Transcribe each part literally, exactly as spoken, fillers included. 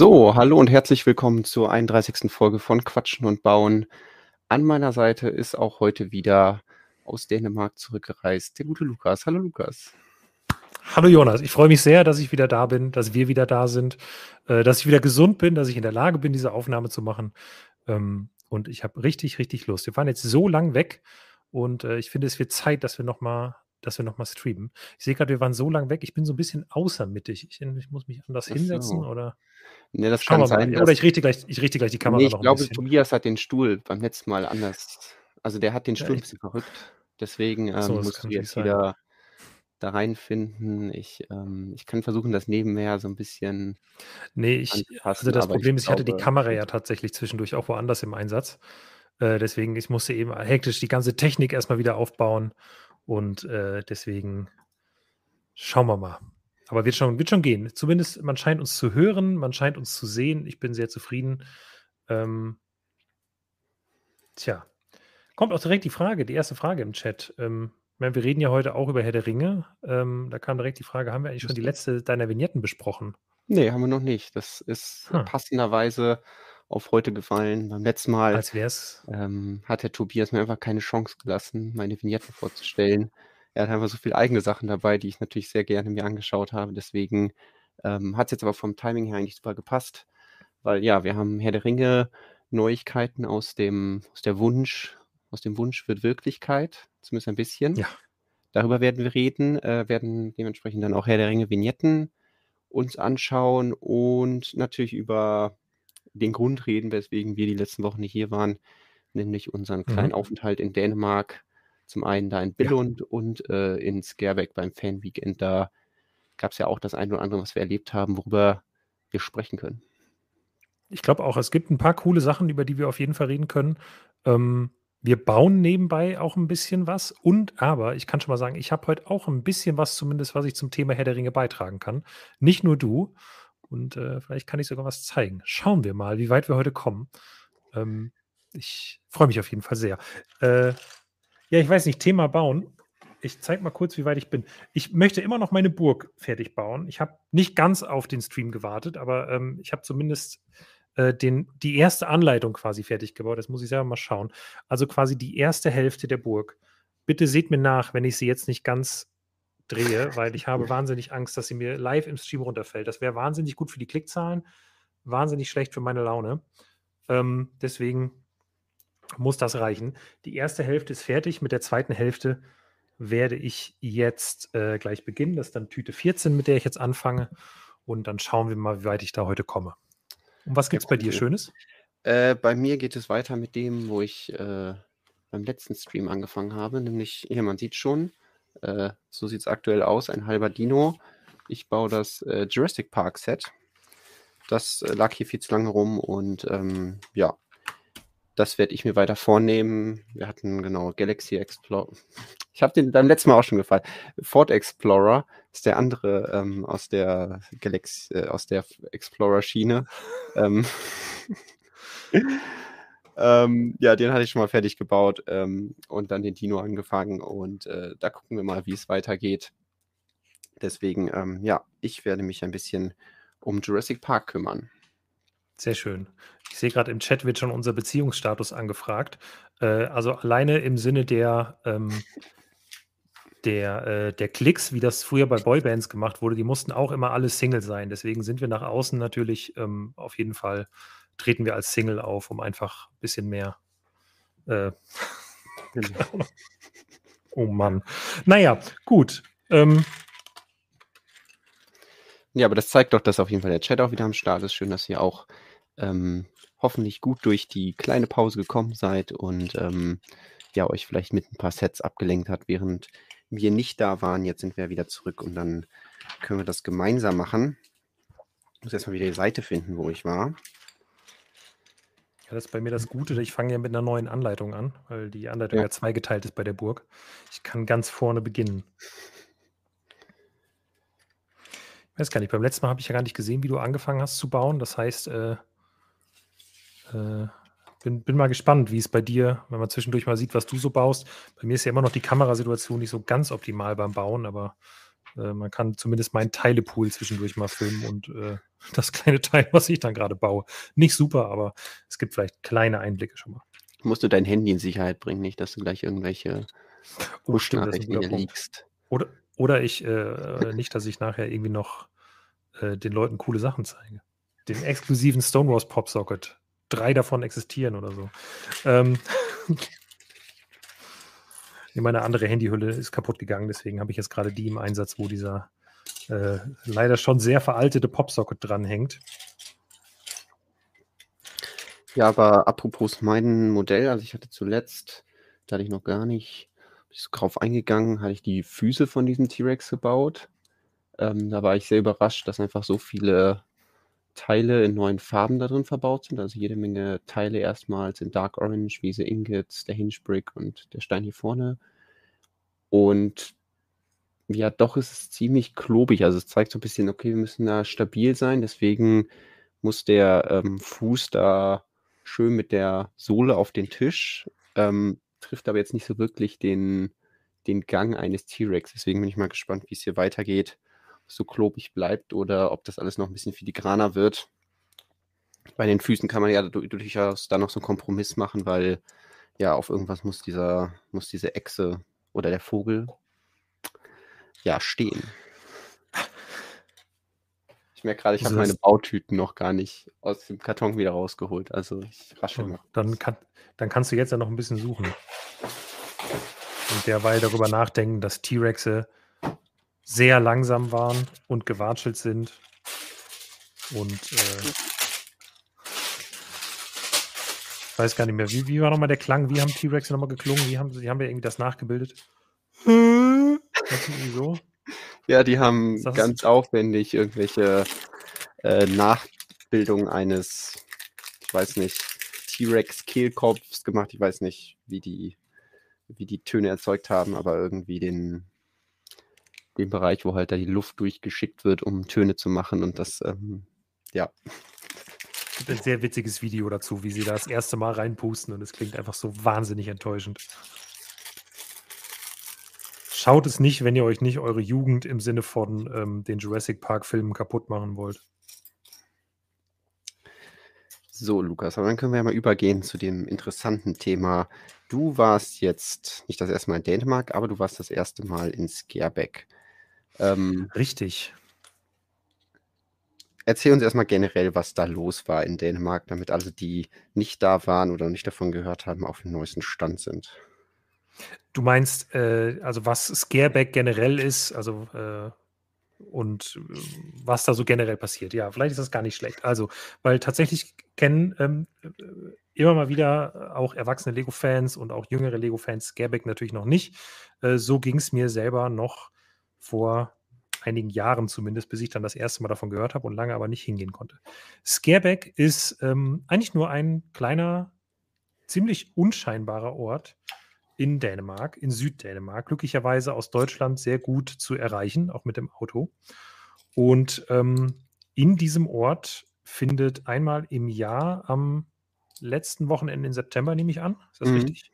So, hallo und herzlich willkommen zur einunddreißigsten Folge von Quatschen und Bauen. An meiner Seite ist auch heute wieder aus Dänemark zurückgereist der gute Lukas. Hallo Lukas. Hallo Jonas, ich freue mich sehr, dass ich wieder da bin, dass wir wieder da sind, dass ich wieder gesund bin, dass ich in der Lage bin, diese Aufnahme zu machen. Und ich habe richtig, richtig Lust. Wir waren jetzt so lang weg und ich finde, es wird Zeit, dass wir nochmal... dass wir nochmal streamen. Ich sehe gerade, wir waren so lang weg. Ich bin so ein bisschen außermittig. Ich, ich muss mich anders hinsetzen oder... Ne, das kann sein. Oder ich richte gleich, ich richte gleich die Kamera nee, ich noch glaube, ein bisschen. Ich glaube, Tobias hat den Stuhl beim letzten Mal anders... Also der hat den Stuhl ja, ein bisschen verrückt. Deswegen ähm, so, musst du jetzt sein. wieder da reinfinden. Ich, ähm, ich kann versuchen, das nebenher so ein bisschen... Nee, ich, also das Problem ich ist, glaube, ich hatte die Kamera ja tatsächlich zwischendurch auch woanders im Einsatz. Äh, deswegen, ich musste eben hektisch die ganze Technik erstmal wieder aufbauen. Und äh, deswegen schauen wir mal. Aber wird schon, wird schon gehen. Zumindest, man scheint uns zu hören, man scheint uns zu sehen. Ich bin sehr zufrieden. Ähm, tja. Kommt auch direkt die Frage, die erste Frage im Chat. Ähm, wir reden ja heute auch über Herr der Ringe. Ähm, da kam direkt die Frage, haben wir eigentlich schon die letzte deiner Vignetten besprochen? Nee, haben wir noch nicht. Das ist hm. passenderweise auf heute gefallen. Beim letzten Mal Als wär's. Ähm, hat der Tobias mir einfach keine Chance gelassen, meine Vignetten vorzustellen. Er hat einfach so viele eigene Sachen dabei, die ich natürlich sehr gerne mir angeschaut habe. Deswegen ähm, hat es jetzt aber vom Timing her eigentlich super gepasst, weil ja, wir haben Herr der Ringe Neuigkeiten aus dem, aus der Wunsch, aus dem Wunsch wird Wirklichkeit, zumindest ein bisschen. Ja. Darüber werden wir reden, äh, werden dementsprechend dann auch Herr der Ringe Vignetten uns anschauen und natürlich über den Grund reden, weswegen wir die letzten Wochen nicht hier waren, nämlich unseren kleinen mhm. Aufenthalt in Dänemark, zum einen da in Billund ja. und äh, in Skærbæk beim Fan-Weekend. Da gab es ja auch das eine oder andere, was wir erlebt haben, worüber wir sprechen können. Ich glaube auch, es gibt ein paar coole Sachen, über die wir auf jeden Fall reden können. Ähm, wir bauen nebenbei auch ein bisschen was und aber, ich kann schon mal sagen, ich habe heute auch ein bisschen was zumindest, was ich zum Thema Herr der Ringe beitragen kann. Nicht nur du. Und äh, vielleicht kann ich sogar was zeigen. Schauen wir mal, wie weit wir heute kommen. Ähm, ich freue mich auf jeden Fall sehr. Äh, ja, ich weiß nicht, Thema bauen. Ich zeige mal kurz, wie weit ich bin. Ich möchte immer noch meine Burg fertig bauen. Ich habe nicht ganz auf den Stream gewartet, aber ähm, ich habe zumindest äh, den, die erste Anleitung quasi fertig gebaut. Das muss ich selber mal schauen. Also quasi die erste Hälfte der Burg. Bitte seht mir nach, wenn ich sie jetzt nicht ganz... drehe, weil ich habe wahnsinnig Angst, dass sie mir live im Stream runterfällt. Das wäre wahnsinnig gut für die Klickzahlen, wahnsinnig schlecht für meine Laune. Ähm, deswegen muss das reichen. Die erste Hälfte ist fertig. Mit der zweiten Hälfte werde ich jetzt äh, gleich beginnen. Das ist dann Tüte vierzehn, mit der ich jetzt anfange. Und dann schauen wir mal, wie weit ich da heute komme. Und was gibt es ja, bei dir Schönes? Äh, bei mir geht es weiter mit dem, wo ich äh, beim letzten Stream angefangen habe. Nämlich, hier, man sieht schon, Äh, so sieht es aktuell aus, ein halber Dino. Ich baue das äh, Jurassic Park Set. Das äh, lag hier viel zu lange rum und ähm, ja, das werde ich mir weiter vornehmen. Wir hatten genau Galaxy Explorer. Ich habe den beim letzten Mal auch schon gefallen. Ford Explorer ist der andere ähm, aus der Galaxy, äh, aus der Explorer Schiene. ähm, Ähm, ja, den hatte ich schon mal fertig gebaut ähm, und dann den Dino angefangen und äh, da gucken wir mal, wie es weitergeht. Deswegen, ähm, ja, ich werde mich ein bisschen um Jurassic Park kümmern. Sehr schön. Ich sehe gerade, im Chat wird schon unser Beziehungsstatus angefragt. Äh, also alleine im Sinne der, ähm, der, äh, der Klicks, wie das früher bei Boybands gemacht wurde, die mussten auch immer alle Single sein. Deswegen sind wir nach außen natürlich ähm, auf jeden Fall... treten wir als Single auf, um einfach ein bisschen mehr... Äh, oh Mann. Naja, gut. Ähm. Ja, aber das zeigt doch, dass auf jeden Fall der Chat auch wieder am Start ist. Schön, dass ihr auch ähm, hoffentlich gut durch die kleine Pause gekommen seid und ähm, ja, euch vielleicht mit ein paar Sets abgelenkt hat, während wir nicht da waren. Jetzt sind wir wieder zurück und dann können wir das gemeinsam machen. Ich muss erstmal wieder die Seite finden, wo ich war. Das ist bei mir das Gute, ich fange ja mit einer neuen Anleitung an, weil die Anleitung ja, ja zweigeteilt ist bei der Burg. Ich kann ganz vorne beginnen. Ich weiß gar nicht, beim letzten Mal habe ich ja gar nicht gesehen, wie du angefangen hast zu bauen. Das heißt, äh, äh, bin, bin mal gespannt, wie es bei dir, wenn man zwischendurch mal sieht, was du so baust. Bei mir ist ja immer noch die Kamerasituation nicht so ganz optimal beim Bauen, aber Äh, man kann zumindest meinen Teilepool zwischendurch mal filmen und äh, das kleine Teil, was ich dann gerade baue. Nicht super, aber es gibt vielleicht kleine Einblicke schon mal. Musst du dein Handy in Sicherheit bringen, nicht, dass du gleich irgendwelche oh, Push-Nachrichten liegst. Oder, oder ich, äh, nicht, dass ich nachher irgendwie noch äh, den Leuten coole Sachen zeige. Den exklusiven Stonewars Popsocket. Drei davon existieren oder so. Ähm, meine andere Handyhülle ist kaputt gegangen, deswegen habe ich jetzt gerade die im Einsatz, wo dieser äh, leider schon sehr veraltete Popsocket dranhängt. Ja, aber apropos mein Modell, also ich hatte zuletzt, da hatte ich noch gar nicht drauf eingegangen, hatte ich die Füße von diesem T-Rex gebaut. Ähm, da war ich sehr überrascht, dass einfach so viele Teile in neuen Farben da drin verbaut sind. Also jede Menge Teile erstmals in Dark Orange, wie diese Ingots, der Hinge Brick und der Stein hier vorne. Und ja, doch ist es ziemlich klobig. Also es zeigt so ein bisschen, okay, wir müssen da stabil sein. Deswegen muss der ähm, Fuß da schön mit der Sohle auf den Tisch. Ähm, trifft aber jetzt nicht so wirklich den, den Gang eines T-Rex. Deswegen bin ich mal gespannt, wie es hier weitergeht. So klobig bleibt oder ob das alles noch ein bisschen filigraner wird. Bei den Füßen kann man ja durchaus da noch so einen Kompromiss machen, weil ja auf irgendwas muss dieser, muss diese Echse oder der Vogel ja stehen. Ich merke gerade, ich habe meine Bautüten noch gar nicht aus dem Karton wieder rausgeholt. Also ich rasche noch. Dann, kann, dann kannst du jetzt ja noch ein bisschen suchen. Und derweil darüber nachdenken, dass T-Rexe sehr langsam waren und gewatschelt sind. Und äh, ich weiß gar nicht mehr, wie, wie war nochmal der Klang? Wie haben T-Rexe nochmal geklungen? Wie haben, die haben ja irgendwie das nachgebildet. So? Ja, die haben das ganz aufwendig irgendwelche äh, Nachbildungen eines, ich weiß nicht, T-Rex-Kehlkopfs gemacht. Ich weiß nicht, wie die, wie die Töne erzeugt haben, aber irgendwie den den Bereich, wo halt da die Luft durchgeschickt wird, um Töne zu machen und das, ähm, ja. Es gibt ein sehr witziges Video dazu, wie sie da das erste Mal reinpusten und es klingt einfach so wahnsinnig enttäuschend. Schaut es nicht, wenn ihr euch nicht eure Jugend im Sinne von ähm, den Jurassic Park Filmen kaputt machen wollt. So, Lukas, aber dann können wir ja mal übergehen zu dem interessanten Thema. Du warst jetzt nicht das erste Mal in Dänemark, aber du warst das erste Mal in Skærbæk. Ähm, Richtig. Erzähl uns erstmal generell, was da los war in Dänemark, damit alle, die nicht da waren oder nicht davon gehört haben, auf dem neuesten Stand sind. Du meinst, äh, also was Skærbæk generell ist, also äh, und äh, was da so generell passiert. Ja, vielleicht ist das gar nicht schlecht. Also, weil tatsächlich kennen ähm, immer mal wieder auch erwachsene Lego-Fans und auch jüngere Lego-Fans Skærbæk natürlich noch nicht. Äh, so ging es mir selber noch vor einigen Jahren zumindest, bis ich dann das erste Mal davon gehört habe und lange aber nicht hingehen konnte. Skærbæk ist ähm, eigentlich nur ein kleiner, ziemlich unscheinbarer Ort in Dänemark, in Süddänemark, glücklicherweise aus Deutschland sehr gut zu erreichen, auch mit dem Auto. Und ähm, in diesem Ort findet einmal im Jahr am letzten Wochenende im September, nehme ich an, ist das mhm. richtig,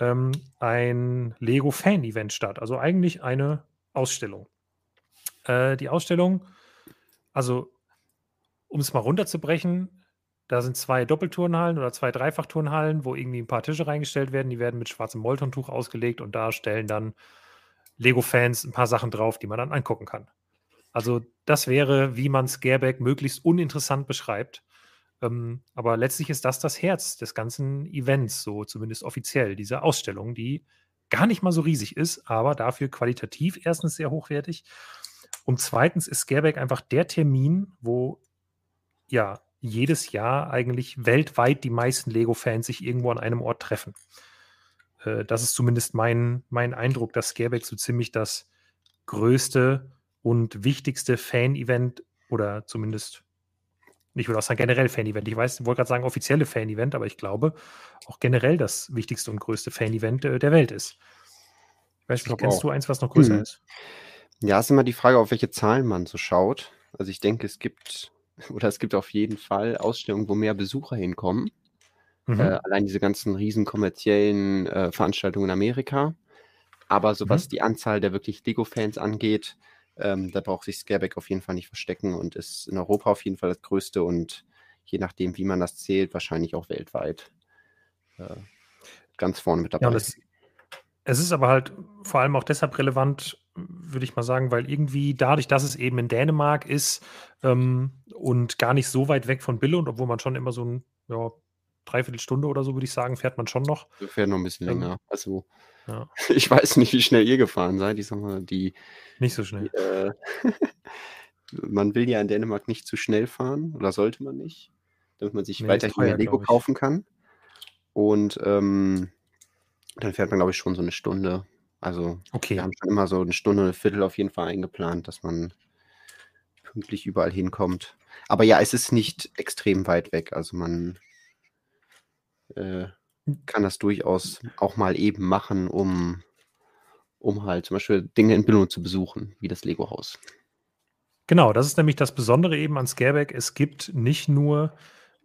ähm, ein Lego-Fan-Event statt, also eigentlich eine Ausstellung. Äh, die Ausstellung, also um es mal runterzubrechen, da sind zwei Doppelturnhallen oder zwei Dreifachturnhallen, wo irgendwie ein paar Tische reingestellt werden, die werden mit schwarzem Molltontuch ausgelegt und da stellen dann Lego-Fans ein paar Sachen drauf, die man dann angucken kann. Also das wäre, wie man Skærbæk möglichst uninteressant beschreibt. Ähm, aber letztlich ist das das Herz des ganzen Events, so zumindest offiziell, diese Ausstellung, die gar nicht mal so riesig ist, aber dafür qualitativ erstens sehr hochwertig und zweitens ist Skærbæk einfach der Termin, wo ja jedes Jahr eigentlich weltweit die meisten Lego-Fans sich irgendwo an einem Ort treffen. Äh, das ist zumindest mein, mein Eindruck, dass Skærbæk so ziemlich das größte und wichtigste Fan-Event oder zumindest ich würde auch sagen, generell Fan-Event. Ich weiß, ich wollte gerade sagen, offizielle Fan-Event, aber ich glaube, auch generell das wichtigste und größte Fan-Event äh, der Welt ist. Ich weiß nicht, kennst du eins, was noch größer hm. ist? Ja, ist immer die Frage, auf welche Zahlen man so schaut. Also ich denke, es gibt, oder es gibt auf jeden Fall Ausstellungen, wo mehr Besucher hinkommen. Mhm. Äh, allein diese ganzen riesen kommerziellen äh, Veranstaltungen in Amerika. Aber so was mhm. die Anzahl der wirklich Lego-Fans angeht, ähm, da braucht sich Skærbæk auf jeden Fall nicht verstecken und ist in Europa auf jeden Fall das Größte und je nachdem, wie man das zählt, wahrscheinlich auch weltweit äh, ganz vorne mit dabei. Ja, und das, es ist aber halt vor allem auch deshalb relevant, würde ich mal sagen, weil irgendwie dadurch, dass es eben in Dänemark ist ähm, und gar nicht so weit weg von Billund, obwohl man schon immer so ein, ja, Dreiviertelstunde oder so, würde ich sagen, fährt man schon noch. Wir fährt noch ein bisschen länger. Ähm, also, ja. Ich weiß nicht, wie schnell ihr gefahren seid. Ich sag mal, die... Nicht so schnell. Die, äh, man will ja in Dänemark nicht zu schnell fahren, oder sollte man nicht, damit man sich nee, weiterhin teuer, mehr Lego kaufen kann. Und ähm, dann fährt man, glaube ich, schon so eine Stunde. Also okay. Wir haben schon immer so eine Stunde, eine Viertel auf jeden Fall eingeplant, dass man pünktlich überall hinkommt. Aber ja, es ist nicht extrem weit weg. Also man äh, kann das durchaus auch mal eben machen, um, um halt zum Beispiel Dinge in Billund zu besuchen, wie das Lego-Haus. Genau, das ist nämlich das Besondere eben an Skærbæk. Es gibt nicht nur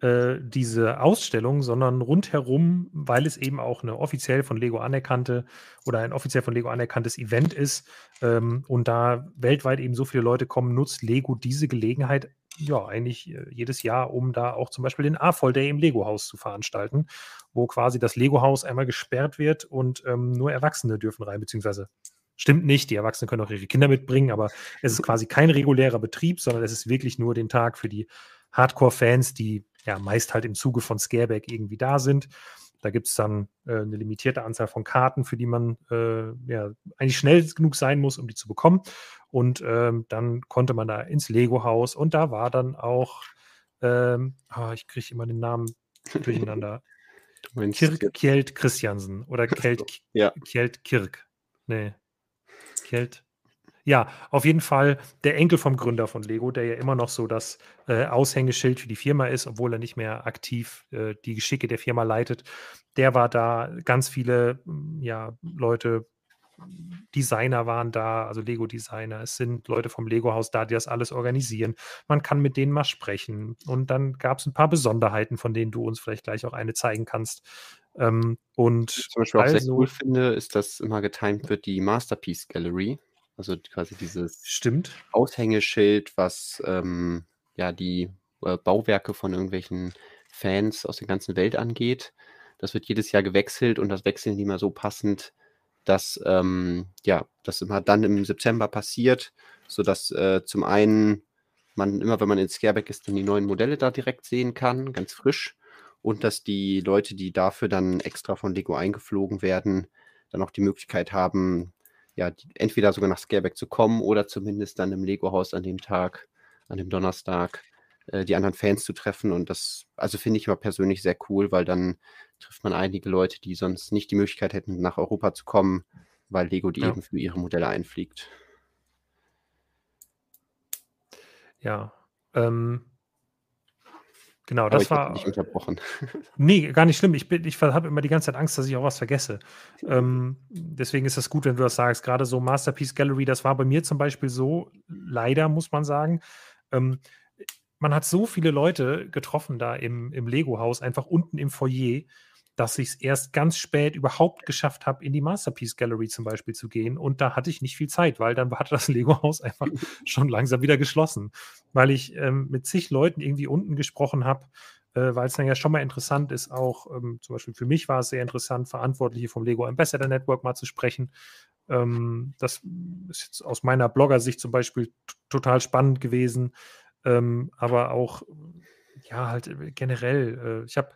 äh, diese Ausstellung, sondern rundherum, weil es eben auch eine offiziell von Lego anerkannte oder ein offiziell von Lego anerkanntes Event ist ähm, und da weltweit eben so viele Leute kommen, nutzt Lego diese Gelegenheit ja eigentlich äh, jedes Jahr, um da auch zum Beispiel den A-Voll-Day im Lego-Haus zu veranstalten, wo quasi das Lego-Haus einmal gesperrt wird und ähm, nur Erwachsene dürfen rein, beziehungsweise stimmt nicht, die Erwachsenen können auch ihre Kinder mitbringen, aber es ist quasi kein regulärer Betrieb, sondern es ist wirklich nur den Tag für die Hardcore-Fans, die ja meist halt im Zuge von Skærbæk irgendwie da sind. Da gibt es dann äh, eine limitierte Anzahl von Karten, für die man äh, ja, eigentlich schnell genug sein muss, um die zu bekommen. Und ähm, dann konnte man da ins Lego-Haus und da war dann auch, ähm, oh, ich kriege immer den Namen durcheinander, Kjeld Kristiansen oder Kjeld ja. Kirk. Nee. Geld. Ja, auf jeden Fall der Enkel vom Gründer von Lego, der ja immer noch so das äh, Aushängeschild für die Firma ist, obwohl er nicht mehr aktiv äh, die Geschicke der Firma leitet. Der war da, ganz viele ja, Leute, Designer waren da, also Lego-Designer. Es sind Leute vom Lego-Haus da, die das alles organisieren. Man kann mit denen mal sprechen. Und dann gab es ein paar Besonderheiten, von denen du uns vielleicht gleich auch eine zeigen kannst. Ähm, und was ich zum Beispiel auch also, sehr cool finde, ist, dass immer getimed wird die Masterpiece Gallery, also quasi dieses stimmt. Aushängeschild, was ähm, ja die äh, Bauwerke von irgendwelchen Fans aus der ganzen Welt angeht. Das wird jedes Jahr gewechselt und das wechseln die immer so passend, dass ähm, ja, das immer dann im September passiert, sodass äh, zum einen man immer, wenn man in Skærbæk ist, dann die neuen Modelle da direkt sehen kann, ganz frisch. Und dass die Leute, die dafür dann extra von Lego eingeflogen werden, dann auch die Möglichkeit haben, ja, die, entweder sogar nach Skærbæk zu kommen oder zumindest dann im Lego-Haus an dem Tag, an dem Donnerstag, äh, die anderen Fans zu treffen. Und das, also finde ich immer persönlich sehr cool, weil dann trifft man einige Leute, die sonst nicht die Möglichkeit hätten, nach Europa zu kommen, weil Lego die ja. eben für ihre Modelle einfliegt. Ja, ähm. Genau, das war. Nicht unterbrochen. Nee, gar nicht schlimm. Ich, ich habe immer die ganze Zeit Angst, dass ich auch was vergesse. Ähm, deswegen ist das gut, wenn du das sagst. Gerade so Masterpiece Gallery, das war bei mir zum Beispiel so, leider muss man sagen. Ähm, man hat so viele Leute getroffen da im, im Lego-Haus, einfach unten im Foyer, dass ich es erst ganz spät überhaupt geschafft habe, in die Masterpiece Gallery zum Beispiel zu gehen. Und da hatte ich nicht viel Zeit, weil dann hatte das Lego-Haus einfach schon langsam wieder geschlossen, weil ich ähm, mit zig Leuten irgendwie unten gesprochen habe, äh, weil es dann ja schon mal interessant ist, auch ähm, zum Beispiel für mich war es sehr interessant, Verantwortliche vom Lego Ambassador Network mal zu sprechen. Ähm, das ist jetzt aus meiner Blogger-Sicht zum Beispiel t- total spannend gewesen, ähm, aber auch, ja, halt generell, äh, ich habe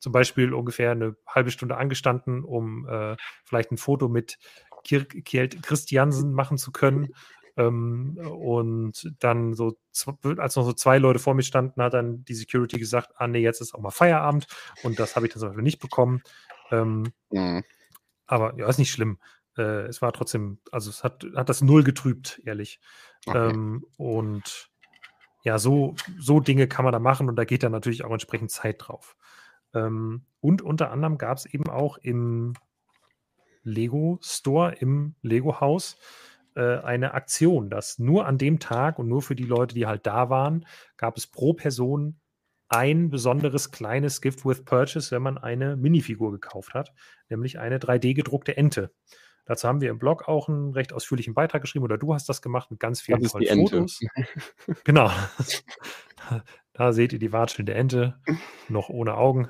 zum Beispiel ungefähr eine halbe Stunde angestanden, um äh, vielleicht ein Foto mit Kirk, Kjeld Kristiansen machen zu können. Ähm, und dann, so, als noch so zwei Leute vor mir standen, hat dann die Security gesagt, ah nee, jetzt ist auch mal Feierabend. Und das habe ich dann zum Beispiel nicht bekommen. Ähm, ja. Aber ja, ist nicht schlimm. Äh, es war trotzdem, also es hat, hat das null getrübt, ehrlich. Okay. Ähm, und ja, so, so Dinge kann man da machen und da geht dann natürlich auch entsprechend Zeit drauf. Ähm, und unter anderem gab es eben auch im Lego-Store, im Lego-Haus äh, eine Aktion, dass nur an dem Tag und nur für die Leute, die halt da waren, gab es pro Person ein besonderes kleines Gift with Purchase, wenn man eine Minifigur gekauft hat, nämlich eine drei D gedruckte Ente. Dazu haben wir im Blog auch einen recht ausführlichen Beitrag geschrieben, oder du hast das gemacht mit ganz vielen tollen Fotos. Genau. Da seht ihr die watschelnde Ente, noch ohne Augen.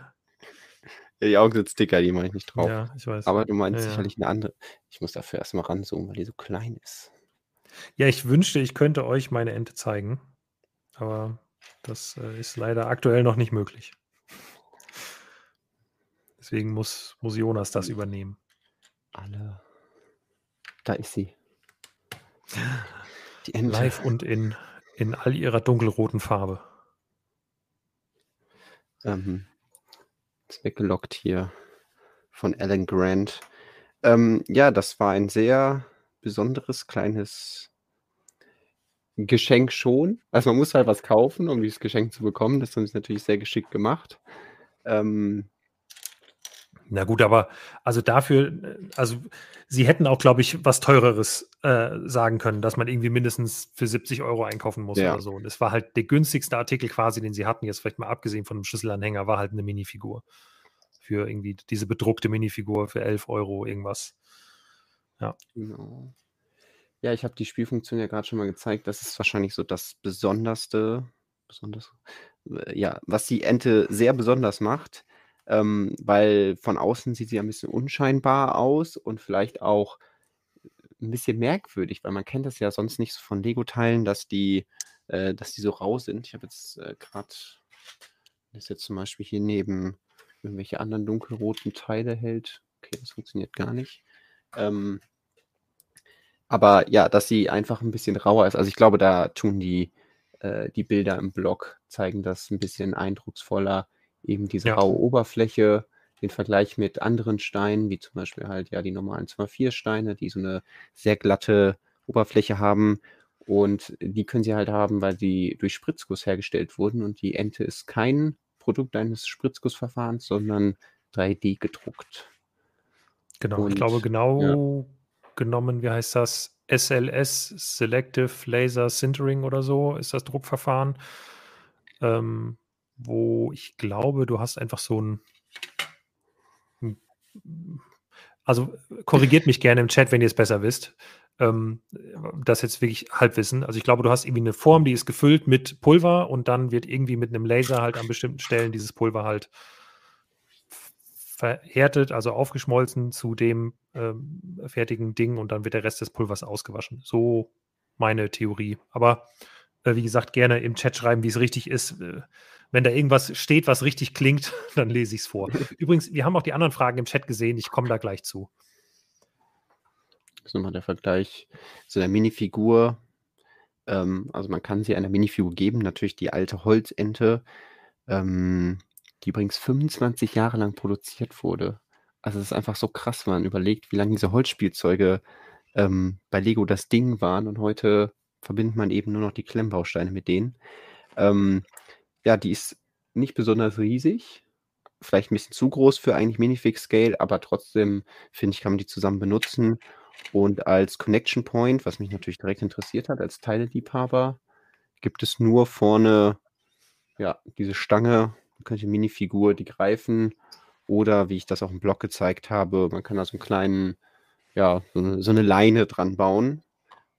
Ja, die Augen sind dicker, die meine ich nicht drauf. Ja, ich weiß. Aber du meinst ja, sicherlich ja. eine andere. Ich muss dafür erstmal ranzoomen, weil die so klein ist. Ja, ich wünschte, ich könnte euch meine Ente zeigen. Aber das äh, ist leider aktuell noch nicht möglich. Deswegen muss, muss Jonas das übernehmen. Alle. Da ist sie. Die Ente. Live und in, in all ihrer dunkelroten Farbe. Ähm, ist weggelockt hier von Alan Grant. Ähm, ja, das war ein sehr besonderes kleines Geschenk schon. Also man muss halt was kaufen, um dieses Geschenk zu bekommen. Das haben sie natürlich sehr geschickt gemacht. Ähm, Na gut, aber also dafür, also sie hätten auch, glaube ich, was Teureres äh, sagen können, dass man irgendwie mindestens für siebzig Euro einkaufen muss ja. oder so. Und es war halt der günstigste Artikel quasi, den sie hatten, jetzt vielleicht mal abgesehen von einem Schlüsselanhänger, war halt eine Minifigur. Für irgendwie diese bedruckte Minifigur für elf Euro irgendwas. Ja, genau. Ja, ich habe die Spielfunktion ja gerade schon mal gezeigt. Das ist wahrscheinlich so das Besonderste, besonders, ja, was die Ente sehr besonders macht. Ähm, weil von außen sieht sie ein bisschen unscheinbar aus und vielleicht auch ein bisschen merkwürdig, weil man kennt das ja sonst nicht so von Lego-Teilen, dass die, äh, dass die so rau sind. Ich habe jetzt äh, gerade, das ist jetzt zum Beispiel hier neben irgendwelche anderen dunkelroten Teile hält. Okay, das funktioniert gar nicht. Ähm, aber ja, dass sie einfach ein bisschen rauer ist. Also ich glaube, da tun die, äh, die Bilder im Blog, zeigen das ein bisschen eindrucksvoller. Eben diese ja. raue Oberfläche, den Vergleich mit anderen Steinen, wie zum Beispiel halt ja die normalen zwei mal vier Steine, die so eine sehr glatte Oberfläche haben. Und die können sie halt haben, weil sie durch Spritzguss hergestellt wurden. Und die Ente ist kein Produkt eines Spritzgussverfahrens, sondern drei D gedruckt. Genau, und ich glaube genau ja. genommen, wie heißt das? S L S, Selective Laser Sintering oder so, ist das Druckverfahren. Ähm, wo ich glaube, du hast einfach so ein, also korrigiert mich gerne im Chat, wenn ihr es besser wisst, ähm, das jetzt wirklich Halbwissen, also ich glaube, du hast irgendwie eine Form, die ist gefüllt mit Pulver und dann wird irgendwie mit einem Laser halt an bestimmten Stellen dieses Pulver halt verhärtet, also aufgeschmolzen zu dem ähm, fertigen Ding und dann wird der Rest des Pulvers ausgewaschen. So meine Theorie, aber äh, wie gesagt, gerne im Chat schreiben, wie es richtig ist. äh, Wenn da irgendwas steht, was richtig klingt, dann lese ich es vor. Übrigens, wir haben auch die anderen Fragen im Chat gesehen. Ich komme da gleich zu. Das ist nochmal der Vergleich zu der Minifigur. Ähm, also man kann sie einer Minifigur geben. Natürlich die alte Holzente, ähm, die übrigens fünfundzwanzig Jahre lang produziert wurde. Also es ist einfach so krass, wenn man überlegt, wie lange diese Holzspielzeuge ähm, bei Lego das Ding waren. Und heute verbindet man eben nur noch die Klemmbausteine mit denen. Ähm, Ja, die ist nicht besonders riesig, vielleicht ein bisschen zu groß für eigentlich Minifig-Scale, aber trotzdem, finde ich, kann man die zusammen benutzen. Und als Connection Point, was mich natürlich direkt interessiert hat, als Teileliebhaber, gibt es nur vorne, ja, diese Stange, man könnte Minifigur, die greifen, oder wie ich das auch im Blog gezeigt habe, man kann da so einen kleinen, ja, so eine, so eine Leine dran bauen,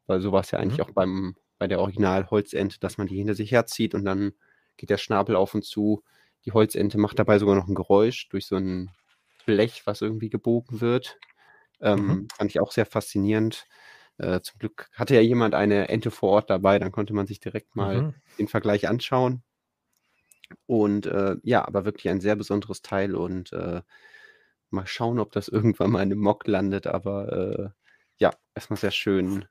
weil so war es ja eigentlich mhm. auch beim, bei der Original-Holzente, dass man die hinter sich herzieht und dann geht der Schnabel auf und zu. Die Holzente macht dabei sogar noch ein Geräusch durch so ein Blech, was irgendwie gebogen wird. Ähm, mhm. Fand ich auch sehr faszinierend. Äh, zum Glück hatte ja jemand eine Ente vor Ort dabei, dann konnte man sich direkt mal mhm. den Vergleich anschauen. Und äh, ja, aber wirklich ein sehr besonderes Teil und äh, mal schauen, ob das irgendwann mal in einem Mock landet. Aber äh, ja, erstmal sehr schön,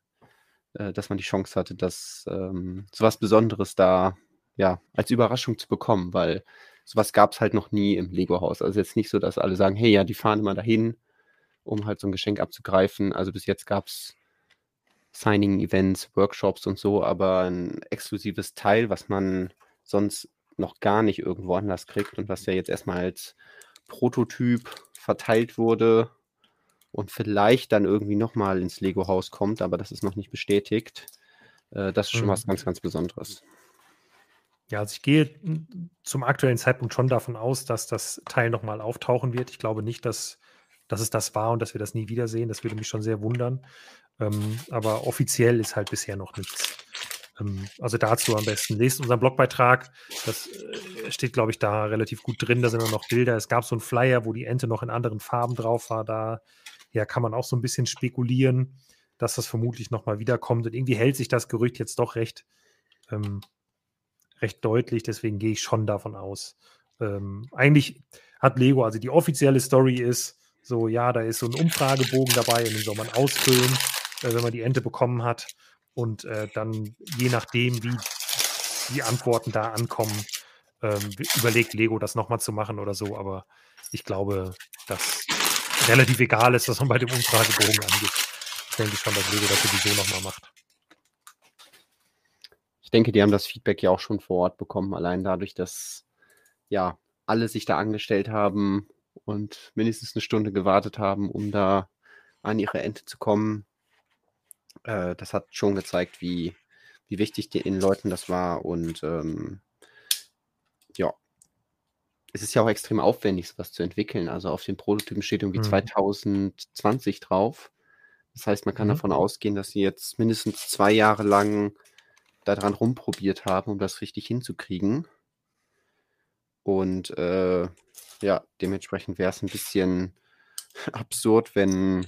äh, dass man die Chance hatte, dass ähm, so was Besonderes da ja, als Überraschung zu bekommen, weil sowas gab es halt noch nie im Lego-Haus. Also jetzt nicht so, dass alle sagen, hey, ja, die fahren immer dahin, um halt so ein Geschenk abzugreifen. Also bis jetzt gab es Signing-Events, Workshops und so, aber ein exklusives Teil, was man sonst noch gar nicht irgendwo anders kriegt und was ja jetzt erstmal als Prototyp verteilt wurde und vielleicht dann irgendwie nochmal ins Lego-Haus kommt, aber das ist noch nicht bestätigt. Das ist schon mhm. was ganz, ganz Besonderes. Ja, also ich gehe zum aktuellen Zeitpunkt schon davon aus, dass das Teil nochmal auftauchen wird. Ich glaube nicht, dass dass es das war und dass wir das nie wiedersehen. Das würde mich schon sehr wundern. Ähm, aber offiziell ist halt bisher noch nichts. Ähm, also dazu am besten. Lest unseren Blogbeitrag. Das äh, steht, glaube ich, da relativ gut drin. Da sind dann noch Bilder. Es gab so einen Flyer, wo die Ente noch in anderen Farben drauf war. Da ja, kann man auch so ein bisschen spekulieren, dass das vermutlich nochmal wiederkommt. Und irgendwie hält sich das Gerücht jetzt doch recht, ähm, recht deutlich. Deswegen gehe ich schon davon aus. Ähm, eigentlich hat Lego, also die offizielle Story ist so, ja, da ist so ein Umfragebogen dabei und den soll man ausfüllen, äh, wenn man die Ente bekommen hat. Und äh, dann, je nachdem, wie die Antworten da ankommen, ähm, überlegt Lego, das nochmal zu machen oder so. Aber ich glaube, dass relativ egal ist, was man bei dem Umfragebogen angeht. Ich denke schon, dass Lego das sowieso nochmal macht. Ich denke, die haben das Feedback ja auch schon vor Ort bekommen, allein dadurch, dass ja alle sich da angestellt haben und mindestens eine Stunde gewartet haben, um da an ihre Ente zu kommen. Äh, das hat schon gezeigt, wie, wie wichtig den Leuten das war. Und ähm, ja, es ist ja auch extrem aufwendig, sowas zu entwickeln. Also auf den Prototypen steht irgendwie mhm. zwanzig zwanzig drauf. Das heißt, man kann mhm. davon ausgehen, dass sie jetzt mindestens zwei Jahre lang daran rumprobiert haben, um das richtig hinzukriegen. Und äh, ja, dementsprechend wäre es ein bisschen absurd, wenn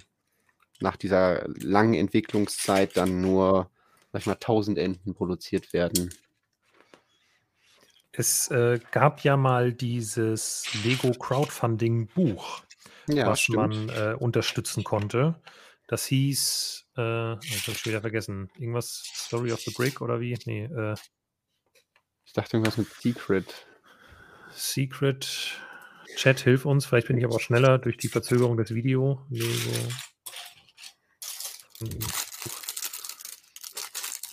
nach dieser langen Entwicklungszeit dann nur, sag ich mal, tausend Enten produziert werden. Es äh, gab ja mal dieses Lego-Crowdfunding-Buch, ja, was stimmt. man äh, unterstützen konnte. Das hieß, äh, ich habe es wieder vergessen, irgendwas, Story of the Brick oder wie? Nee, äh, ich dachte irgendwas mit Secret. Secret, Chat, hilf uns, vielleicht bin ich aber auch schneller durch die Verzögerung des Videos. Lego.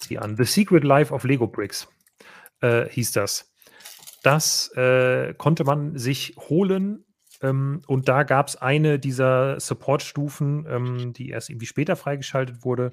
Sieh an, The Secret Life of Lego Bricks äh, hieß das. Das äh, konnte man sich holen. Ähm, und da gab es eine dieser Support-Stufen, ähm, die erst irgendwie später freigeschaltet wurde,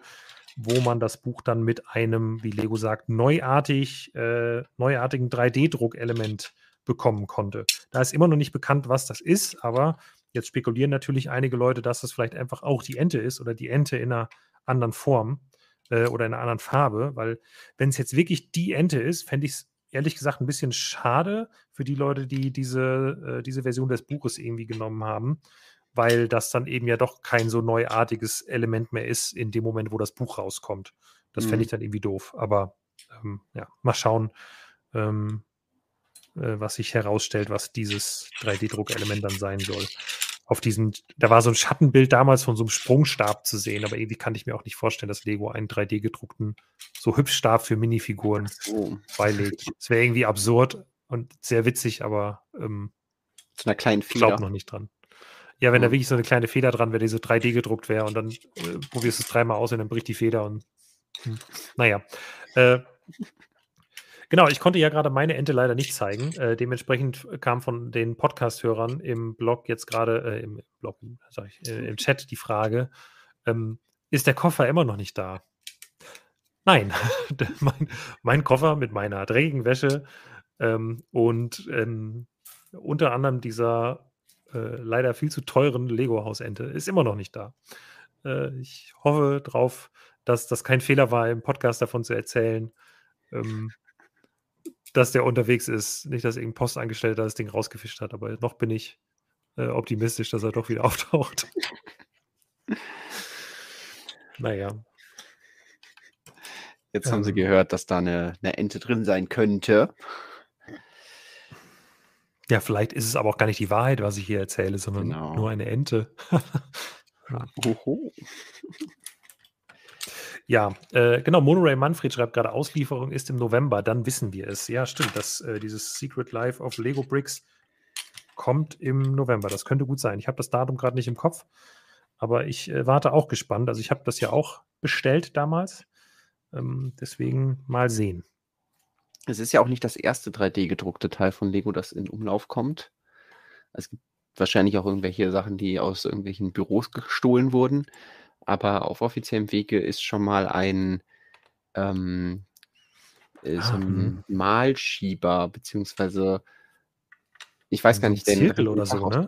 wo man das Buch dann mit einem, wie Lego sagt, neuartig, äh, neuartigen drei D-Druck-Element bekommen konnte. Da ist immer noch nicht bekannt, was das ist, aber jetzt spekulieren natürlich einige Leute, dass das vielleicht einfach auch die Ente ist oder die Ente in einer anderen Form äh, oder in einer anderen Farbe, weil wenn es jetzt wirklich die Ente ist, fände ich es ehrlich gesagt ein bisschen schade für die Leute, die diese, äh, diese Version des Buches irgendwie genommen haben, weil das dann eben ja doch kein so neuartiges Element mehr ist in dem Moment, wo das Buch rauskommt. Das mhm. fände ich dann irgendwie doof. Aber ähm, ja, mal schauen, ähm, äh, was sich herausstellt, was dieses drei D-Druckelement dann sein soll. Auf diesem, da war so ein Schattenbild damals von so einem Sprungstab zu sehen, aber irgendwie kann ich mir auch nicht vorstellen, dass Lego einen drei D-gedruckten so Hüpfstab für Minifiguren oh. beilegt. Das wäre irgendwie absurd und sehr witzig, aber ähm, zu einer kleinen Feder. Ich glaube noch nicht dran. Ja, wenn oh. da wirklich so eine kleine Feder dran wäre, die so drei D gedruckt wäre und dann äh, probierst du es dreimal aus und dann bricht die Feder und hm. naja. Äh, Genau, ich konnte ja gerade meine Ente leider nicht zeigen. Äh, dementsprechend kam von den Podcast-Hörern im Blog jetzt gerade, äh, im Blog, sag ich, äh, im Chat die Frage, ähm, ist der Koffer immer noch nicht da? Nein, mein, mein Koffer mit meiner dreckigen Wäsche ähm, und ähm, unter anderem dieser äh, leider viel zu teuren Lego-Haus-Ente ist immer noch nicht da. Äh, ich hoffe drauf, dass das kein Fehler war, im Podcast davon zu erzählen. Ähm, dass der unterwegs ist. Nicht, dass irgendein Postangestellter das Ding rausgefischt hat, aber noch bin ich äh, optimistisch, dass er doch wieder auftaucht. Naja. Jetzt ähm. haben sie gehört, dass da eine, eine Ente drin sein könnte. Ja, vielleicht ist es aber auch gar nicht die Wahrheit, was ich hier erzähle, sondern genau. nur eine Ente. Oho. Ja, äh, genau, Monoray Manfred schreibt gerade, Auslieferung ist im November, dann wissen wir es. Ja, stimmt, das, äh, dieses Secret Life of Lego Bricks kommt im November, das könnte gut sein. Ich habe das Datum gerade nicht im Kopf, aber ich äh, warte auch gespannt. Also ich habe das ja auch bestellt damals, ähm, deswegen mal sehen. Es ist ja auch nicht das erste drei D-gedruckte Teil von Lego, das in Umlauf kommt. Es gibt wahrscheinlich auch irgendwelche Sachen, die aus irgendwelchen Büros gestohlen wurden. Aber auf offiziellem Wege ist schon mal ein, ähm, so ein Malschieber, beziehungsweise Ich weiß gar nicht, den Zirkel oder so, ne?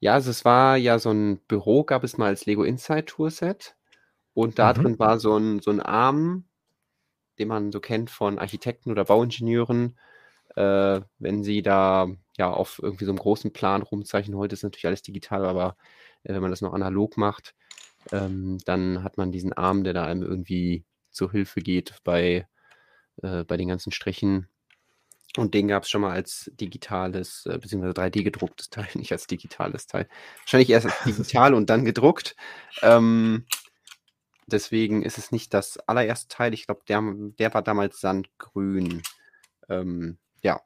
Ja, also es war ja so ein Büro, gab es mal als Lego Inside Tour Set. Und da mhm. drin war so ein, so ein Arm, den man so kennt von Architekten oder Bauingenieuren, äh, wenn sie da ja auf irgendwie so einem großen Plan rumzeichnen. Heute ist natürlich alles digital, aber äh, wenn man das noch analog macht, ähm, dann hat man diesen Arm, der da einem irgendwie zur Hilfe geht bei, äh, bei den ganzen Strichen. Und den gab es schon mal als digitales, äh, beziehungsweise drei D gedrucktes Teil, nicht als digitales Teil. Wahrscheinlich erst als digital und dann gedruckt. Ähm, deswegen ist es nicht das allererste Teil. Ich glaube, der, der war damals sandgrün. Ähm, ja,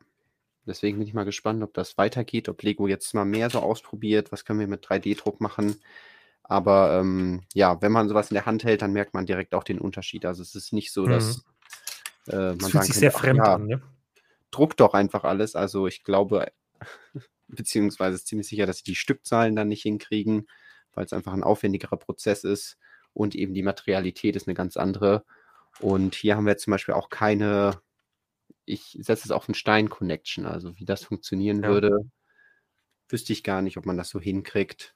deswegen bin ich mal gespannt, ob das weitergeht, ob Lego jetzt mal mehr so ausprobiert, was können wir mit drei D Druck machen. Aber ähm, ja, wenn man sowas in der Hand hält, dann merkt man direkt auch den Unterschied. Also es ist nicht so, dass mhm. äh, man das fühlt sich sehr fremd an, ne? Druck doch einfach alles. Also ich glaube, beziehungsweise ist ziemlich sicher, dass sie die Stückzahlen dann nicht hinkriegen, weil es einfach ein aufwendigerer Prozess ist und eben die Materialität ist eine ganz andere. Und hier haben wir jetzt zum Beispiel auch keine, ich setze es auf einen Stein-Connection, also wie das funktionieren ja. würde, wüsste ich gar nicht, ob man das so hinkriegt.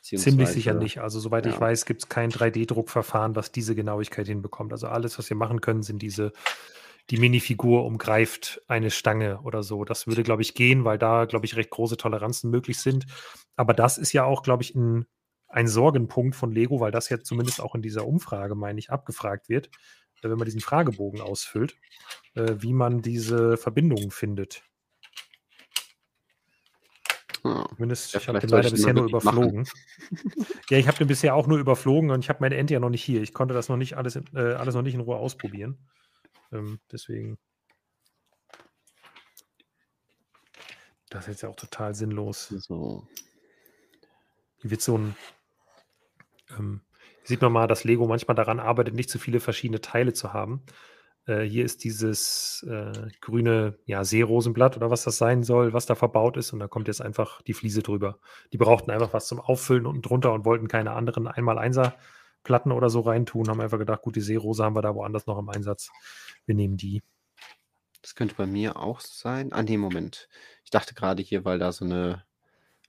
Ziemlich sicher nicht. Also soweit ja. ich weiß, gibt es kein drei D Druckverfahren, was diese Genauigkeit hinbekommt. Also alles, was wir machen können, sind diese die Minifigur umgreift eine Stange oder so. Das würde, glaube ich, gehen, weil da, glaube ich, recht große Toleranzen möglich sind. Aber das ist ja auch, glaube ich, ein, ein Sorgenpunkt von Lego, weil das ja zumindest auch in dieser Umfrage, meine ich, abgefragt wird, wenn man diesen Fragebogen ausfüllt, wie man diese Verbindungen findet. Hm. Zumindest, ja, ich habe den leider bisher nur überflogen. ja, ich habe den bisher auch nur überflogen und ich habe meine Ente ja noch nicht hier. Ich konnte das noch nicht alles, äh, alles noch nicht in Ruhe ausprobieren. Deswegen, das ist jetzt ja auch total sinnlos. So. Hier wird so ein, ähm, sieht man mal, dass Lego manchmal daran arbeitet, nicht zu viele verschiedene Teile zu haben. Äh, hier ist dieses äh, grüne ja, Seerosenblatt oder was das sein soll, was da verbaut ist und da kommt jetzt einfach die Fliese drüber. Die brauchten einfach was zum Auffüllen unten drunter und wollten keine anderen Einmal-Einser Platten oder so reintun, haben einfach gedacht, gut, die Seerose haben wir da woanders noch im Einsatz. Wir nehmen die. Das könnte bei mir auch sein. Ah, nee, Moment. Ich dachte gerade hier, weil da so eine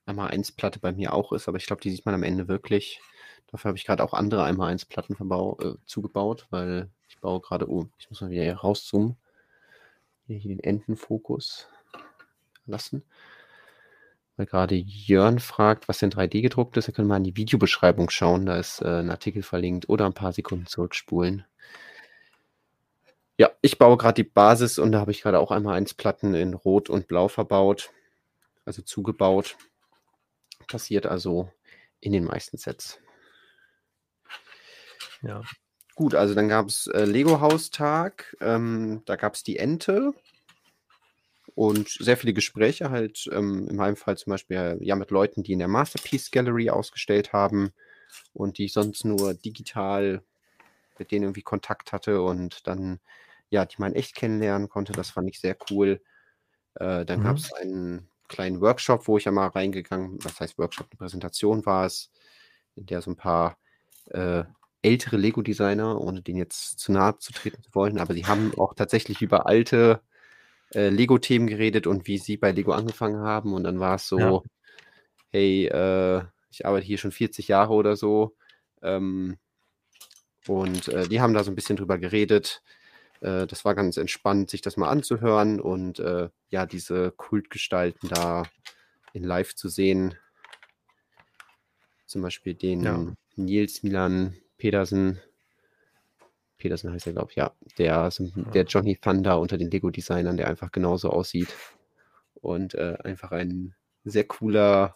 einmal eins Platte bei mir auch ist, aber ich glaube, die sieht man am Ende wirklich. Dafür habe ich gerade auch andere einmal eins Platten äh, zugebaut, weil ich baue gerade, oh, ich muss mal wieder hier rauszoomen. Hier, hier den Entenfokus lassen. Weil gerade Jörn fragt, was denn drei D gedruckt ist, da können wir in die Videobeschreibung schauen, da ist äh, ein Artikel verlinkt oder ein paar Sekunden zurückspulen. Ja, ich baue gerade die Basis und da habe ich gerade auch einmal eins Platten in Rot und Blau verbaut, also zugebaut. Passiert also in den meisten Sets. Ja. Gut, also dann gab es äh, Lego-Haustag, ähm, da gab es die Ente. Und sehr viele Gespräche halt, ähm, in meinem Fall zum Beispiel ja mit Leuten, die in der Masterpiece Gallery ausgestellt haben und die ich sonst nur digital mit denen irgendwie Kontakt hatte und dann, ja, die man echt kennenlernen konnte. Das fand ich sehr cool. Äh, dann mhm. gab es einen kleinen Workshop, wo ich ja mal reingegangen, was heißt Workshop, eine Präsentation war es, in der so ein paar äh, ältere Lego-Designer, ohne denen jetzt zu nahe zu treten zu wollen, aber sie haben auch tatsächlich über alte Lego-Themen geredet und wie sie bei Lego angefangen haben und dann war es so, ja. hey, äh, ich arbeite hier schon vierzig Jahre oder so ähm, und äh, die haben da so ein bisschen drüber geredet. Äh, das war ganz entspannt, sich das mal anzuhören und äh, ja, diese Kultgestalten da in live zu sehen. Zum Beispiel den ja. Nils Milan Pedersen, Pedersen heißt er, glaube ich, ja. Der, der Johnny Thunder unter den Lego-Designern, der einfach genauso aussieht. Und äh, einfach ein sehr cooler,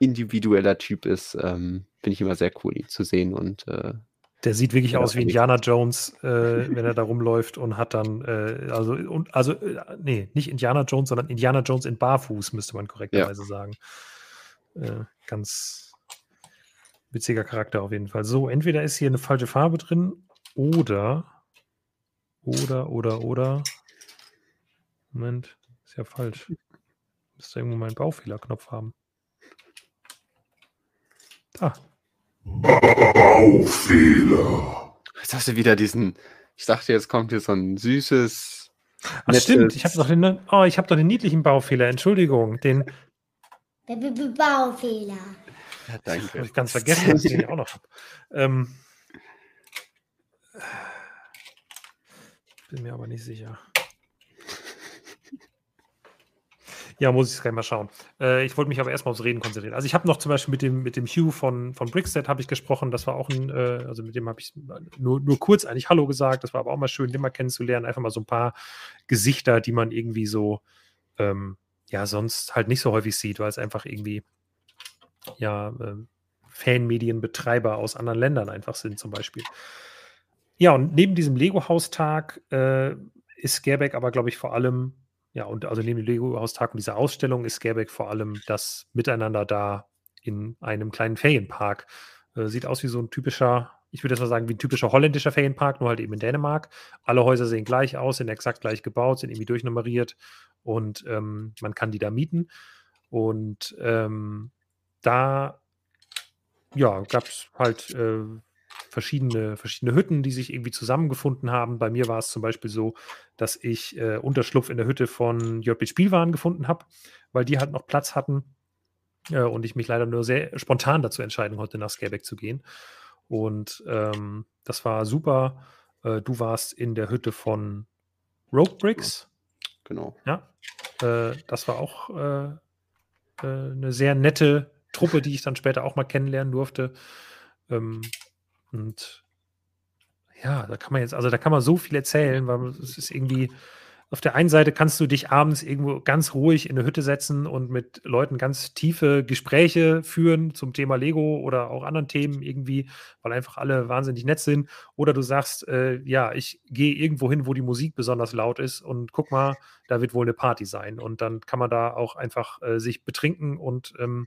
individueller Typ ist. Ähm, finde ich immer sehr cool, ihn zu sehen. Und, äh, der sieht wirklich aus wie Indiana Jones, äh, wenn er da rumläuft und hat dann, äh, also, und, also äh, nee, nicht Indiana Jones, sondern Indiana Jones in Barfuß, müsste man korrekterweise ja. sagen. Äh, ganz witziger Charakter auf jeden Fall. So, entweder ist hier eine falsche Farbe drin oder, oder, oder, oder. Moment, ist ja falsch. Müsste irgendwo meinen Baufehlerknopf haben. Da. Baufehler. Jetzt hast du wieder diesen, ich dachte, jetzt kommt hier so ein süßes Ach, stimmt, ich habe doch den, oh, ich habe doch den niedlichen Baufehler, Entschuldigung, den Baufehler. Ja, danke. Das hab ich ganz vergessen, dass ich den auch noch habe. Ähm, bin mir aber nicht sicher. Ja, muss ich es gleich mal schauen. Äh, ich wollte mich aber erstmal aufs Reden konzentrieren. Also ich habe noch zum Beispiel mit dem, mit dem Hugh von, von Brickset habe ich gesprochen. Das war auch ein, äh, also mit dem habe ich nur, nur kurz eigentlich Hallo gesagt. Das war aber auch mal schön, den mal kennenzulernen. Einfach mal so ein paar Gesichter, die man irgendwie so, ähm, ja, sonst halt nicht so häufig sieht, weil es einfach irgendwie, ja, äh, Fanmedienbetreiber aus anderen Ländern einfach sind zum Beispiel. Ja, und neben diesem Lego-Haustag äh, ist Skærbæk aber, glaube ich, vor allem Ja, und also neben dem Lego-Haustag und dieser Ausstellung ist Skærbæk vor allem das Miteinander da in einem kleinen Ferienpark. Äh, sieht aus wie so ein typischer, ich würde jetzt mal sagen, wie ein typischer holländischer Ferienpark, nur halt eben in Dänemark. Alle Häuser sehen gleich aus, sind exakt gleich gebaut, sind irgendwie durchnummeriert und ähm, man kann die da mieten. Und ähm, da ja, gab es halt äh, verschiedene, verschiedene Hütten, die sich irgendwie zusammengefunden haben. Bei mir war es zum Beispiel so, dass ich äh, Unterschlupf in der Hütte von J B Spielwaren gefunden habe, weil die halt noch Platz hatten äh, und ich mich leider nur sehr spontan dazu entscheiden konnte, nach Skærbæk zu gehen. Und ähm, das war super. Äh, du warst in der Hütte von Rope Bricks. Genau. Ja, äh, das war auch äh, äh, eine sehr nette Truppe, die ich dann später auch mal kennenlernen durfte. Ähm, Und ja, da kann man jetzt, also da kann man so viel erzählen, weil es ist irgendwie, auf der einen Seite kannst du dich abends irgendwo ganz ruhig in eine Hütte setzen und mit Leuten ganz tiefe Gespräche führen zum Thema Lego oder auch anderen Themen irgendwie, weil einfach alle wahnsinnig nett sind. Oder du sagst, äh, ja, ich gehe irgendwo hin, wo die Musik besonders laut ist und guck mal, da wird wohl eine Party sein. Und dann kann man da auch einfach äh, sich betrinken und ähm,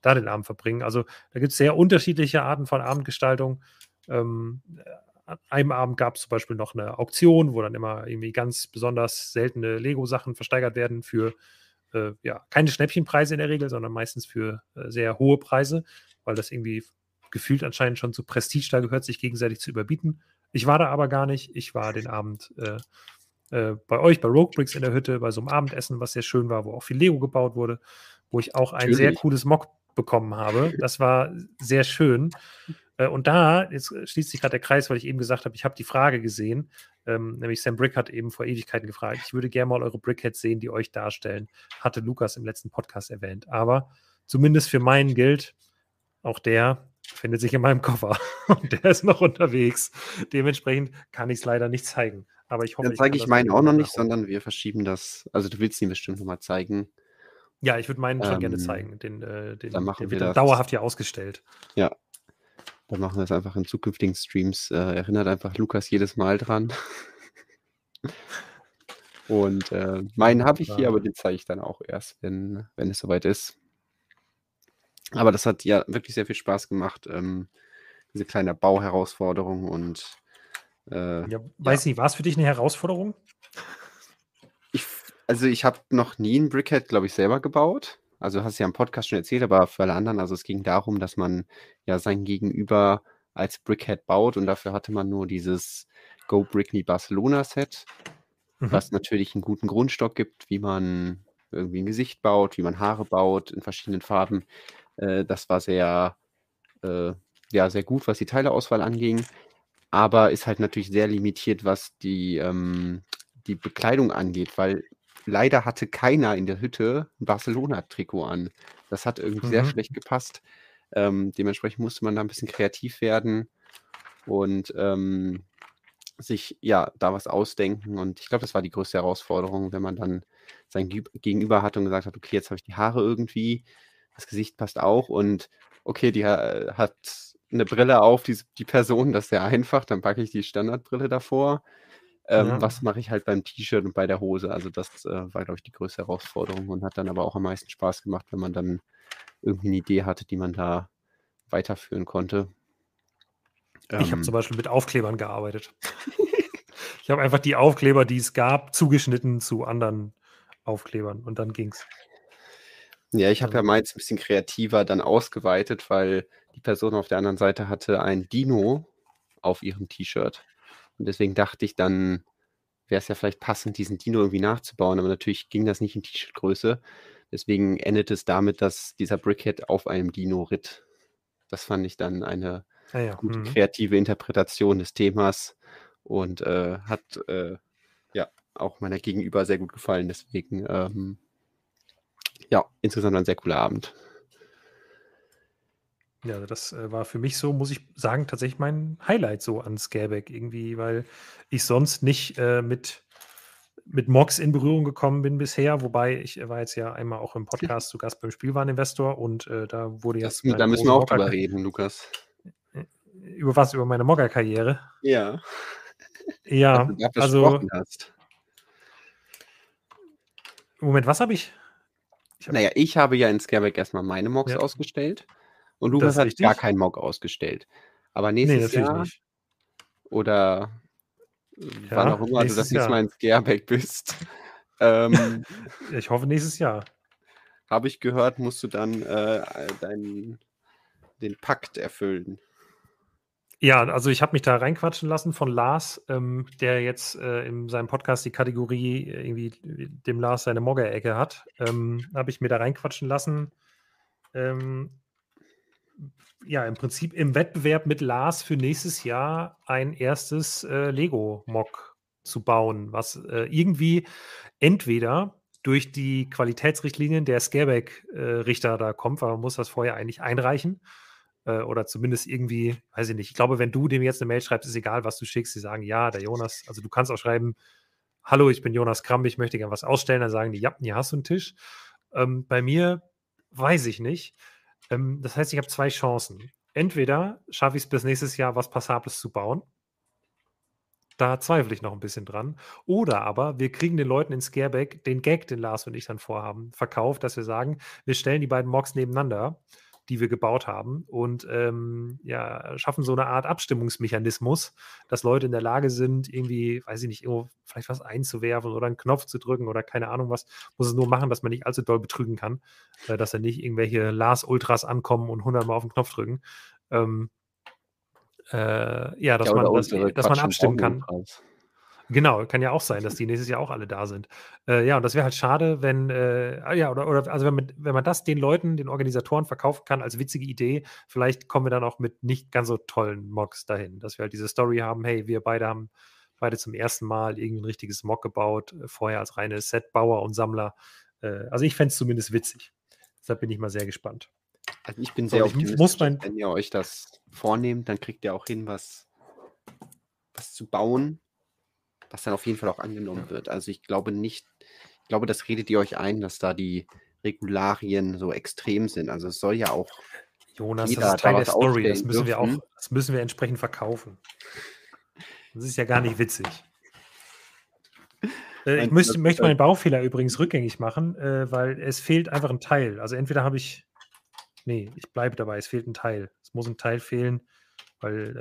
da den Abend verbringen. Also da gibt es sehr unterschiedliche Arten von Abendgestaltung. Ähm, an einem Abend gab es zum Beispiel noch eine Auktion, wo dann immer irgendwie ganz besonders seltene Lego-Sachen versteigert werden für äh, ja, keine Schnäppchenpreise in der Regel, sondern meistens für äh, sehr hohe Preise, weil das irgendwie gefühlt anscheinend schon zu Prestige da gehört, sich gegenseitig zu überbieten. Ich war da aber gar nicht. Ich war den Abend äh, äh, bei euch, bei Rogue Bricks in der Hütte, bei so einem Abendessen, was sehr schön war, wo auch viel Lego gebaut wurde, wo ich auch ein Natürlich. sehr cooles Mock bekommen habe. Das war sehr schön. Und da, jetzt schließt sich gerade der Kreis, weil ich eben gesagt habe, ich habe die Frage gesehen, ähm, nämlich Sam Brick hat eben vor Ewigkeiten gefragt, ich würde gerne mal eure Brickheads sehen, die euch darstellen. Hatte Lukas im letzten Podcast erwähnt. Aber zumindest für meinen gilt, auch der findet sich in meinem Koffer. Und der ist noch unterwegs. Dementsprechend kann ich es leider nicht zeigen. Aber ich hoffe, Dann zeige ich, ich meinen auch noch nicht, sondern wir verschieben das. Also du willst ihn bestimmt noch mal zeigen. Ja, ich würde meinen schon ähm, gerne zeigen. Den, äh, den, dann machen der wird wir dann dauerhaft hier ausgestellt. Ja, dann machen wir es einfach in zukünftigen Streams. Äh, erinnert einfach Lukas jedes Mal dran. Und äh, meinen habe ich hier, aber den zeige ich dann auch erst, wenn, wenn es soweit ist. Aber das hat ja wirklich sehr viel Spaß gemacht, ähm, diese kleine Bauherausforderung. Und, äh, ja, weiß ja. nicht, war es für dich eine Herausforderung? Ich Also ich habe noch nie ein Brickhead, glaube ich, selber gebaut. Also hast du ja im Podcast schon erzählt, aber für alle anderen, also es ging darum, dass man ja sein Gegenüber als Brickhead baut und dafür hatte man nur dieses Go Brickney Barcelona Set, mhm. was natürlich einen guten Grundstock gibt, wie man irgendwie ein Gesicht baut, wie man Haare baut in verschiedenen Farben. Äh, das war sehr, äh, ja, sehr gut, was die Teileauswahl anging, aber ist halt natürlich sehr limitiert, was die, ähm, die Bekleidung angeht, weil leider hatte keiner in der Hütte ein Barcelona-Trikot an. Das hat irgendwie mhm. sehr schlecht gepasst. Ähm, dementsprechend musste man da ein bisschen kreativ werden und ähm, sich ja da was ausdenken. Und ich glaube, das war die größte Herausforderung, wenn man dann sein Gegenüber hatte und gesagt hat, okay, jetzt habe ich die Haare irgendwie, das Gesicht passt auch und okay, die ha- hat eine Brille auf, die, die Person, das ist sehr einfach, dann packe ich die Standardbrille davor. Ähm, ja. Was mache ich halt beim T-Shirt und bei der Hose? Also das äh, war, glaube ich, die größte Herausforderung und hat dann aber auch am meisten Spaß gemacht, wenn man dann irgendwie eine Idee hatte, die man da weiterführen konnte. Ähm, ich habe zum Beispiel mit Aufklebern gearbeitet. Ich habe einfach die Aufkleber, die es gab, zugeschnitten zu anderen Aufklebern und dann ging's. Ja, ich habe ja meins ein bisschen kreativer dann ausgeweitet, weil die Person auf der anderen Seite hatte ein Dino auf ihrem T-Shirt. Und deswegen dachte ich dann, wäre es ja vielleicht passend, diesen Dino irgendwie nachzubauen, aber natürlich ging das nicht in T-Shirt-Größe. Deswegen endete es damit, dass dieser Brickhead auf einem Dino ritt. Das fand ich dann eine ah ja. gute, mhm. kreative Interpretation des Themas und äh, hat äh, ja auch meiner Gegenüber sehr gut gefallen. Deswegen, ähm, ja, insgesamt ein sehr cooler Abend. Ja, das war für mich so, muss ich sagen, tatsächlich mein Highlight so an Skærbæk irgendwie, weil ich sonst nicht äh, mit, mit Mox in Berührung gekommen bin bisher, wobei ich war jetzt ja einmal auch im Podcast zu Gast beim Spielwareninvestor und äh, da wurde jetzt... Das, da müssen wir auch Mocker- drüber reden, Lukas. Über was? Über meine Mocker-Karriere? Ja. Ja, also... Hast. Moment, was habe ich? ich hab naja, ich habe ja in Skærbæk erstmal meine Mocs ja. ausgestellt. Und Lukas hat richtig. gar keinen Mock ausgestellt. Aber nächstes nee, Jahr nicht. Oder ja, wann auch immer du das nächste Mal in Skærbæk bist. Ähm, ich hoffe nächstes Jahr. Habe ich gehört, musst du dann äh, dein, den Pakt erfüllen. Ja, also ich habe mich da reinquatschen lassen von Lars, ähm, der jetzt äh, in seinem Podcast die Kategorie äh, irgendwie dem Lars seine Mogger-Ecke hat. Ähm, habe ich mir da reinquatschen lassen. Ähm, ja, im Prinzip im Wettbewerb mit Lars für nächstes Jahr ein erstes äh, Lego-Mock zu bauen, was äh, irgendwie entweder durch die Qualitätsrichtlinien der Skærbæk-Richter äh, da kommt, weil man muss das vorher eigentlich einreichen äh, oder zumindest irgendwie, weiß ich nicht, ich glaube, wenn du dem jetzt eine Mail schreibst, ist egal, was du schickst, die sagen, ja, der Jonas, also du kannst auch schreiben, hallo, ich bin Jonas Kramp, ich möchte gerne was ausstellen, dann sagen die, ja, hier hast du einen Tisch. Ähm, bei mir weiß ich nicht. Das heißt, ich habe zwei Chancen. Entweder schaffe ich es bis nächstes Jahr, was Passables zu bauen. Da zweifle ich noch ein bisschen dran. Oder aber wir kriegen den Leuten in Skærbæk den Gag, den Lars und ich dann vorhaben, verkauft, dass wir sagen, wir stellen die beiden Mocks nebeneinander, die wir gebaut haben und ähm, ja, schaffen so eine Art Abstimmungsmechanismus, dass Leute in der Lage sind, irgendwie, weiß ich nicht, irgendwo vielleicht was einzuwerfen oder einen Knopf zu drücken oder keine Ahnung was, muss es nur machen, dass man nicht allzu doll betrügen kann, äh, dass dann nicht irgendwelche Lars-Ultras ankommen und hundertmal auf den Knopf drücken. Ähm, äh, ja, dass ja, man, dass, dass man abstimmen kann. Ultras. Genau, kann ja auch sein, dass die nächstes Jahr auch alle da sind. Äh, ja, und das wäre halt schade, wenn, äh, ja, oder, oder also wenn man, wenn man das den Leuten, den Organisatoren verkaufen kann als witzige Idee, vielleicht kommen wir dann auch mit nicht ganz so tollen Mocks dahin, dass wir halt diese Story haben, hey, wir beide haben beide zum ersten Mal irgendwie ein richtiges Mock gebaut, vorher als reine Setbauer und Sammler. Äh, also ich fände es zumindest witzig. Deshalb bin ich mal sehr gespannt. Also ich bin sehr so, optimistisch, muss mein... wenn ihr euch das vornehmt, dann kriegt ihr auch hin, was, was zu bauen, was dann auf jeden Fall auch angenommen wird. Also ich glaube nicht, ich glaube, das redet ihr euch ein, dass da die Regularien so extrem sind. Also es soll ja auch Jonas, jeder das ist Teil der Story, das müssen dürfen. wir auch, das müssen wir entsprechend verkaufen. Das ist ja gar nicht witzig. Äh, ich müsste, möchte meinen Baufehler übrigens rückgängig machen, äh, weil es fehlt einfach ein Teil. Also entweder habe ich, nee, ich bleibe dabei, es fehlt ein Teil. Es muss ein Teil fehlen, weil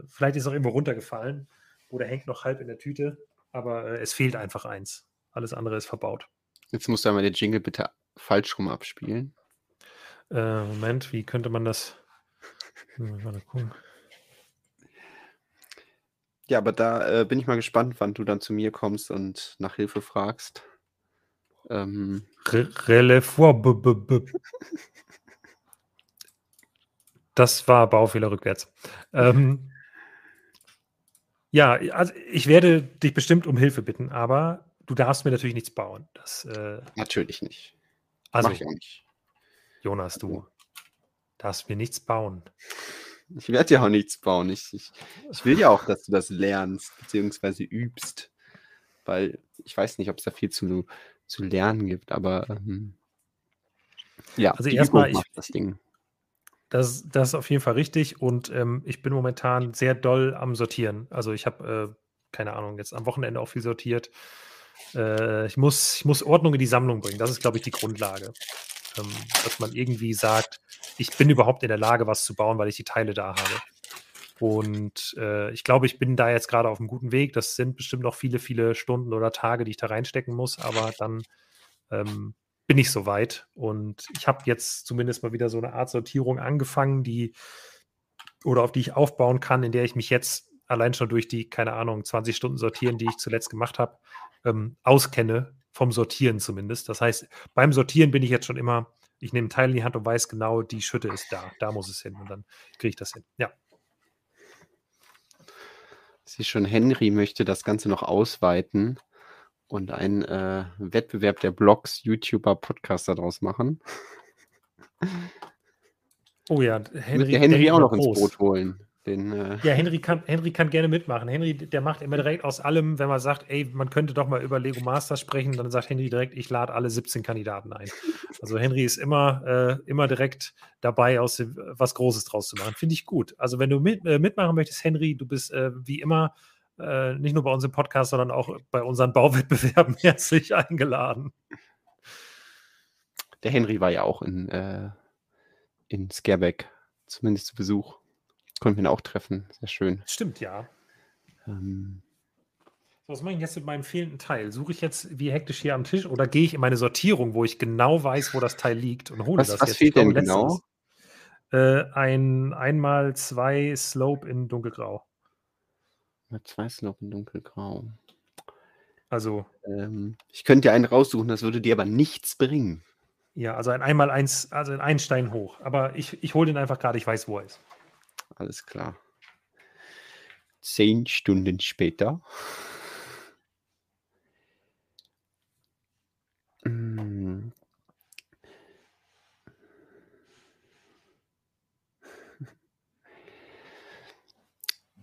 äh, vielleicht ist es auch irgendwo runtergefallen. Oder hängt noch halb in der Tüte, aber äh, es fehlt einfach eins. Alles andere ist verbaut. Jetzt musst du einmal den Jingle bitte falsch rum abspielen. Äh, Moment, wie könnte man das? Mal gucken. Ja, aber da äh, bin ich mal gespannt, wann du dann zu mir kommst und nach Hilfe fragst. Ähm. Das war Baufehler rückwärts. Ähm. Ja, also ich werde dich bestimmt um Hilfe bitten, aber du darfst mir natürlich nichts bauen. Das, äh, natürlich nicht. Also, mach ich auch nicht. Jonas, du darfst mir nichts bauen. Ich werde dir auch nichts bauen. Ich, ich, ich will ja auch, dass du das lernst, beziehungsweise übst. Weil ich weiß nicht, ob es da viel zu, zu lernen gibt, aber ähm, ja, also erstmal macht das Ding. Das, das ist auf jeden Fall richtig und ähm, ich bin momentan sehr doll am Sortieren. Also ich habe, äh, keine Ahnung, jetzt am Wochenende auch viel sortiert. Äh, ich muss, ich muss Ordnung in die Sammlung bringen. Das ist, glaube ich, die Grundlage. Ähm, dass man irgendwie sagt, ich bin überhaupt in der Lage, was zu bauen, weil ich die Teile da habe. Und äh, ich glaube, ich bin da jetzt gerade auf einem guten Weg. Das sind bestimmt noch viele, viele Stunden oder Tage, die ich da reinstecken muss. Aber dann... Ähm, bin ich soweit und ich habe jetzt zumindest mal wieder so eine Art Sortierung angefangen, die oder auf die ich aufbauen kann, in der ich mich jetzt allein schon durch die, keine Ahnung, zwanzig Stunden Sortieren, die ich zuletzt gemacht habe, ähm, auskenne, vom Sortieren zumindest. Das heißt, beim Sortieren bin ich jetzt schon immer, ich nehme einen Teil in die Hand und weiß genau, die Schütte ist da, da muss es hin und dann kriege ich das hin, ja. Sie schon, Henry möchte das Ganze noch ausweiten und einen äh, Wettbewerb der Blogs, YouTuber, Podcaster daraus machen. Oh ja, Henry, der Henry auch noch groß ins Boot holen. Den, äh ja, Henry kann, Henry kann gerne mitmachen. Henry, der macht immer direkt aus allem, wenn man sagt, ey, man könnte doch mal über Lego Masters sprechen, dann sagt Henry direkt, ich lade alle siebzehn Kandidaten ein. Also Henry ist immer, äh, immer direkt dabei, aus dem, was Großes draus zu machen. Finde ich gut. Also wenn du mit, äh, mitmachen möchtest, Henry, du bist äh, wie immer äh, nicht nur bei uns im Podcast, sondern auch bei unseren Bauwettbewerben herzlich eingeladen. Der Henry war ja auch in, äh, in Skærbæk, zumindest zu Besuch. Konnten wir ihn auch treffen. Sehr schön. Stimmt, ja. Ähm. So, was mache ich jetzt mit meinem fehlenden Teil? Suche ich jetzt wie hektisch hier am Tisch oder gehe ich in meine Sortierung, wo ich genau weiß, wo das Teil liegt und hole was, das was jetzt? Was fehlt denn genau? Äh, ein eins mal zwei Slope in dunkelgrau. zwei Slope in dunkelgrau. Also. Ähm, ich könnte dir einen raussuchen, das würde dir aber nichts bringen. Ja, also ein eins mal eins, also ein Einstein hoch. Aber ich, ich hole den einfach gerade, ich weiß, wo er ist. Alles klar. Zehn Stunden später. Mm.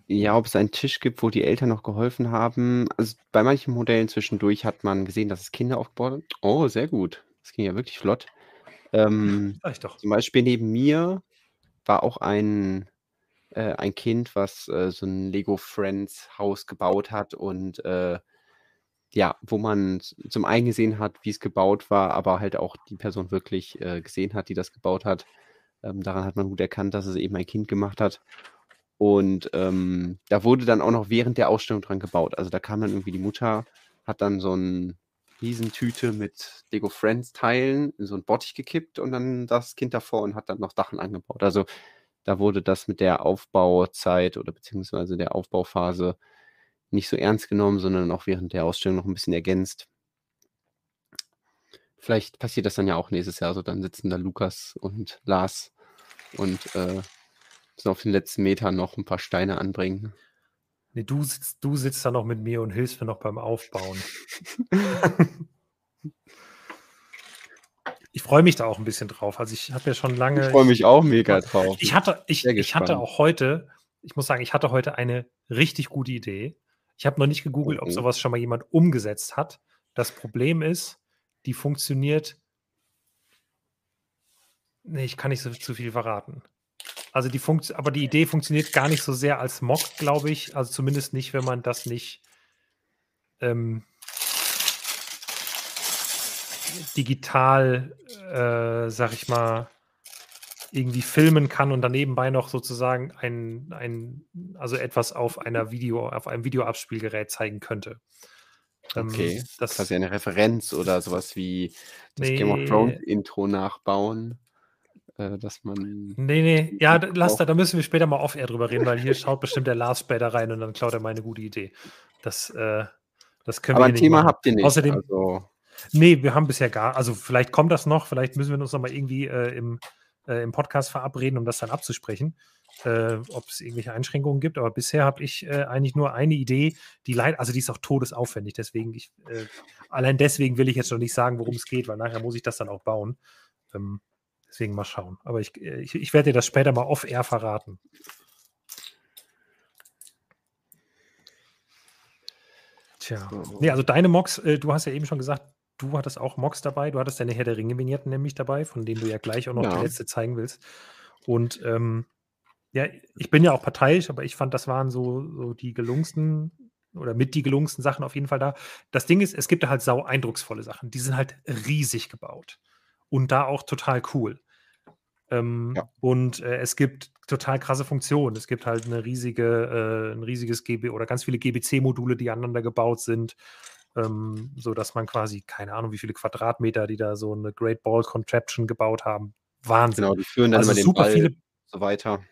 Ja, ob es einen Tisch gibt, wo die Eltern noch geholfen haben. Also bei manchen Modellen zwischendurch hat man gesehen, dass es Kinder aufgebaut haben. Oh, sehr gut. Das ging ja wirklich flott. Ähm, doch. Zum Beispiel neben mir war auch ein Äh, ein Kind, was äh, so ein Lego Friends Haus gebaut hat und äh, ja, wo man zum einen gesehen hat, wie es gebaut war, aber halt auch die Person wirklich äh, gesehen hat, die das gebaut hat. Ähm, daran hat man gut erkannt, dass es eben ein Kind gemacht hat. Und ähm, da wurde dann auch noch während der Ausstellung dran gebaut. Also da kam dann irgendwie die Mutter, hat dann so eine Riesentüte mit Lego Friends Teilen in so einen Bottich gekippt und dann das Kind davor und hat dann noch Sachen angebaut. Also da wurde das mit der Aufbauzeit oder beziehungsweise der Aufbauphase nicht so ernst genommen, sondern auch während der Ausstellung noch ein bisschen ergänzt. Vielleicht passiert das dann ja auch nächstes Jahr. Also dann sitzen da Lukas und Lars und äh, auf den letzten Metern noch ein paar Steine anbringen. Nee, du sitzt, du sitzt da noch mit mir und hilfst mir noch beim Aufbauen. Ich freue mich da auch ein bisschen drauf. Also ich habe ja schon lange... Ich freue mich auch mega drauf. Ich hatte, ich, ich hatte auch heute, ich muss sagen, ich hatte heute eine richtig gute Idee. Ich habe noch nicht gegoogelt, mhm. ob sowas schon mal jemand umgesetzt hat. Das Problem ist, die funktioniert... Nee, ich kann nicht so zu viel verraten. Also die Funktion, aber die Idee funktioniert gar nicht so sehr als Mock, glaube ich. Also zumindest nicht, wenn man das nicht... Ähm, digital, äh, sag ich mal, irgendwie filmen kann und dann nebenbei noch sozusagen ein, ein, also etwas auf einer Video, auf einem Videoabspielgerät zeigen könnte. Ähm, okay, das quasi eine Referenz oder sowas wie das nee, Game of Thrones Intro nachbauen, äh, dass man... Nee, nee, ja, lass da, da müssen wir später mal off-air drüber reden, weil hier schaut bestimmt der Lars später rein und dann klaut er meine gute Idee. Das, äh, das können wir nicht. Aber ein Thema machen. Habt ihr nicht. Außerdem, also... Nee, wir haben bisher gar, also vielleicht kommt das noch, vielleicht müssen wir uns nochmal irgendwie äh, im, äh, im Podcast verabreden, um das dann abzusprechen, äh, ob es irgendwelche Einschränkungen gibt, aber bisher habe ich äh, eigentlich nur eine Idee, die leid, also die ist auch todesaufwendig, deswegen, ich, äh, allein deswegen will ich jetzt noch nicht sagen, worum es geht, weil nachher muss ich das dann auch bauen, ähm, deswegen mal schauen, aber ich, ich, ich werde dir das später mal off-air verraten. Tja, nee, also deine Mocs, äh, du hast ja eben schon gesagt, du hattest auch Mocs dabei, du hattest deine Herr der Ringe-Vignetten nämlich dabei, von denen du ja gleich auch noch ja. die letzte zeigen willst. Und ähm, ja, ich bin ja auch parteiisch, aber ich fand, das waren so, so die gelungensten oder mit die gelungensten Sachen auf jeden Fall da. Das Ding ist, es gibt da halt sau eindrucksvolle Sachen. Die sind halt riesig gebaut und da auch total cool. Ähm, ja. Und äh, es gibt total krasse Funktionen. Es gibt halt eine riesige, äh, ein riesiges G B oder ganz viele G B C-Module, die aneinander gebaut sind. Ähm, so dass man quasi, keine Ahnung, wie viele Quadratmeter, die da so eine Great Ball Contraption gebaut haben. Wahnsinn. Genau, die führen dann also immer den Ball viele... so weiter.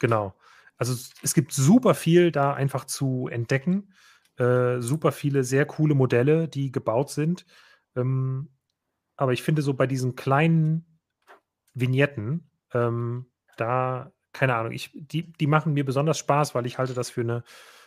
Genau. Also es gibt super viel da einfach zu entdecken. Äh, super viele sehr coole Modelle, die gebaut sind. Ähm, aber ich finde so bei diesen kleinen Vignetten, ähm, da, keine Ahnung, ich, die, die machen mir besonders Spaß, weil ich halte das für eine,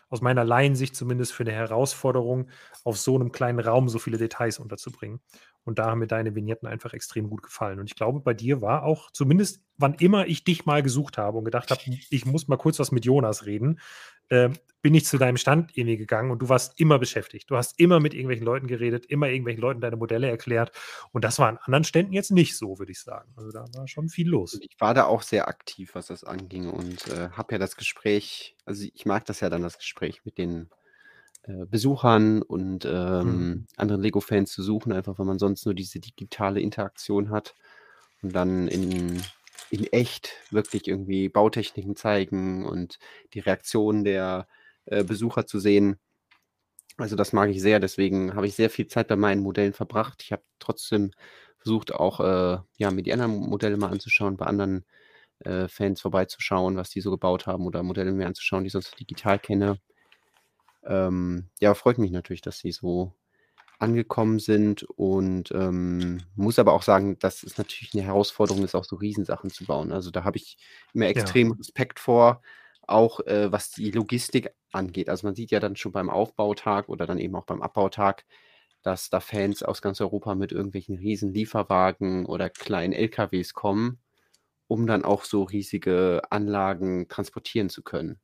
aus meiner Laiensicht zumindest, für eine Herausforderung, auf so einem kleinen Raum so viele Details unterzubringen. Und da haben mir deine Vignetten einfach extrem gut gefallen. Und ich glaube, bei dir war auch, zumindest wann immer ich dich mal gesucht habe und gedacht habe, ich muss mal kurz was mit Jonas reden, äh, bin ich zu deinem Stand irgendwie gegangen und du warst immer beschäftigt. Du hast immer mit irgendwelchen Leuten geredet, immer irgendwelchen Leuten deine Modelle erklärt. Und das war an anderen Ständen jetzt nicht so, würde ich sagen. Also da war schon viel los. Ich war da auch sehr aktiv, was das anging, und äh, habe ja das Gespräch, also ich mag das ja dann, das Gespräch mit den Besuchern und ähm, mhm. anderen Lego-Fans zu suchen, einfach weil man sonst nur diese digitale Interaktion hat und dann in, in echt wirklich irgendwie Bautechniken zeigen und die Reaktion der äh, Besucher zu sehen. Also das mag ich sehr, deswegen habe ich sehr viel Zeit bei meinen Modellen verbracht. Ich habe trotzdem versucht, auch äh, ja, mir die anderen Modelle mal anzuschauen, bei anderen äh, Fans vorbeizuschauen, was die so gebaut haben, oder Modelle mir anzuschauen, die ich sonst digital kenne. Ähm, ja, freut mich natürlich, dass sie so angekommen sind, und ähm, muss aber auch sagen, dass es natürlich eine Herausforderung ist, auch so Riesensachen zu bauen. Also da habe ich immer extrem ja. Respekt vor, auch äh, was die Logistik angeht. Also man sieht ja dann schon beim Aufbautag oder dann eben auch beim Abbautag, dass da Fans aus ganz Europa mit irgendwelchen riesen Lieferwagen oder kleinen L K Ws kommen, um dann auch so riesige Anlagen transportieren zu können.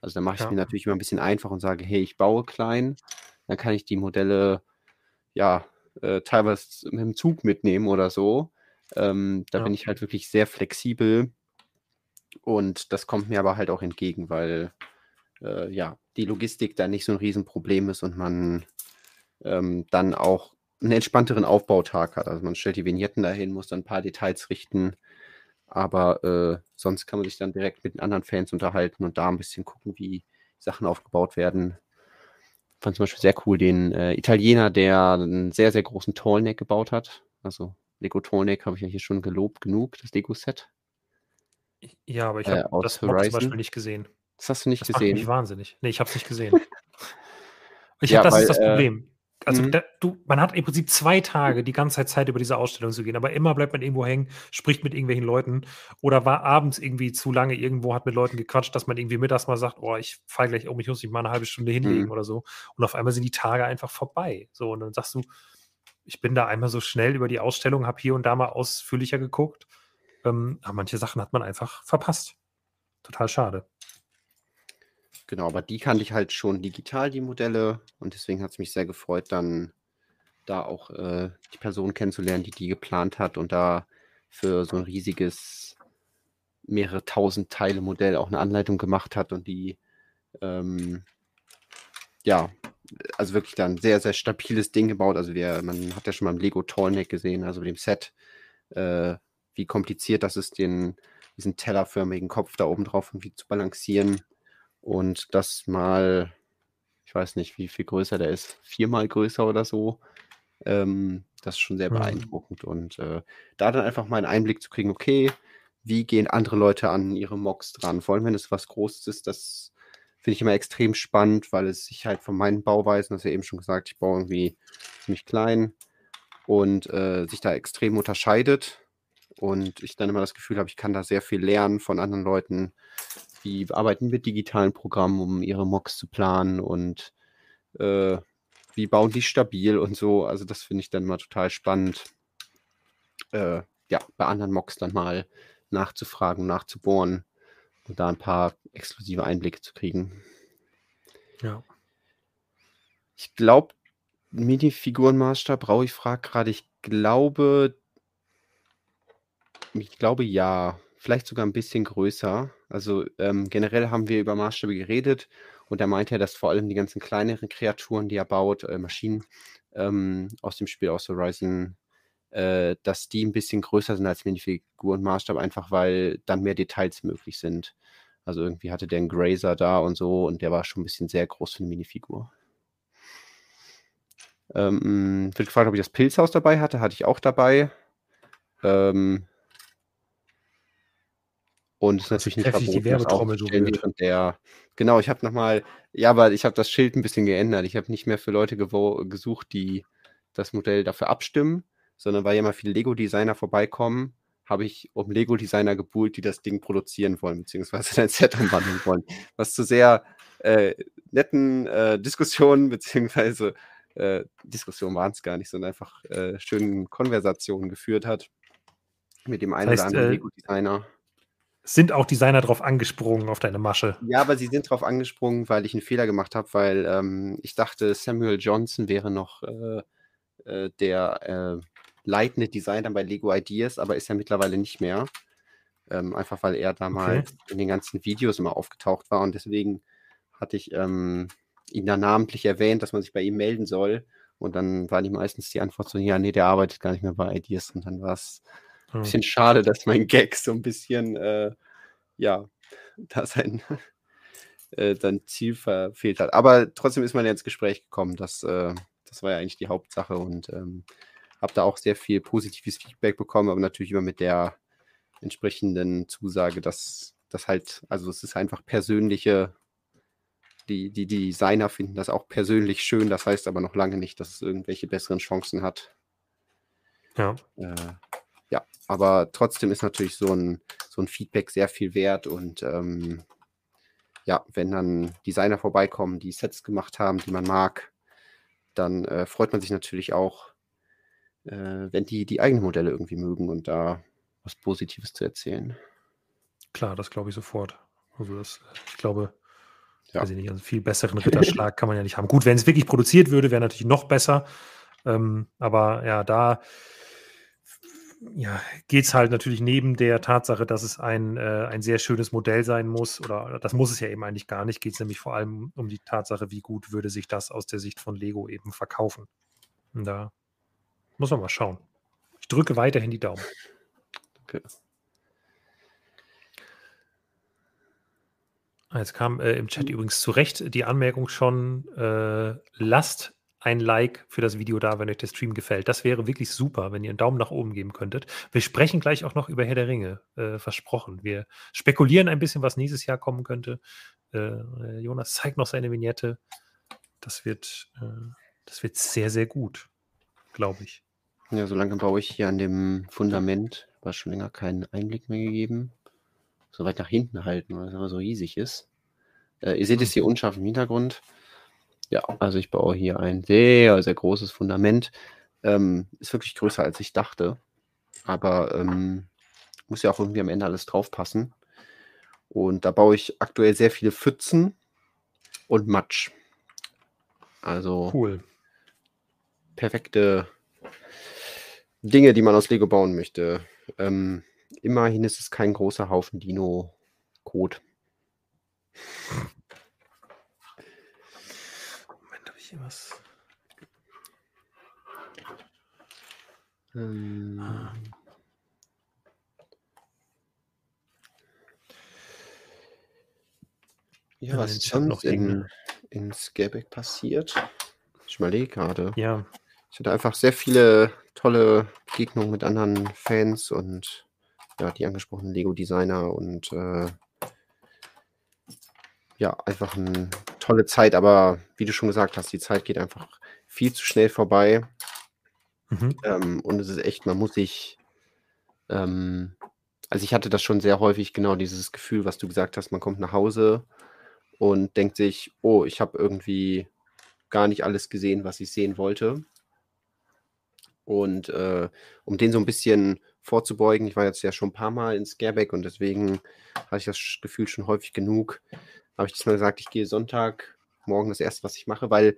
Also da mache ich es ja. mir natürlich immer ein bisschen einfach und sage, hey, ich baue klein, dann kann ich die Modelle ja äh, teilweise mit dem Zug mitnehmen oder so. Ähm, da ja. bin ich halt wirklich sehr flexibel, und das kommt mir aber halt auch entgegen, weil äh, ja die Logistik da nicht so ein Riesenproblem ist und man ähm, dann auch einen entspannteren Aufbautag hat. Also man stellt die Vignetten dahin, muss dann ein paar Details richten. Aber äh, sonst kann man sich dann direkt mit den anderen Fans unterhalten und da ein bisschen gucken, wie Sachen aufgebaut werden. Ich fand zum Beispiel sehr cool den äh, Italiener, der einen sehr, sehr großen Tallneck gebaut hat. Also Lego Tallneck habe ich ja hier schon gelobt genug, das Lego-Set. Ja, aber ich habe äh, das Mock zum Beispiel nicht gesehen. Das hast du nicht das gesehen? Das macht mich wahnsinnig. Nee, ich habe es nicht gesehen. ich ja, hab, das weil, ist das Problem. Äh, Also da, du, man hat im Prinzip zwei Tage die ganze Zeit über diese Ausstellung zu gehen, aber immer bleibt man irgendwo hängen, spricht mit irgendwelchen Leuten oder war abends irgendwie zu lange irgendwo, hat mit Leuten gequatscht, dass man irgendwie mittags mal sagt, oh, ich falle gleich um, ich muss mich mal eine halbe Stunde hinlegen mhm. oder so, und auf einmal sind die Tage einfach vorbei. So, und dann sagst du, ich bin da einmal so schnell über die Ausstellung, habe hier und da mal ausführlicher geguckt, ähm, aber manche Sachen hat man einfach verpasst. Total schade. Genau, aber die kannte ich halt schon digital, die Modelle. Und deswegen hat es mich sehr gefreut, dann da auch äh, die Person kennenzulernen, die die geplant hat, und da für so ein riesiges, mehrere tausend Teile Modell auch eine Anleitung gemacht hat und die, ähm, ja, also wirklich dann ein sehr, sehr stabiles Ding gebaut. Also wir, man hat ja schon beim Lego Tallneck gesehen, also mit dem Set, äh, wie kompliziert das ist, den, diesen tellerförmigen Kopf da oben drauf irgendwie zu balancieren. Und das mal, ich weiß nicht, wie viel größer der ist, viermal größer oder so, ähm, das ist schon sehr beeindruckend. Und äh, da dann einfach mal einen Einblick zu kriegen, okay, wie gehen andere Leute an ihre Mocks dran? Vor allem, wenn es was Großes ist, das finde ich immer extrem spannend, weil es sich halt von meinen Bauweisen, das ist ja eben schon gesagt, ich baue irgendwie ziemlich klein, und äh, sich da extrem unterscheidet. Und ich dann immer das Gefühl habe, ich kann da sehr viel lernen von anderen Leuten, die arbeiten mit digitalen Programmen, um ihre Mocks zu planen, und äh, wie bauen die stabil und so. Also das finde ich dann mal total spannend, äh, ja, bei anderen Mocks dann mal nachzufragen, nachzubohren und da ein paar exklusive Einblicke zu kriegen. Ja. Ich glaube, Minifigurenmaßstab, brauche ich, frage gerade, ich glaube, ich glaube ja, vielleicht sogar ein bisschen größer. Also ähm, generell haben wir über Maßstäbe geredet, und da meinte er, dass vor allem die ganzen kleineren Kreaturen, die er baut, äh, Maschinen ähm, aus dem Spiel, aus Horizon, äh, dass die ein bisschen größer sind als Minifigurenmaßstab, einfach weil dann mehr Details möglich sind. Also irgendwie hatte der einen Grazer da und so, und der war schon ein bisschen sehr groß für eine Minifigur. Ähm, wird gefragt, ob ich das Pilzhaus dabei hatte. Hatte ich auch dabei. Ähm, Und es ist natürlich nicht verboten, die Werbetrommel so rührt. Der, genau, ich habe nochmal, ja, aber ich habe das Schild ein bisschen geändert. Ich habe nicht mehr für Leute gewo- gesucht, die das Modell dafür abstimmen, sondern weil ja mal viele Lego-Designer vorbeikommen, habe ich um Lego-Designer gebuhlt, die das Ding produzieren wollen, beziehungsweise in ein Set umwandeln wollen. Was zu sehr äh, netten äh, Diskussionen, beziehungsweise äh, Diskussionen waren es gar nicht, sondern einfach äh, schönen Konversationen geführt hat mit dem einen das heißt, oder anderen äh, Lego-Designer. Sind auch Designer drauf angesprungen auf deine Masche? Ja, aber sie sind drauf angesprungen, weil ich einen Fehler gemacht habe, weil ähm, ich dachte, Samuel Johnson wäre noch äh, äh, der... Äh, leitende Designer bei Lego Ideas, aber ist ja mittlerweile nicht mehr. Ähm, einfach, weil er damals okay. in den ganzen Videos immer aufgetaucht war und deswegen hatte ich ähm, ihn da namentlich erwähnt, dass man sich bei ihm melden soll und dann war die meistens die Antwort so, ja, nee, der arbeitet gar nicht mehr bei Ideas und dann war es ein bisschen schade, dass mein Gag so ein bisschen, äh, ja, da sein äh, dann Ziel verfehlt hat. Aber trotzdem ist man ja ins Gespräch gekommen, das, äh, das war ja eigentlich die Hauptsache und ähm, habe da auch sehr viel positives Feedback bekommen, aber natürlich immer mit der entsprechenden Zusage, dass das halt, also es ist einfach persönliche, die, die Designer finden das auch persönlich schön, das heißt aber noch lange nicht, dass es irgendwelche besseren Chancen hat. Ja. Äh, ja, aber trotzdem ist natürlich so ein, so ein Feedback sehr viel wert und ähm, ja, wenn dann Designer vorbeikommen, die Sets gemacht haben, die man mag, dann äh, freut man sich natürlich auch, wenn die die eigenen Modelle irgendwie mögen und da was Positives zu erzählen. Klar, das glaube ich sofort. Also das, ich glaube, ja. weiß ich nicht, also viel besseren Ritterschlag kann man ja nicht haben. Gut, wenn es wirklich produziert würde, wäre natürlich noch besser. Ähm, aber ja, da ja, geht es halt natürlich neben der Tatsache, dass es ein, äh, ein sehr schönes Modell sein muss, oder das muss es ja eben eigentlich gar nicht, geht es nämlich vor allem um die Tatsache, wie gut würde sich das aus der Sicht von Lego eben verkaufen. Und da muss man mal schauen. Ich drücke weiterhin die Daumen. Okay. Jetzt kam äh, im Chat übrigens zu Recht die Anmerkung schon, äh, lasst ein Like für das Video da, wenn euch der Stream gefällt. Das wäre wirklich super, wenn ihr einen Daumen nach oben geben könntet. Wir sprechen gleich auch noch über Herr der Ringe, äh, versprochen. Wir spekulieren ein bisschen, was nächstes Jahr kommen könnte. Äh, Jonas zeigt noch seine Vignette. Das wird, äh, das wird sehr, sehr gut, glaube ich. Ja, so lange baue ich hier an dem Fundament. War schon länger keinen Einblick mehr gegeben. So weit nach hinten halten, weil es immer so riesig ist. Äh, ihr seht es hier unscharf im Hintergrund. Ja, also ich baue hier ein sehr, sehr großes Fundament. Ähm, ist wirklich größer, als ich dachte. Aber ähm, muss ja auch irgendwie am Ende alles draufpassen. Und da baue ich aktuell sehr viele Pfützen und Matsch. Also cool. Perfekte Dinge, die man aus Lego bauen möchte. Ähm, immerhin ist es kein großer Haufen Dino-Kot. Moment, habe ich hier was? Ähm. Ah. Ja, was ist sonst in, in Skærbæk passiert? Ich mal lege gerade. Ja. Ich hatte einfach sehr viele tolle Begegnungen mit anderen Fans und ja, die angesprochenen Lego-Designer und äh, ja, einfach eine tolle Zeit, aber wie du schon gesagt hast, die Zeit geht einfach viel zu schnell vorbei. Mhm. Ähm, und es ist echt, man muss sich ähm, also ich hatte das schon sehr häufig, genau dieses Gefühl, was du gesagt hast, man kommt nach Hause und denkt sich, oh, ich habe irgendwie gar nicht alles gesehen, was ich sehen wollte. Und äh, um den so ein bisschen vorzubeugen, ich war jetzt ja schon ein paar Mal in Skærbæk und deswegen hatte ich das Gefühl schon häufig genug, habe ich das mal gesagt, ich gehe Sonntag morgen das erste, was ich mache, weil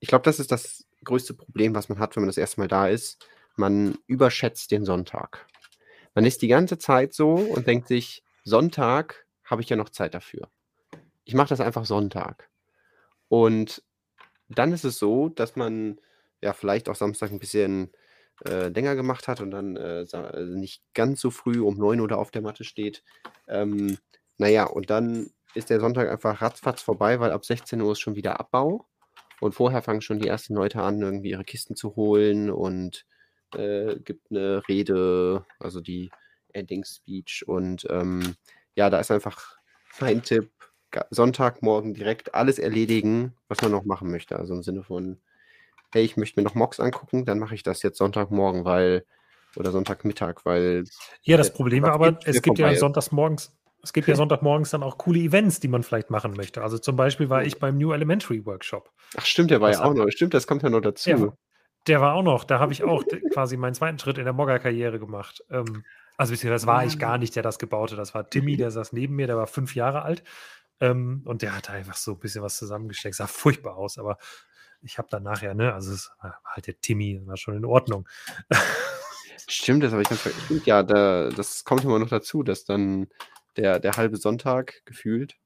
ich glaube, das ist das größte Problem, was man hat, wenn man das erste Mal da ist. Man überschätzt den Sonntag. Man ist die ganze Zeit so und denkt sich, Sonntag habe ich ja noch Zeit dafür. Ich mache das einfach Sonntag. Und dann ist es so, dass man ja vielleicht auch Samstag ein bisschen äh, länger gemacht hat und dann äh, nicht ganz so früh um neun Uhr da auf der Matte steht. Ähm, naja, und dann ist der Sonntag einfach ratzfatz vorbei, weil ab sechzehn Uhr ist schon wieder Abbau und vorher fangen schon die ersten Leute an, irgendwie ihre Kisten zu holen und äh, gibt eine Rede, also die Ending Speech. Und ähm, ja, da ist einfach mein Tipp, Sonntagmorgen direkt alles erledigen, was man noch machen möchte. Also im Sinne von, hey, ich möchte mir noch Mox angucken, dann mache ich das jetzt Sonntagmorgen, weil, oder Sonntagmittag, weil... Ja, das Problem war aber, es gibt ja Sonntagmorgens, es gibt ja Sonntagmorgens dann auch coole Events, die man vielleicht machen möchte. Also zum Beispiel war ich beim New Elementary Workshop. Ach stimmt, der war ja auch noch. Stimmt, das kommt ja noch dazu. Ja, der war auch noch. Da habe ich auch quasi meinen zweiten Schritt in der Mogger-Karriere gemacht. Ähm, also das war ich gar nicht, der das gebaute. Das war Timmy, der saß neben mir, der war fünf Jahre alt. Ähm, und der hat einfach so ein bisschen was zusammengesteckt. Sah furchtbar aus, aber ich habe dann nachher, ja, ne, also es war halt der Timmy, war schon in Ordnung. Stimmt, das habe ich ganz vergessen. Ja, da, das kommt immer noch dazu, dass dann der, der halbe Sonntag gefühlt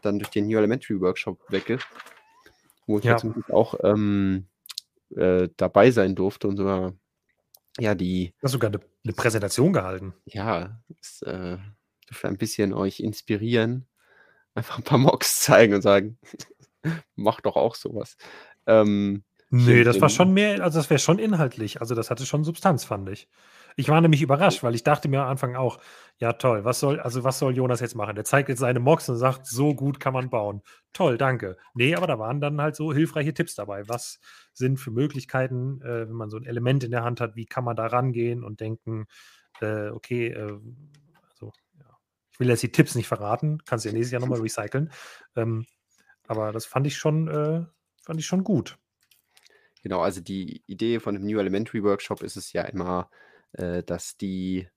dann durch den New Elementary Workshop weg ist, wo ich ja zum Glück auch ähm, äh, dabei sein durfte und sogar, ja, die... Du hast sogar eine, eine Präsentation gehalten. Ja, ich äh, durfte ein bisschen euch inspirieren, einfach ein paar Mocks zeigen und sagen, mach doch auch sowas. Ähm, nee, das war schon mehr, also das wäre schon inhaltlich, also das hatte schon Substanz, fand ich. Ich war nämlich überrascht, weil ich dachte mir am Anfang auch, ja toll, was soll, also was soll Jonas jetzt machen? Der zeigt jetzt seine Mocks und sagt, so gut kann man bauen. Toll, danke. Nee, aber da waren dann halt so hilfreiche Tipps dabei. Was sind für Möglichkeiten, äh, wenn man so ein Element in der Hand hat, wie kann man da rangehen und denken, äh, okay, äh, also, ja. Ich will jetzt die Tipps nicht verraten, kannst du ja nächstes Jahr nochmal recyceln. Ähm, aber das fand ich schon, äh, fand ich schon gut. Genau, also die Idee von dem New Elementary Workshop ist es ja immer, äh, dass die,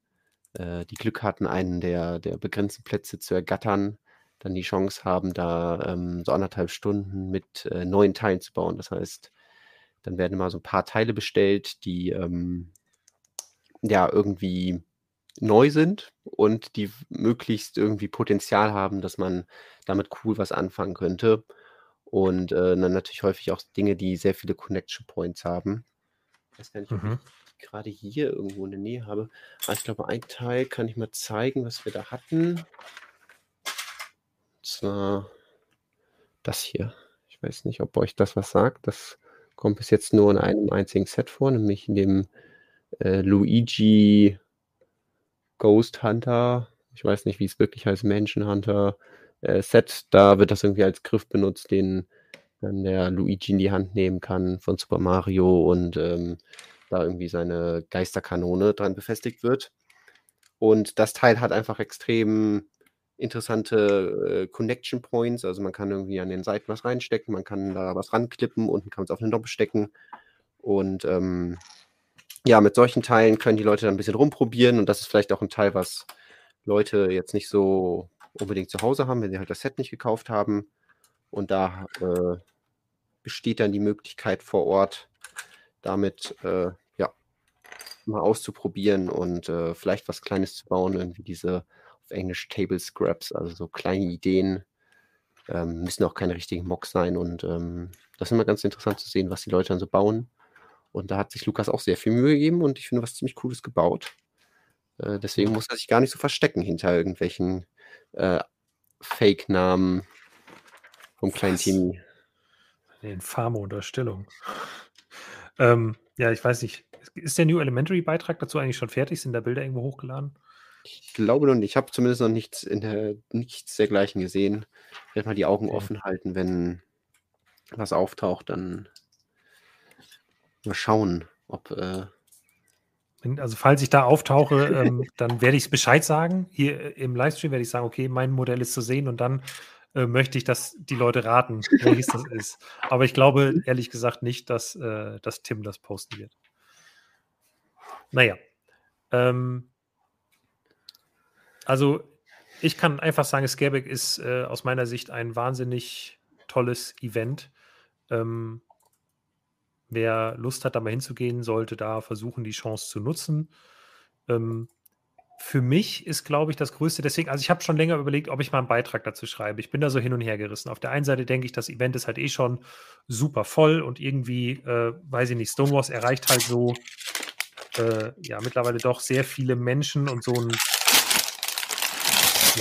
äh, die Glück hatten, einen der, der begrenzten Plätze zu ergattern, dann die Chance haben, da ähm, so anderthalb Stunden mit äh, neuen Teilen zu bauen. Das heißt, dann werden immer so ein paar Teile bestellt, die ähm, ja irgendwie neu sind und die möglichst irgendwie Potenzial haben, dass man damit cool was anfangen könnte. Und äh, dann natürlich häufig auch Dinge, die sehr viele Connection Points haben. Ich weiß gar nicht, ob mhm. ich gerade hier irgendwo in der Nähe habe. Also ich glaube, ein Teil kann ich mal zeigen, was wir da hatten. Und zwar das hier. Ich weiß nicht, ob euch das was sagt. Das kommt bis jetzt nur in einem einzigen Set vor, nämlich in dem äh, Luigi Ghost Hunter. Ich weiß nicht, wie es wirklich heißt, Mansion Hunter. Set, da wird das irgendwie als Griff benutzt, den dann der Luigi in die Hand nehmen kann von Super Mario und ähm, da irgendwie seine Geisterkanone dran befestigt wird. Und das Teil hat einfach extrem interessante äh, Connection Points, also man kann irgendwie an den Seiten was reinstecken, man kann da was ranklippen, unten kann man es auf eine Doppel stecken und ähm, ja, mit solchen Teilen können die Leute dann ein bisschen rumprobieren und das ist vielleicht auch ein Teil, was Leute jetzt nicht so unbedingt zu Hause haben, wenn sie halt das Set nicht gekauft haben. Und da äh, besteht dann die Möglichkeit vor Ort, damit äh, ja, mal auszuprobieren und äh, vielleicht was Kleines zu bauen, irgendwie diese auf Englisch Table Scraps, also so kleine Ideen, ähm, müssen auch keine richtigen Mocks sein. Und ähm, das ist immer ganz interessant zu sehen, was die Leute dann so bauen. Und da hat sich Lukas auch sehr viel Mühe gegeben und ich finde was ziemlich Cooles gebaut. Äh, deswegen muss er sich gar nicht so verstecken hinter irgendwelchen Äh, Fake-Namen vom kleinen Team. Eine infame Unterstellung. ähm, ja, ich weiß nicht. Ist der New Elementary-Beitrag dazu eigentlich schon fertig? Sind da Bilder irgendwo hochgeladen? Ich glaube noch nicht. Ich habe zumindest noch nichts, in der, nichts dergleichen gesehen. Ich werde mal die Augen okay. offen halten, wenn was auftaucht, dann mal schauen, ob... Äh, Also falls ich da auftauche, ähm, dann werde ich Bescheid sagen. Hier im Livestream werde ich sagen, okay, mein Modell ist zu sehen und dann äh, möchte ich, dass die Leute raten, welches das ist. Aber ich glaube ehrlich gesagt nicht, dass, äh, dass Tim das posten wird. Naja. Ähm, also ich kann einfach sagen, Skærbæk ist äh, aus meiner Sicht ein wahnsinnig tolles Event. Ähm, Wer Lust hat, da mal hinzugehen, sollte da versuchen, die Chance zu nutzen. Ähm, für mich ist, glaube ich, das Größte, deswegen, also ich habe schon länger überlegt, ob ich mal einen Beitrag dazu schreibe. Ich bin da so hin und her gerissen. Auf der einen Seite denke ich, das Event ist halt eh schon super voll und irgendwie, äh, weiß ich nicht, Stonewars erreicht halt so, äh, ja, mittlerweile doch sehr viele Menschen und so ein,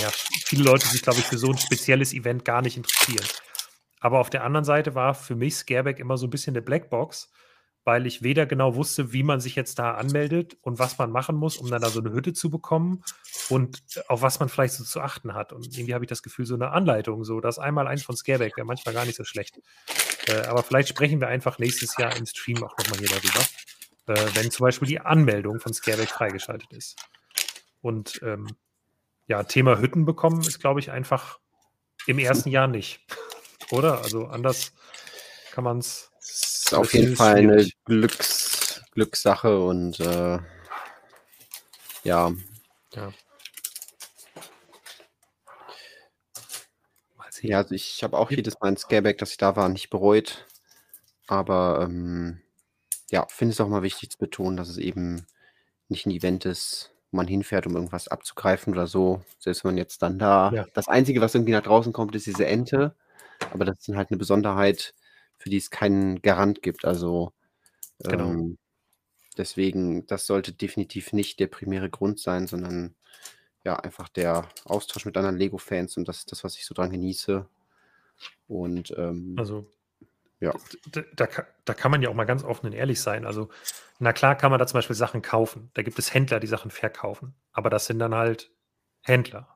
ja, viele Leute sich, glaube ich, für so ein spezielles Event gar nicht interessieren. Aber auf der anderen Seite war für mich Skærbæk immer so ein bisschen eine Blackbox, weil ich weder genau wusste, wie man sich jetzt da anmeldet und was man machen muss, um dann da so eine Hütte zu bekommen und auf was man vielleicht so zu achten hat. Und irgendwie habe ich das Gefühl, so eine Anleitung, so das Einmaleins von Skærbæk wäre manchmal gar nicht so schlecht. Äh, aber vielleicht sprechen wir einfach nächstes Jahr im Stream auch nochmal hier darüber, äh, wenn zum Beispiel die Anmeldung von Skærbæk freigeschaltet ist. Und ähm, ja, Thema Hütten bekommen ist, glaube ich, einfach im ersten Jahr nicht. Oder? Also anders kann man es... Das ist auf jeden Fall eine Glücks, Glückssache und äh, ja. Ja. Ja, also ich habe auch jedes Mal ein Skærbæk, dass ich da war, nicht bereut. Aber ähm, ja, finde es auch mal wichtig zu betonen, dass es eben nicht ein Event ist, wo man hinfährt, um irgendwas abzugreifen oder so. Selbst wenn man jetzt dann da... Ja. Das Einzige, was irgendwie nach draußen kommt, ist diese Ente. Aber das ist dann halt eine Besonderheit, für die es keinen Garant gibt. Also genau. ähm, deswegen, das sollte definitiv nicht der primäre Grund sein, sondern ja, einfach der Austausch mit anderen Lego-Fans, und das ist das, was ich so dran genieße. Und ähm, also ja. Da, da, da kann man ja auch mal ganz offen und ehrlich sein. Also, na klar kann man da zum Beispiel Sachen kaufen. Da gibt es Händler, die Sachen verkaufen. Aber das sind dann halt Händler.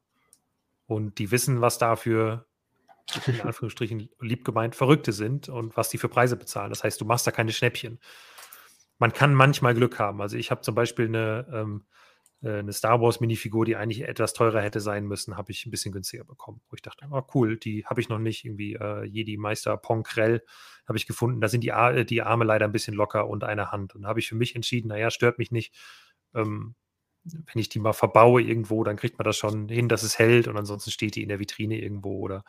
Und die wissen, was dafür in Anführungsstrichen lieb gemeint Verrückte sind und was die für Preise bezahlen. Das heißt, du machst da keine Schnäppchen. Man kann manchmal Glück haben. Also ich habe zum Beispiel eine, ähm, eine Star Wars Minifigur, die eigentlich etwas teurer hätte sein müssen, habe ich ein bisschen günstiger bekommen. Wo ich dachte, oh cool, die habe ich noch nicht. Irgendwie äh, Jedi Meister Ponkrell habe ich gefunden. Da sind die, Ar- die Arme leider ein bisschen locker und eine Hand. Und da habe ich für mich entschieden, naja, stört mich nicht. Ähm, wenn ich die mal verbaue irgendwo, dann kriegt man das schon hin, dass es hält. Und ansonsten steht die in der Vitrine irgendwo oder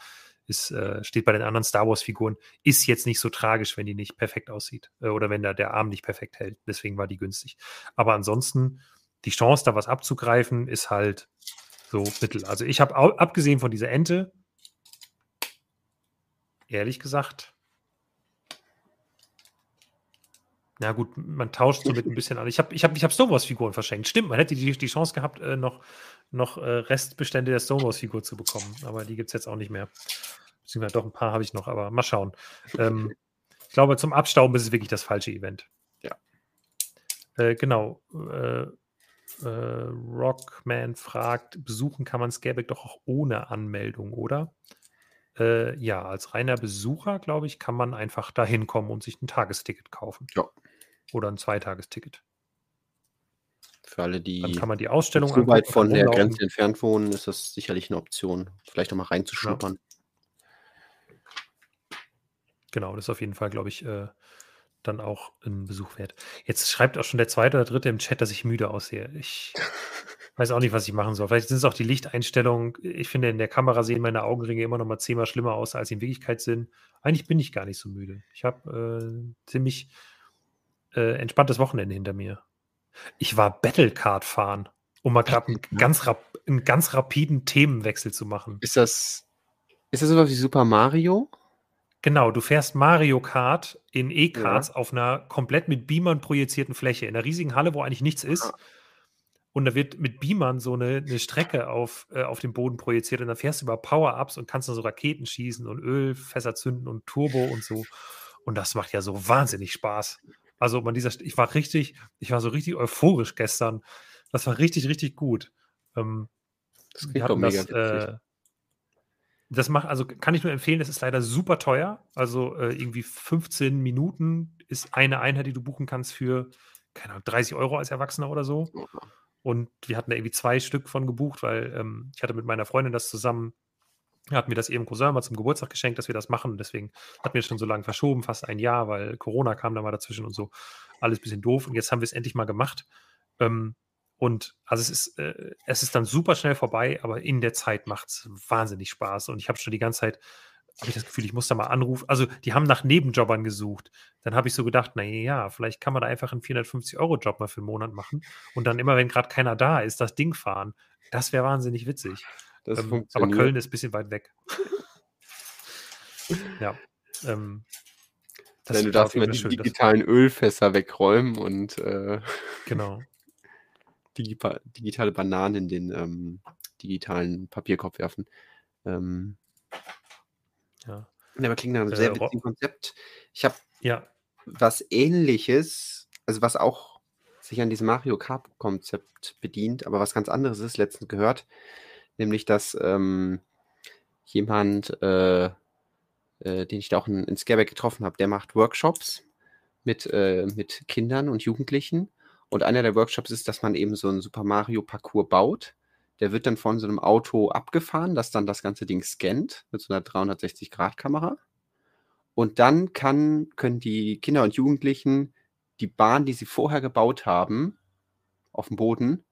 Ist, äh, steht bei den anderen Star Wars-Figuren, ist jetzt nicht so tragisch, wenn die nicht perfekt aussieht äh, oder wenn da der Arm nicht perfekt hält. Deswegen war die günstig. Aber ansonsten, die Chance, da was abzugreifen, ist halt so mittel. Also ich habe au- abgesehen von dieser Ente, ehrlich gesagt, na gut, man tauscht so mit ein bisschen an. Ich habe ich hab, ich hab Stonewars-Figuren verschenkt. Stimmt, man hätte die, die Chance gehabt, äh, noch, noch äh, Restbestände der Stonewars-Figur zu bekommen. Aber die gibt es jetzt auch nicht mehr. Beziehungsweise doch ein paar habe ich noch, aber mal schauen. Ähm, ich glaube, zum Abstauben ist es wirklich das falsche Event. Ja. Äh, genau. Äh, äh, Rockman fragt, besuchen kann man Skærbæk doch auch ohne Anmeldung, oder? Äh, ja, als reiner Besucher, glaube ich, kann man einfach da hinkommen und sich ein Tagesticket kaufen. Ja. Oder ein Zweitagesticket. Für alle, die Dann kann man die Ausstellung zu weit von der Grenze entfernt wohnen, ist das sicherlich eine Option, vielleicht auch mal reinzuschnuppern. Ja. Genau, das ist auf jeden Fall, glaube ich, äh, dann auch ein Besuch wert. Jetzt schreibt auch schon der Zweite oder Dritte im Chat, dass ich müde aussehe. Ich weiß auch nicht, was ich machen soll. Vielleicht sind es auch die Lichteinstellungen. Ich finde, in der Kamera sehen meine Augenringe immer noch mal zehnmal schlimmer aus, als sie in Wirklichkeit sind. Eigentlich bin ich gar nicht so müde. Ich habe äh, ziemlich äh, entspanntes Wochenende hinter mir. Ich war Battlecard fahren, um mal gerade einen, rap- einen ganz rapiden Themenwechsel zu machen. Ist das, ist das sowas wie Super Mario? Genau, du fährst Mario Kart in E-Karts ja. auf einer komplett mit Beamern projizierten Fläche, in einer riesigen Halle, wo eigentlich nichts ist. Und da wird mit Beamern so eine, eine Strecke auf, äh, auf dem Boden projiziert und dann fährst du über Power-Ups und kannst dann so Raketen schießen und Ölfässer zünden und Turbo und so. Und das macht ja so wahnsinnig Spaß. Also man dieser, ich war richtig, ich war so richtig euphorisch gestern. Das war richtig, richtig gut. Ähm, das klingt doch mega witzig. Das macht, also kann ich nur empfehlen, das ist leider super teuer. Also äh, irgendwie fünfzehn Minuten ist eine Einheit, die du buchen kannst für, keine Ahnung, dreißig Euro als Erwachsener oder so. Und wir hatten da irgendwie zwei Stück von gebucht, weil ähm, ich hatte mit meiner Freundin das zusammen, hat mir das eben Cousin mal zum Geburtstag geschenkt, dass wir das machen. Deswegen hatten wir schon so lange verschoben, fast ein Jahr, weil Corona kam da mal dazwischen und so. Alles ein bisschen doof. Und jetzt haben wir es endlich mal gemacht. Ähm, Und also es ist, äh, es ist dann super schnell vorbei, aber in der Zeit macht es wahnsinnig Spaß. Und ich habe schon die ganze Zeit, habe ich das Gefühl, ich muss da mal anrufen. Also die haben nach Nebenjobbern gesucht. Dann habe ich so gedacht, naja, vielleicht kann man da einfach einen vierhundertfünfzig Euro Job mal für einen Monat machen und dann immer, wenn gerade keiner da ist, das Ding fahren. Das wäre wahnsinnig witzig. Das ähm, funktioniert. Aber Köln ist ein bisschen weit weg. ja. Ähm, das Wenn du darfst immer die schön, digitalen das Ölfässer wegräumen und äh... Genau. digitale Bananen in den ähm, digitalen Papierkorb werfen. Ähm, ja. Aber klingt nach einem sehr äh, witzigen Konzept. Ich habe ja. was Ähnliches, also was auch sich an diesem Mario Kart-Konzept bedient, aber was ganz anderes ist, letztens gehört, nämlich, dass ähm, jemand, äh, äh, den ich da auch in, in Skærbæk getroffen habe, der macht Workshops mit, äh, mit Kindern und Jugendlichen. Und einer der Workshops ist, dass man eben so einen Super Mario Parcours baut. Der wird dann von so einem Auto abgefahren, das dann das ganze Ding scannt mit so einer dreihundertsechzig Grad Kamera. Und dann kann, können die Kinder und Jugendlichen die Bahn, die sie vorher gebaut haben, auf dem Boden,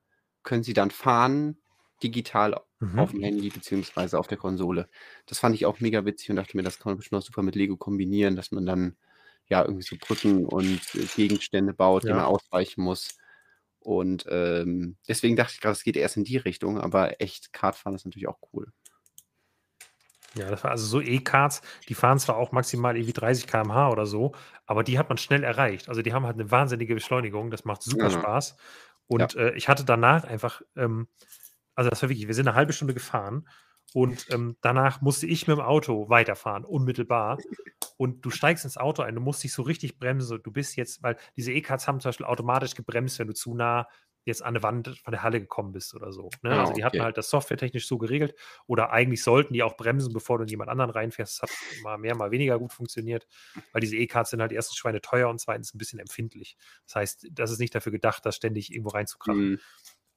können sie dann fahren, digital mhm. auf dem Handy beziehungsweise auf der Konsole. Das fand ich auch mega witzig und dachte mir, das kann man bestimmt auch super mit Lego kombinieren, dass man dann ja irgendwie so Brücken und Gegenstände baut, ja. die man ausweichen muss. Und ähm, deswegen dachte ich gerade, es geht erst in die Richtung, aber echt Kartfahren ist natürlich auch cool. Ja, das war also so E-Karts, die fahren zwar auch maximal irgendwie dreißig Kilometer pro Stunde oder so, aber die hat man schnell erreicht. Also die haben halt eine wahnsinnige Beschleunigung, das macht super ja. Spaß. Und ja. äh, ich hatte danach einfach, ähm, also das war wirklich, wir sind eine halbe Stunde gefahren und ähm, danach musste ich mit dem Auto weiterfahren, unmittelbar. Und du steigst ins Auto ein, du musst dich so richtig bremsen. Du bist jetzt, weil diese E-Karts haben zum Beispiel automatisch gebremst, wenn du zu nah jetzt an eine Wand von der Halle gekommen bist oder so. Ne? Ah, also die okay. hatten halt das softwaretechnisch so geregelt. Oder eigentlich sollten die auch bremsen, bevor du in jemand anderen reinfährst. Das hat mal mehr, mal weniger gut funktioniert. Weil diese E-Karts sind halt erstens schweineteuer und zweitens ein bisschen empfindlich. Das heißt, das ist nicht dafür gedacht, das ständig irgendwo reinzukrachen. Mhm.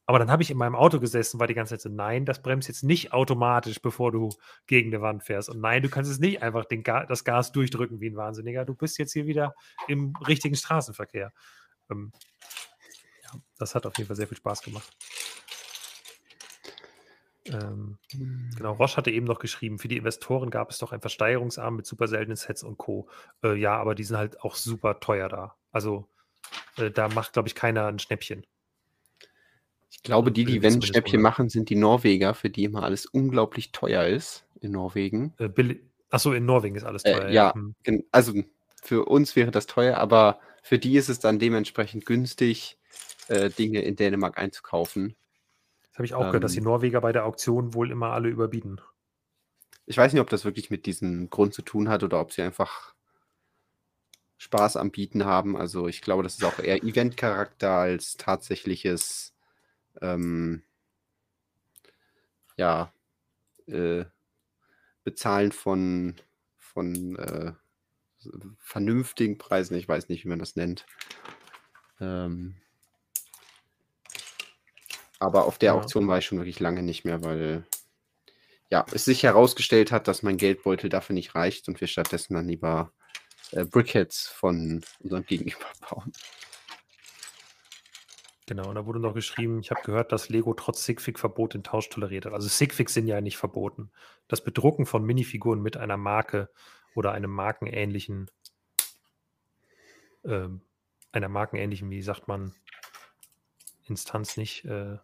Aber dann habe ich in meinem Auto gesessen, war die ganze Zeit so, nein, das bremst jetzt nicht automatisch, bevor du gegen eine Wand fährst. Und nein, du kannst es nicht einfach den Ga- das Gas durchdrücken wie ein Wahnsinniger. Du bist jetzt hier wieder im richtigen Straßenverkehr. Ähm, ja, das hat auf jeden Fall sehr viel Spaß gemacht. Ähm, genau, Roche hatte eben noch geschrieben, für die Investoren gab es doch einen Versteigerungsarm mit super seltenen Sets und Co. Äh, ja, aber die sind halt auch super teuer da. Also äh, da macht, glaube ich, keiner ein Schnäppchen. Ich glaube, die, die wenn Schnäppchen machen, sind die Norweger, für die immer alles unglaublich teuer ist in Norwegen. Äh, Bill- Achso, in Norwegen ist alles teuer. Äh, ja, ja, also für uns wäre das teuer, aber für die ist es dann dementsprechend günstig, äh, Dinge in Dänemark einzukaufen. Das habe ich auch ähm, gehört, dass die Norweger bei der Auktion wohl immer alle überbieten. Ich weiß nicht, ob das wirklich mit diesem Grund zu tun hat oder ob sie einfach Spaß am Bieten haben. Also ich glaube, das ist auch eher Eventcharakter als tatsächliches Ähm, ja, äh, bezahlen von, von äh, vernünftigen Preisen. Ich weiß nicht, wie man das nennt. Ähm, aber auf der ja. Auktion war ich schon wirklich lange nicht mehr, weil ja, es sich herausgestellt hat, dass mein Geldbeutel dafür nicht reicht und wir stattdessen dann lieber äh, Brickheads von unserem Gegenüber bauen. Genau, und da wurde noch geschrieben, ich habe gehört, dass Lego trotz Sigfig-Verbot den Tausch toleriert hat. Also Sigfigs sind ja nicht verboten. Das Bedrucken von Minifiguren mit einer Marke oder einem markenähnlichen, äh, einer markenähnlichen, wie sagt man, Instanz nicht, äh,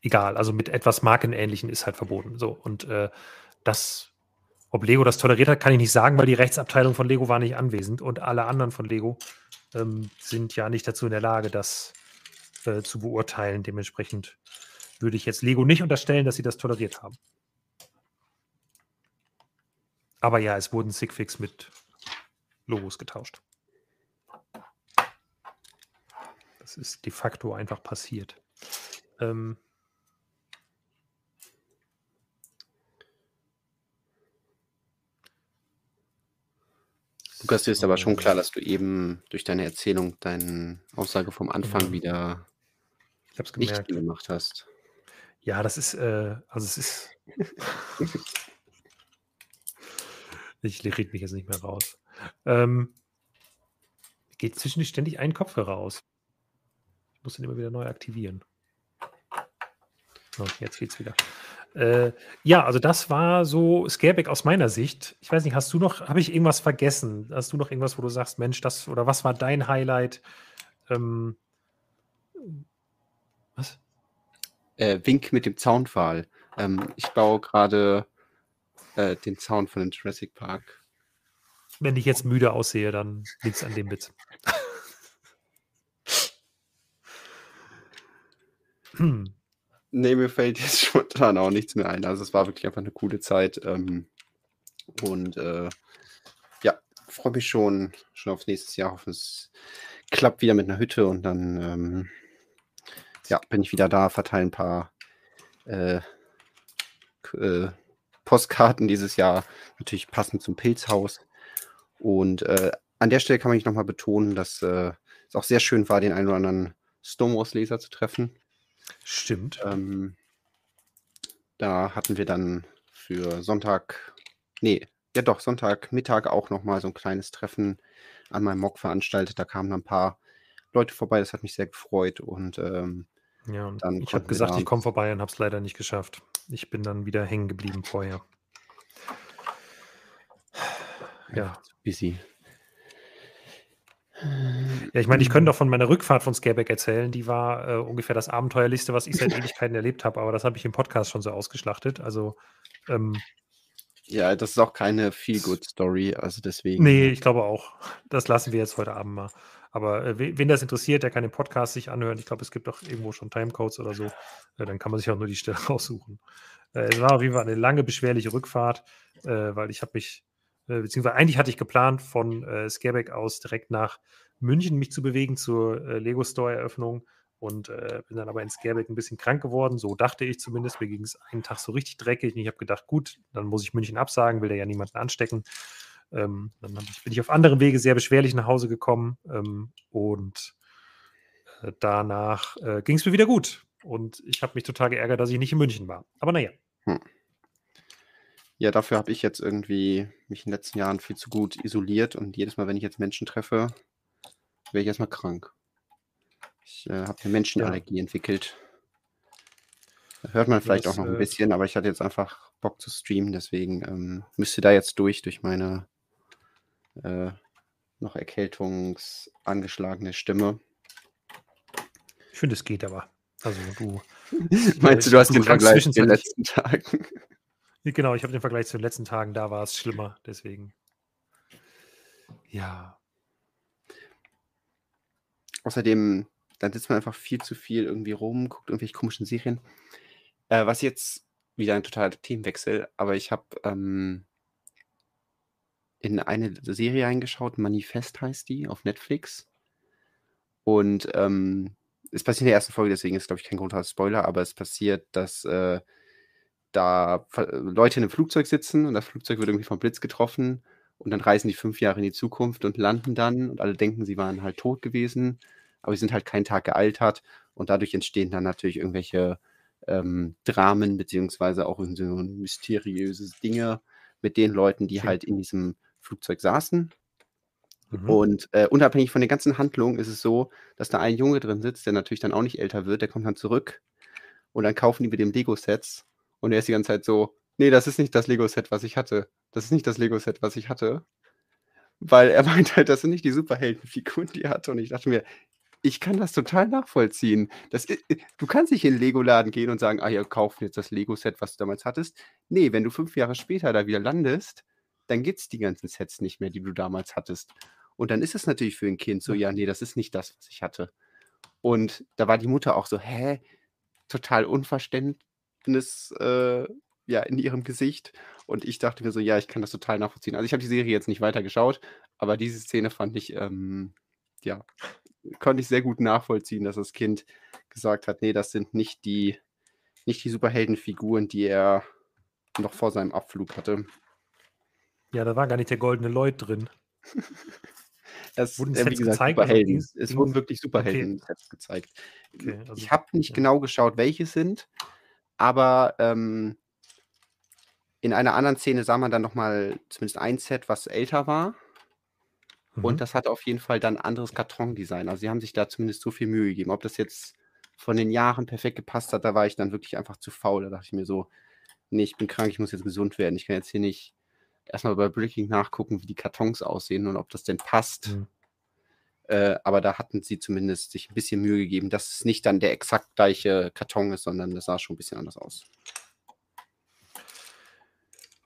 egal, also mit etwas markenähnlichen ist halt verboten. So, und äh, das, ob Lego das toleriert hat, kann ich nicht sagen, weil die Rechtsabteilung von Lego war nicht anwesend und alle anderen von Lego ähm, sind ja nicht dazu in der Lage, das zu beurteilen. Dementsprechend würde ich jetzt Lego nicht unterstellen, dass sie das toleriert haben. Aber ja, es wurden Sigfigs mit Logos getauscht. Das ist de facto einfach passiert. Ähm Lukas, dir ist aber schon klar, dass du eben durch deine Erzählung, deine Aussage vom Anfang wieder ich hab's gemerkt. Nicht gemacht hast. Ja, das ist, äh, also es ist, ich rede mich jetzt nicht mehr raus. Ähm, geht zwischendurch ständig ein Kopfhörer raus. Ich muss den immer wieder neu aktivieren. So, jetzt geht's wieder. Äh, ja, also das war so Skærbæk aus meiner Sicht. Ich weiß nicht, hast du noch, habe ich irgendwas vergessen? Hast du noch irgendwas, wo du sagst, Mensch, das, oder was war dein Highlight? Ähm, was? Äh, Wink mit dem Zaunpfahl. Ähm, ich baue gerade äh, den Zaun von dem Jurassic Park. Wenn ich jetzt müde aussehe, dann liegt es an dem Witz. hm. Nee, mir fällt jetzt spontan auch nichts mehr ein. Also es war wirklich einfach eine coole Zeit. Ähm, und äh, ja, freue mich schon, schon aufs nächste Jahr. Hoffe, es klappt wieder mit einer Hütte und dann ähm, ja, bin ich wieder da, verteile ein paar äh, äh, Postkarten dieses Jahr, natürlich passend zum Pilzhaus. Und äh, an der Stelle kann man nochmal betonen, dass äh, es auch sehr schön war, den einen oder anderen Stonewars-Leser zu treffen. Stimmt. Ähm, da hatten wir dann für Sonntag, nee, ja doch, Sonntagmittag auch nochmal so ein kleines Treffen an meinem Mock veranstaltet. Da kamen dann ein paar Leute vorbei, das hat mich sehr gefreut. Und ähm, ja, dann ich habe gesagt, ich komme vorbei und habe es leider nicht geschafft. Ich bin dann wieder hängen geblieben vorher. Ja. Busy. Ja, ich meine, ich könnte doch von meiner Rückfahrt von Skærbæk erzählen. Die war äh, ungefähr das abenteuerlichste, was ich seit Ewigkeiten erlebt habe. Aber das habe ich im Podcast schon so ausgeschlachtet. Also, ähm, ja, das ist auch keine Feel-Good-Story. Also deswegen. Nee, ich glaube auch. Das lassen wir jetzt heute Abend mal. Aber äh, wen das interessiert, der kann den Podcast sich anhören. Ich glaube, es gibt auch irgendwo schon Timecodes oder so. Äh, dann kann man sich auch nur die Stelle raussuchen. Äh, es war auf jeden Fall eine lange, beschwerliche Rückfahrt, äh, weil ich habe mich beziehungsweise eigentlich hatte ich geplant, von äh, Skærbæk aus direkt nach München mich zu bewegen zur äh, Lego-Store-Eröffnung und äh, bin dann aber in Skærbæk ein bisschen krank geworden, so dachte ich zumindest. Mir ging es einen Tag so richtig dreckig und ich habe gedacht, gut, dann muss ich München absagen, will da ja niemanden anstecken. Ähm, dann ich, bin ich auf anderem Wege sehr beschwerlich nach Hause gekommen ähm, und äh, danach äh, ging es mir wieder gut und ich habe mich total geärgert, dass ich nicht in München war. Aber naja. Hm. Ja, dafür habe ich jetzt irgendwie mich in den letzten Jahren viel zu gut isoliert und jedes Mal, wenn ich jetzt Menschen treffe, wäre ich erstmal krank. Ich äh, habe eine Menschenallergie ja. entwickelt. Da hört man vielleicht das, auch noch ein bisschen, aber ich hatte jetzt einfach Bock zu streamen, deswegen ähm, müsste da jetzt durch, durch meine äh, noch erkältungsangeschlagene Stimme. Ich finde, es geht aber. Also du meinst du, du hast du den Vergleich in den letzten Tagen? Genau, ich habe den Vergleich zu den letzten Tagen, da war es schlimmer, deswegen. Ja. Außerdem, dann sitzt man einfach viel zu viel irgendwie rum, guckt irgendwelche komischen Serien. Äh, was jetzt wieder ein totaler Themenwechsel, aber ich habe ähm, in eine Serie eingeschaut, Manifest heißt die, auf Netflix. Und ähm, es passiert in der ersten Folge, deswegen ist, glaube ich, kein großer Spoiler, aber es passiert, dass äh, da Leute in einem Flugzeug sitzen und das Flugzeug wird irgendwie vom Blitz getroffen und dann reisen die fünf Jahre in die Zukunft und landen dann und alle denken, sie waren halt tot gewesen, aber sie sind halt keinen Tag gealtert und dadurch entstehen dann natürlich irgendwelche ähm, Dramen beziehungsweise auch so mysteriöse Dinge mit den Leuten, die halt in diesem Flugzeug saßen. Mhm. Und äh, unabhängig von den ganzen Handlungen ist es so, dass da ein Junge drin sitzt, der natürlich dann auch nicht älter wird, der kommt dann zurück und dann kaufen die mit dem Lego-Sets. Und er ist die ganze Zeit so, nee, das ist nicht das Lego-Set, was ich hatte. Das ist nicht das Lego-Set, was ich hatte. Weil er meint halt, das sind nicht die Superheldenfiguren, die er hatte. Und ich dachte mir, ich kann das total nachvollziehen. Das, du kannst nicht in den Lego-Laden gehen und sagen, ah ja, kauf jetzt das Lego-Set, was du damals hattest. Nee, wenn du fünf Jahre später da wieder landest, dann gibt es die ganzen Sets nicht mehr, die du damals hattest. Und dann ist es natürlich für ein Kind so, ja, nee, das ist nicht das, was ich hatte. Und da war die Mutter auch so, hä? Total unverständlich. Ist, äh, ja, in ihrem Gesicht und ich dachte mir so, ja, ich kann das total nachvollziehen. Also ich habe die Serie jetzt nicht weiter geschaut, aber diese Szene fand ich, ähm, ja, konnte ich sehr gut nachvollziehen, dass das Kind gesagt hat, nee, das sind nicht die, nicht die Superheldenfiguren, die er noch vor seinem Abflug hatte. Ja, da war gar nicht der goldene Lloyd drin. Es wurden äh, wie gesagt, gezeigt, Superhelden. Also, es wurden wirklich Superhelden okay. gezeigt. Okay, also, ich habe nicht ja. genau geschaut, welche sind. Aber ähm, in einer anderen Szene sah man dann nochmal zumindest ein Set, was älter war. Mhm. Und das hatte auf jeden Fall dann ein anderes Kartondesign. Also sie haben sich da zumindest so viel Mühe gegeben. Ob das jetzt von den Jahren perfekt gepasst hat, da war ich dann wirklich einfach zu faul. Da dachte ich mir so, nee, ich bin krank, ich muss jetzt gesund werden. Ich kann jetzt hier nicht erstmal bei Bricking nachgucken, wie die Kartons aussehen und ob das denn passt. Mhm. Äh, aber da hatten sie zumindest sich ein bisschen Mühe gegeben, dass es nicht dann der exakt gleiche Karton ist, sondern das sah schon ein bisschen anders aus.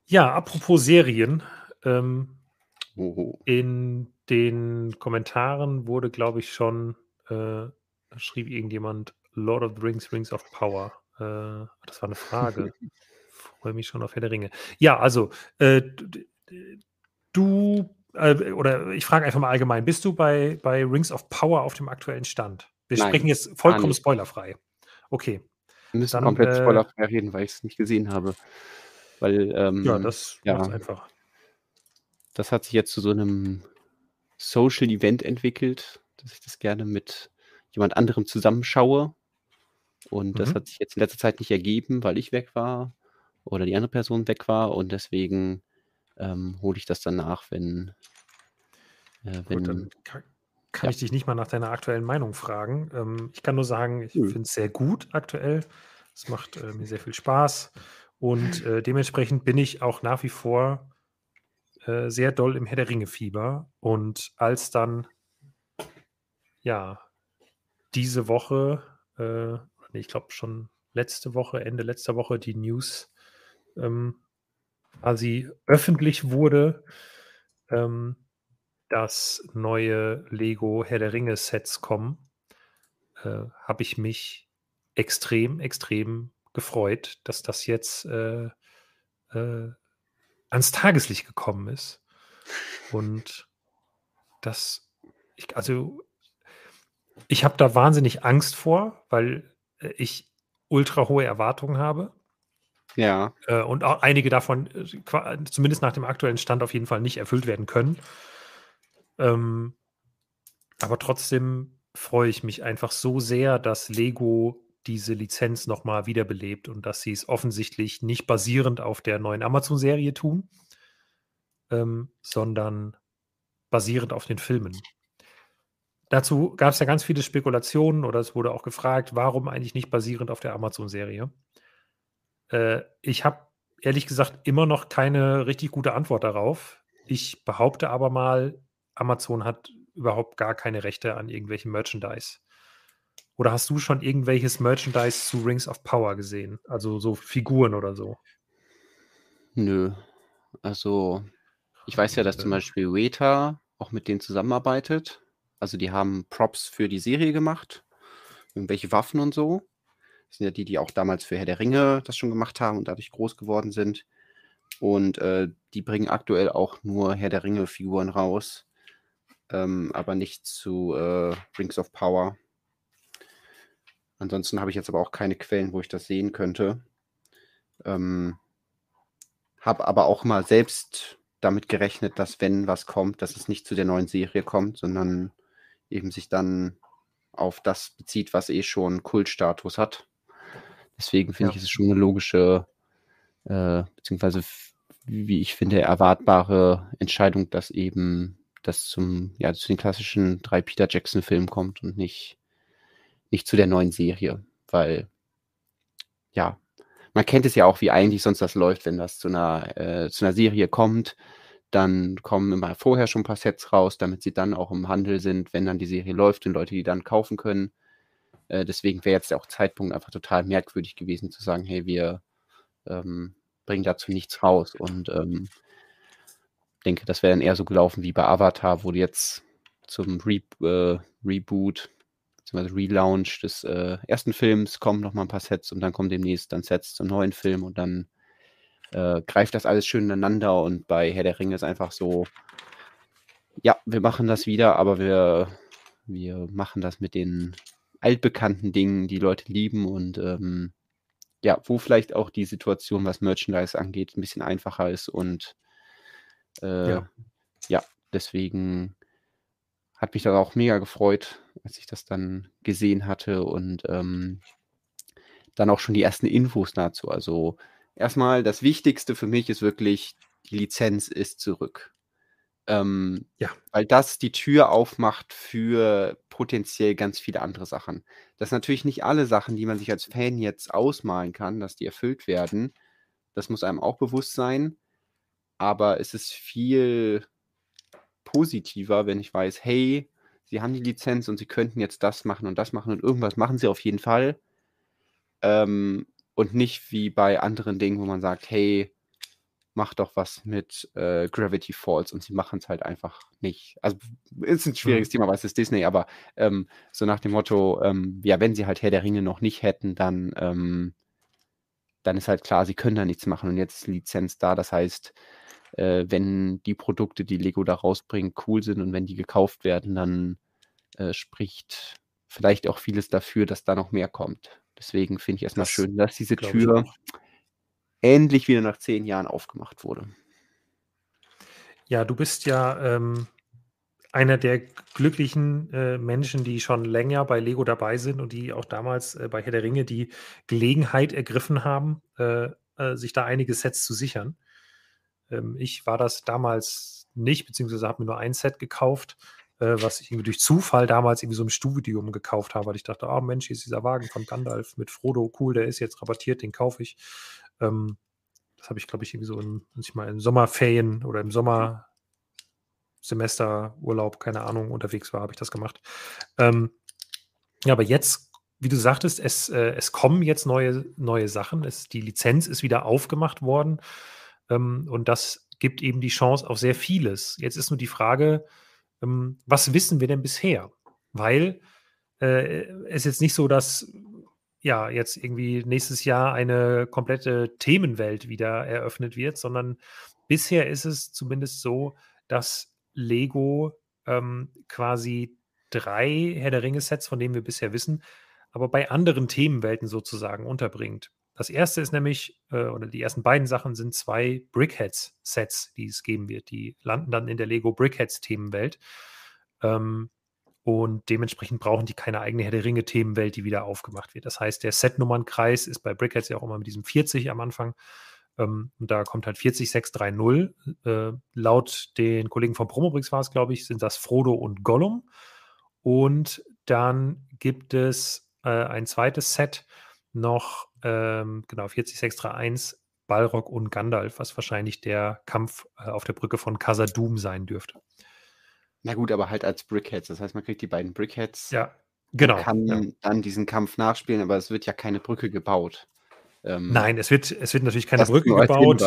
Ja, apropos Serien. Ähm, in den Kommentaren wurde, glaube ich, schon, äh, schrieb irgendjemand, Lord of the Rings, Rings of Power. Äh, das war eine Frage. Freue mich schon auf Herr der Ringe. Ja, also, äh, du äh, oder ich frage einfach mal allgemein, bist du bei, bei Rings of Power auf dem aktuellen Stand? Wir Nein, sprechen jetzt vollkommen spoilerfrei. Okay. Wir müssen dann komplett äh, spoilerfrei reden, weil ich es nicht gesehen habe. Weil, ähm, ja, das ja, macht's einfach. Das hat sich jetzt zu so einem Social Event entwickelt, dass ich das gerne mit jemand anderem zusammenschaue. Und mhm. das hat sich jetzt in letzter Zeit nicht ergeben, weil ich weg war oder die andere Person weg war. Und deswegen ähm, hole ich das dann nach, wenn... Äh, wenn Gut, dann kann, kann ja. ich dich nicht mal nach deiner aktuellen Meinung fragen. Ähm, ich kann nur sagen, ich mhm. finde es sehr gut aktuell. Es macht äh, mir sehr viel Spaß. Und äh, dementsprechend bin ich auch nach wie vor äh, sehr doll im Herr der Ringe-Fieber. Und als dann, ja, diese Woche... Äh, ich glaube schon letzte Woche, Ende letzter Woche, die News ähm, quasi öffentlich wurde, ähm, dass neue Lego Herr der Ringe Sets kommen, äh, habe ich mich extrem, extrem gefreut, dass das jetzt äh, äh, ans Tageslicht gekommen ist. Und das, ich, also ich habe da wahnsinnig Angst vor, weil ich ultra hohe Erwartungen habe. Ja. Äh, und auch einige davon, äh, zumindest nach dem aktuellen Stand, auf jeden Fall nicht erfüllt werden können. Ähm, aber trotzdem freue ich mich einfach so sehr, dass Lego diese Lizenz nochmal wiederbelebt und dass sie es offensichtlich nicht basierend auf der neuen Amazon-Serie tun, ähm, sondern basierend auf den Filmen. Dazu gab es ja ganz viele Spekulationen oder es wurde auch gefragt, warum eigentlich nicht basierend auf der Amazon-Serie. Äh, ich habe ehrlich gesagt immer noch keine richtig gute Antwort darauf. Ich behaupte aber mal, Amazon hat überhaupt gar keine Rechte an irgendwelchen Merchandise. Oder hast du schon irgendwelches Merchandise zu Rings of Power gesehen? Also so Figuren oder so? Nö. Also ich weiß ja, dass zum Beispiel Weta auch mit denen zusammenarbeitet. Also die haben Props für die Serie gemacht, irgendwelche Waffen und so. Das sind ja die, die auch damals für Herr der Ringe das schon gemacht haben und dadurch groß geworden sind. Und äh, die bringen aktuell auch nur Herr der Ringe-Figuren raus, ähm, aber nicht zu äh, Rings of Power. Ansonsten habe ich jetzt aber auch keine Quellen, wo ich das sehen könnte. Ähm, habe aber auch mal selbst damit gerechnet, dass wenn was kommt, dass es nicht zu der neuen Serie kommt, sondern eben sich dann auf das bezieht, was eh schon Kultstatus hat. Deswegen finde ja. ich, es schon eine logische, äh, beziehungsweise, f- wie ich finde, erwartbare Entscheidung, dass eben das zum, ja, zu den klassischen drei Peter Jackson-Filmen kommt und nicht, nicht zu der neuen Serie. Weil, ja, man kennt es ja auch, wie eigentlich sonst das läuft, wenn das zu einer, äh, zu einer Serie kommt. Dann kommen immer vorher schon ein paar Sets raus, damit sie dann auch im Handel sind, wenn dann die Serie läuft und Leute die dann kaufen können. Äh, deswegen wäre jetzt auch Zeitpunkt einfach total merkwürdig gewesen, zu sagen, hey, wir ähm, bringen dazu nichts raus. Und ähm, denke, das wäre dann eher so gelaufen wie bei Avatar, wo jetzt zum Re- äh, Reboot bzw. Relaunch des äh, ersten Films kommen nochmal ein paar Sets und dann kommen demnächst dann Sets zum neuen Film und dann Äh, greift das alles schön ineinander und bei Herr der Ringe ist einfach so, ja, wir machen das wieder, aber wir, wir machen das mit den altbekannten Dingen, die Leute lieben und ähm, ja, wo vielleicht auch die Situation, was Merchandise angeht, ein bisschen einfacher ist und äh, ja. ja, deswegen hat mich das auch mega gefreut, als ich das dann gesehen hatte und ähm, dann auch schon die ersten Infos dazu, also erstmal, das Wichtigste für mich ist wirklich, die Lizenz ist zurück. Ähm, ja. Weil das die Tür aufmacht für potenziell ganz viele andere Sachen. Das sind natürlich nicht alle Sachen, die man sich als Fan jetzt ausmalen kann, dass die erfüllt werden. Das muss einem auch bewusst sein. Aber es ist viel positiver, wenn ich weiß, hey, sie haben die Lizenz und sie könnten jetzt das machen und das machen und irgendwas machen sie auf jeden Fall. Ähm, Und nicht wie bei anderen Dingen, wo man sagt, hey, mach doch was mit äh, Gravity Falls und sie machen es halt einfach nicht. Also ist ein schwieriges mhm. Thema, weil es ist Disney, aber ähm, so nach dem Motto, ähm, ja, wenn sie halt Herr der Ringe noch nicht hätten, dann, ähm, dann ist halt klar, sie können da nichts machen und jetzt ist die Lizenz da. Das heißt, äh, wenn die Produkte, die Lego da rausbringt, cool sind und wenn die gekauft werden, dann äh, spricht vielleicht auch vieles dafür, dass da noch mehr kommt. Deswegen finde ich erstmal das schön, dass diese Tür endlich wieder nach zehn Jahren aufgemacht wurde. Ja, du bist ja ähm, einer der glücklichen äh, Menschen, die schon länger bei Lego dabei sind und die auch damals äh, bei Herr der Ringe die Gelegenheit ergriffen haben, äh, äh, sich da einige Sets zu sichern. Ähm, ich war das damals nicht, beziehungsweise habe mir nur ein Set gekauft, äh, was ich irgendwie durch Zufall damals irgendwie so im Studium gekauft habe, weil ich dachte, oh Mensch, hier ist dieser Wagen von Gandalf mit Frodo, cool, der ist jetzt rabattiert, den kaufe ich. Ähm, Das habe ich, glaube ich, irgendwie so in, ich mal, in Sommerferien oder im Sommersemesterurlaub, keine Ahnung, unterwegs war, habe ich das gemacht. Ähm, ja, aber jetzt, wie du sagtest, es, äh, es kommen jetzt neue, neue Sachen. Es, die Lizenz ist wieder aufgemacht worden. Ähm, und das gibt eben die Chance auf sehr vieles. Jetzt ist nur die Frage, ähm, was wissen wir denn bisher? Weil äh, es jetzt nicht so, dass ja, jetzt irgendwie nächstes Jahr eine komplette Themenwelt wieder eröffnet wird, sondern bisher ist es zumindest so, dass Lego ähm, quasi drei Herr der Ringe-Sets, von denen wir bisher wissen, aber bei anderen Themenwelten sozusagen unterbringt. Das erste ist nämlich, äh, oder die ersten beiden Sachen sind zwei Brickheads-Sets, die es geben wird. Die landen dann in der Lego Brickheads-Themenwelt. Ähm, Und dementsprechend brauchen die keine eigene Herr der Ringe-Themenwelt, die wieder aufgemacht wird. Das heißt, der Setnummernkreis ist bei Brickheads ja auch immer mit diesem vierzig am Anfang. Ähm, und da kommt halt vierzig sechs drei null. Äh, laut den Kollegen von Promobricks war es, glaube ich, sind das Frodo und Gollum. Und dann gibt es äh, ein zweites Set noch, ähm, genau, vierzig sechs drei eins, Balrog und Gandalf, was wahrscheinlich der Kampf äh, auf der Brücke von Khazad-dûm sein dürfte. Na gut, aber halt als Brickheads. Das heißt, man kriegt die beiden Brickheads. Ja, genau. Man kann ja dann diesen Kampf nachspielen, aber es wird ja keine Brücke gebaut. Ähm, Nein, es wird, es wird natürlich keine Brücke gebaut.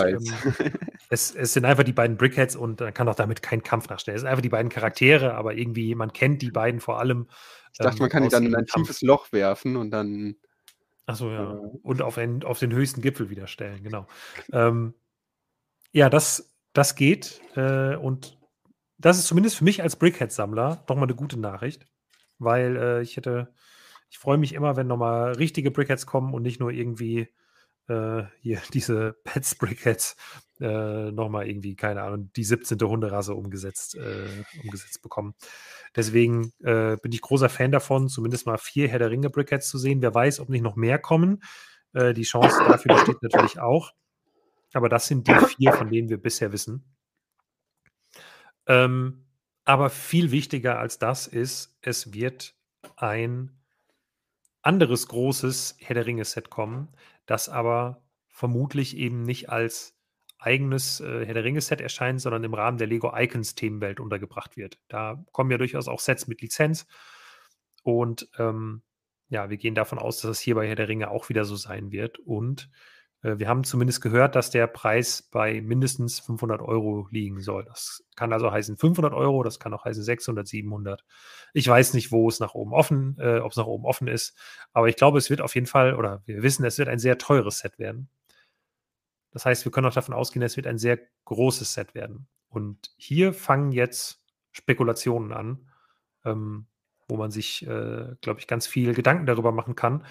es, es sind einfach die beiden Brickheads und man kann auch damit keinen Kampf nachstellen. Es sind einfach die beiden Charaktere, aber irgendwie, man kennt die beiden vor allem. Ich dachte, ähm, man kann die dann in ein tiefes Loch werfen und dann... Achso, ja. Äh, und auf, ein, auf den höchsten Gipfel wieder stellen, genau. ähm, ja, das, das geht äh, und das ist zumindest für mich als Brickhead-Sammler nochmal eine gute Nachricht, weil äh, ich hätte, ich freue mich immer, wenn nochmal richtige Brickheads kommen und nicht nur irgendwie äh, hier diese Pets-Brickheads äh, nochmal irgendwie, keine Ahnung, die siebzehnte Hunderasse umgesetzt, äh, umgesetzt bekommen. Deswegen äh, bin ich großer Fan davon, zumindest mal vier Herr der Ringe-Brickheads zu sehen. Wer weiß, ob nicht noch mehr kommen. Äh, die Chance dafür besteht natürlich auch. Aber das sind die vier, von denen wir bisher wissen. Ähm, aber viel wichtiger als das ist, es wird ein anderes großes Herr der Ringe-Set kommen, das aber vermutlich eben nicht als eigenes äh, Herr der Ringe-Set erscheint, sondern im Rahmen der Lego Icons-Themenwelt untergebracht wird. Da kommen ja durchaus auch Sets mit Lizenz und ähm, ja, wir gehen davon aus, dass es hier bei Herr der Ringe auch wieder so sein wird und wir haben zumindest gehört, dass der Preis bei mindestens fünfhundert Euro liegen soll. Das kann also heißen fünfhundert Euro, das kann auch heißen sechshundert, siebenhundert. Ich weiß nicht, wo es nach oben offen, äh, ob es nach oben offen ist, aber ich glaube, es wird auf jeden Fall, oder wir wissen, es wird ein sehr teures Set werden. Das heißt, wir können auch davon ausgehen, es wird ein sehr großes Set werden. Und hier fangen jetzt Spekulationen an, ähm, wo man sich, äh, glaube ich, ganz viel Gedanken darüber machen kann,